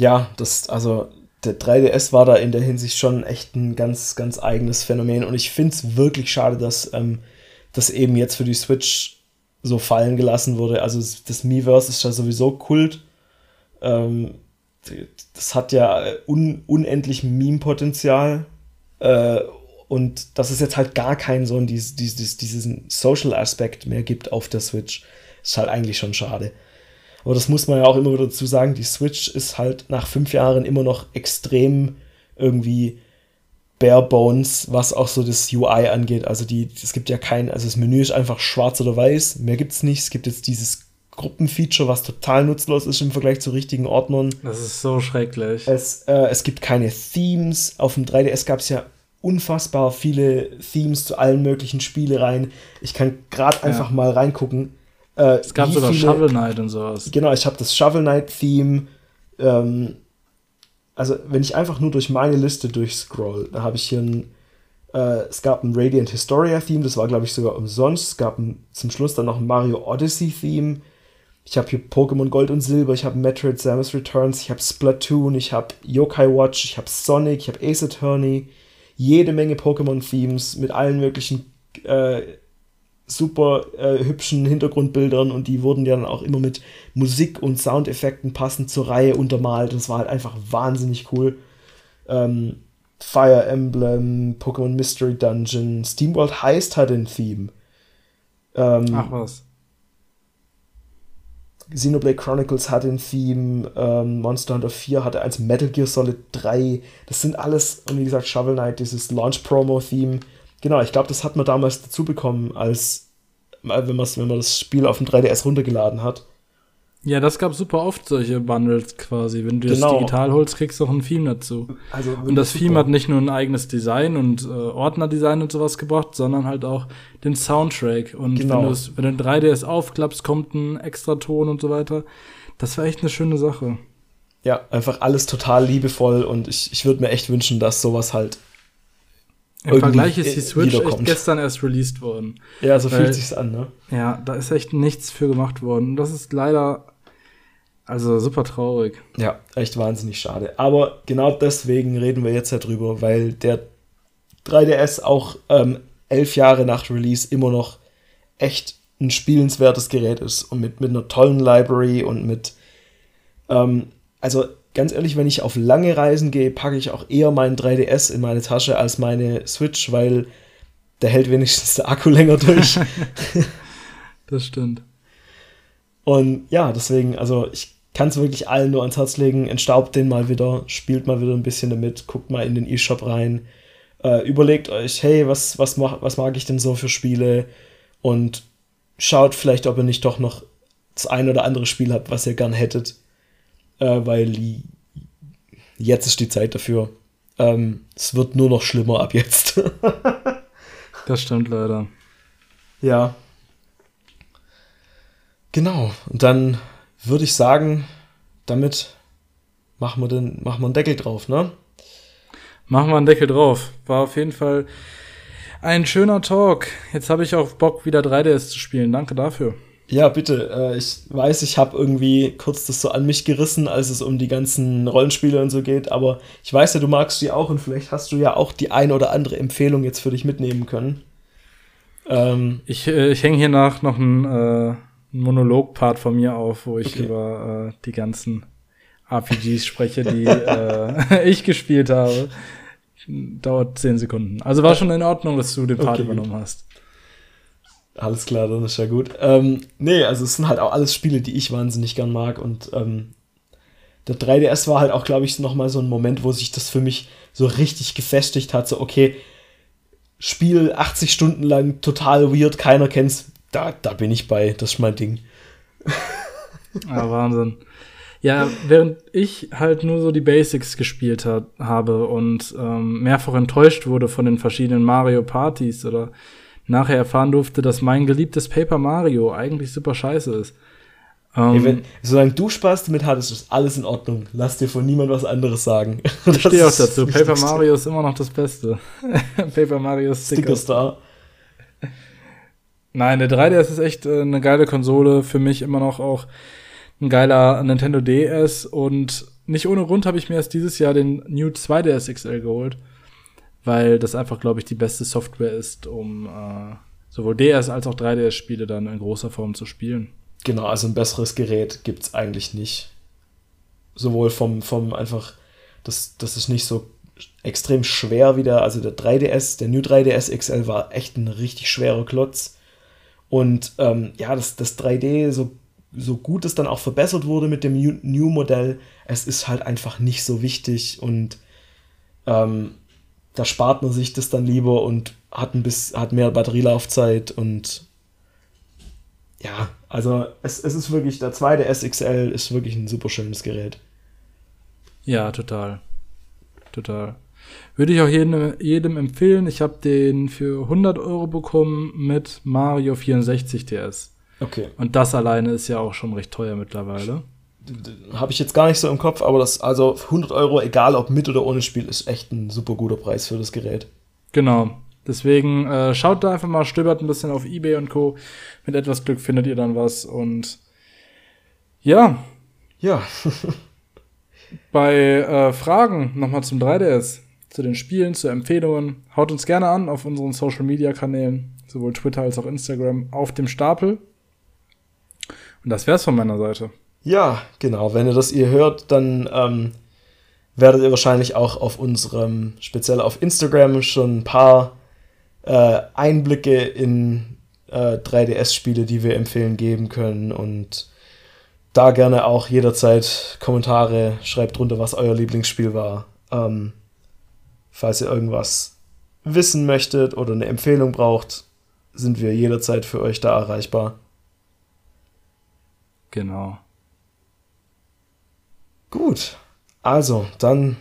ja, das, also der 3DS war da in der Hinsicht schon echt ein ganz, ganz eigenes Phänomen. Und ich finde es wirklich schade, dass das eben jetzt für die Switch so fallen gelassen wurde. Also das Miiverse ist ja sowieso Kult. Das hat ja unendlich Meme-Potenzial. Und dass es jetzt halt gar keinen so diesen Social-Aspekt mehr gibt auf der Switch, ist halt eigentlich schon schade. Aber das muss man ja auch immer wieder dazu sagen, die Switch ist halt nach 5 Jahren immer noch extrem irgendwie bare bones, was auch so das UI angeht. Also es gibt ja also das Menü ist einfach schwarz oder weiß, mehr gibt's nicht. Es gibt jetzt dieses Gruppenfeature, was total nutzlos ist im Vergleich zu richtigen Ordnern. Das ist so schrecklich. Es gibt keine Themes. Auf dem 3DS gab es ja unfassbar viele Themes zu allen möglichen Spielereien. Ich kann gerade einfach mal reingucken. Es gab sogar Shovel Knight und sowas. Genau, ich habe das Shovel Knight-Theme. Also, wenn ich einfach nur durch meine Liste durchscroll, da habe ich hier es gab ein Radiant Historia-Theme, das war, glaube ich, sogar umsonst. Es gab zum Schluss dann noch ein Mario Odyssey-Theme. Ich habe hier Pokémon Gold und Silber, ich habe Metroid Samus Returns, ich habe Splatoon, ich habe Yokai Watch, ich habe Sonic, ich habe Ace Attorney, jede Menge Pokémon-Themes mit allen möglichen super hübschen Hintergrundbildern, und die wurden ja dann auch immer mit Musik und Soundeffekten passend zur Reihe untermalt. Das war halt einfach wahnsinnig cool. Fire Emblem, Pokémon Mystery Dungeon, SteamWorld Heist hat ein Theme. Ach was. Xenoblade Chronicles hat ein Theme, Monster Hunter 4 hatte eins, Metal Gear Solid 3, das sind alles, und wie gesagt, Shovel Knight, dieses Launch-Promo-Theme, genau, ich glaube, das hat man damals dazu bekommen, wenn man das Spiel auf dem 3DS runtergeladen hat. Ja, das gab super oft solche Bundles quasi. Wenn du das digital holst, kriegst du auch ein Theme dazu. Also, und das Theme hat nicht nur ein eigenes Design und Ordnerdesign und sowas gebracht, sondern halt auch den Soundtrack. Und wenn du den 3DS aufklappst, kommt ein Extraton und so weiter. Das war echt eine schöne Sache. Ja, einfach alles total liebevoll, und ich würde mir echt wünschen, dass sowas halt im Vergleich ist die Switch echt gestern erst released worden. Ja, so fühlt sich's an, ne? Ja, da ist echt nichts für gemacht worden. Das ist leider super traurig. Ja, echt wahnsinnig schade. Aber genau deswegen reden wir jetzt ja drüber, weil der 3DS auch 11 Jahre nach Release immer noch echt ein spielenswertes Gerät ist und mit einer tollen Library und mit ganz ehrlich, wenn ich auf lange Reisen gehe, packe ich auch eher meinen 3DS in meine Tasche als meine Switch, weil der hält wenigstens der Akku länger durch. Das stimmt. Und ja, deswegen, ich kann es wirklich allen nur ans Herz legen, entstaubt den mal wieder, spielt mal wieder ein bisschen damit, guckt mal in den eShop rein, überlegt euch, hey, was mag ich denn so für Spiele, und schaut vielleicht, ob ihr nicht doch noch das ein oder andere Spiel habt, was ihr gern hättet. Weil jetzt ist die Zeit dafür. Es wird nur noch schlimmer ab jetzt. Das stimmt leider. Ja. Genau. Und dann würde ich sagen, damit machen wir einen Deckel drauf, ne? Machen wir einen Deckel drauf. War auf jeden Fall ein schöner Talk. Jetzt habe ich auch Bock, wieder 3DS zu spielen. Danke dafür. Ja, bitte. Ich weiß, ich habe irgendwie kurz das so an mich gerissen, als es um die ganzen Rollenspiele und so geht, aber ich weiß ja, du magst die auch, und vielleicht hast du ja auch die ein oder andere Empfehlung jetzt für dich mitnehmen können. Ich hänge hier nach noch einen Monolog-Part von mir auf, wo ich über die ganzen RPGs spreche, die ich gespielt habe. Dauert 10 Sekunden. Also war schon in Ordnung, dass du den Part übernommen hast. Alles klar, dann ist ja gut. Es sind halt auch alles Spiele, die ich wahnsinnig gern mag, und der 3DS war halt auch, glaube ich, nochmal so ein Moment, wo sich das für mich so richtig gefestigt hat, so okay, Spiel 80 Stunden lang, total weird, keiner kennt's, da bin ich bei, das ist mein Ding. Ah, Wahnsinn. Ja, während ich halt nur so die Basics gespielt habe und mehrfach enttäuscht wurde von den verschiedenen Mario-Partys oder nachher erfahren durfte, dass mein geliebtes Paper Mario eigentlich super scheiße ist. Solange du Spaß damit hattest, ist alles in Ordnung. Lass dir von niemand was anderes sagen. Ich stehe auch dazu. Paper Mario ist immer noch das Beste. Paper Mario Sticker Star. Nein, der 3DS ist echt eine geile Konsole. Für mich immer noch auch ein geiler Nintendo DS und nicht ohne Grund habe ich mir erst dieses Jahr den New 2DS XL geholt, weil das einfach, glaube ich, die beste Software ist, um sowohl DS als auch 3DS-Spiele dann in großer Form zu spielen. Genau, also ein besseres Gerät gibt's eigentlich nicht. Sowohl vom einfach, das ist nicht so extrem schwer wieder, also der 3DS, der New 3DS XL war echt ein richtig schwerer Klotz. Und ja, das 3D, so gut es dann auch verbessert wurde mit dem New-Modell, es ist halt einfach nicht so wichtig und da spart man sich das dann lieber und hat mehr Batterielaufzeit und ja, also es ist wirklich, der 2DS XL ist wirklich ein super schönes Gerät. Ja, total. Total. Würde ich auch jedem empfehlen. Ich habe den für 100 Euro bekommen mit Mario 64 DS. Okay. Und das alleine ist ja auch schon recht teuer mittlerweile. Habe ich jetzt gar nicht so im Kopf, aber das, also 100 Euro, egal ob mit oder ohne Spiel, ist echt ein super guter Preis für das Gerät. Genau. Deswegen schaut da einfach mal, stöbert ein bisschen auf eBay und Co. Mit etwas Glück findet ihr dann was und ja. Ja. Bei Fragen nochmal zum 3DS, zu den Spielen, zu Empfehlungen, haut uns gerne an auf unseren Social-Media-Kanälen, sowohl Twitter als auch Instagram, auf dem Stapel. Und das wär's von meiner Seite. Ja, genau. Wenn ihr das hier hört, dann werdet ihr wahrscheinlich auch auf unserem, speziell auf Instagram, schon ein paar Einblicke in 3DS-Spiele, die wir empfehlen, geben können. Und da gerne auch jederzeit Kommentare. Schreibt runter, was euer Lieblingsspiel war. Falls ihr irgendwas wissen möchtet oder eine Empfehlung braucht, sind wir jederzeit für euch da erreichbar. Genau. Gut. Also, dann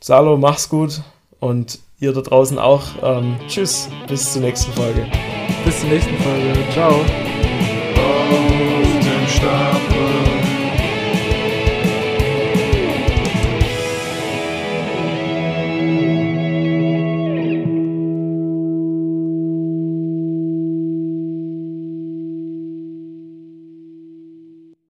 Salo, mach's gut und ihr da draußen auch. Tschüss, bis zur nächsten Folge. Bis zur nächsten Folge. Ciao. Auf dem Stapel.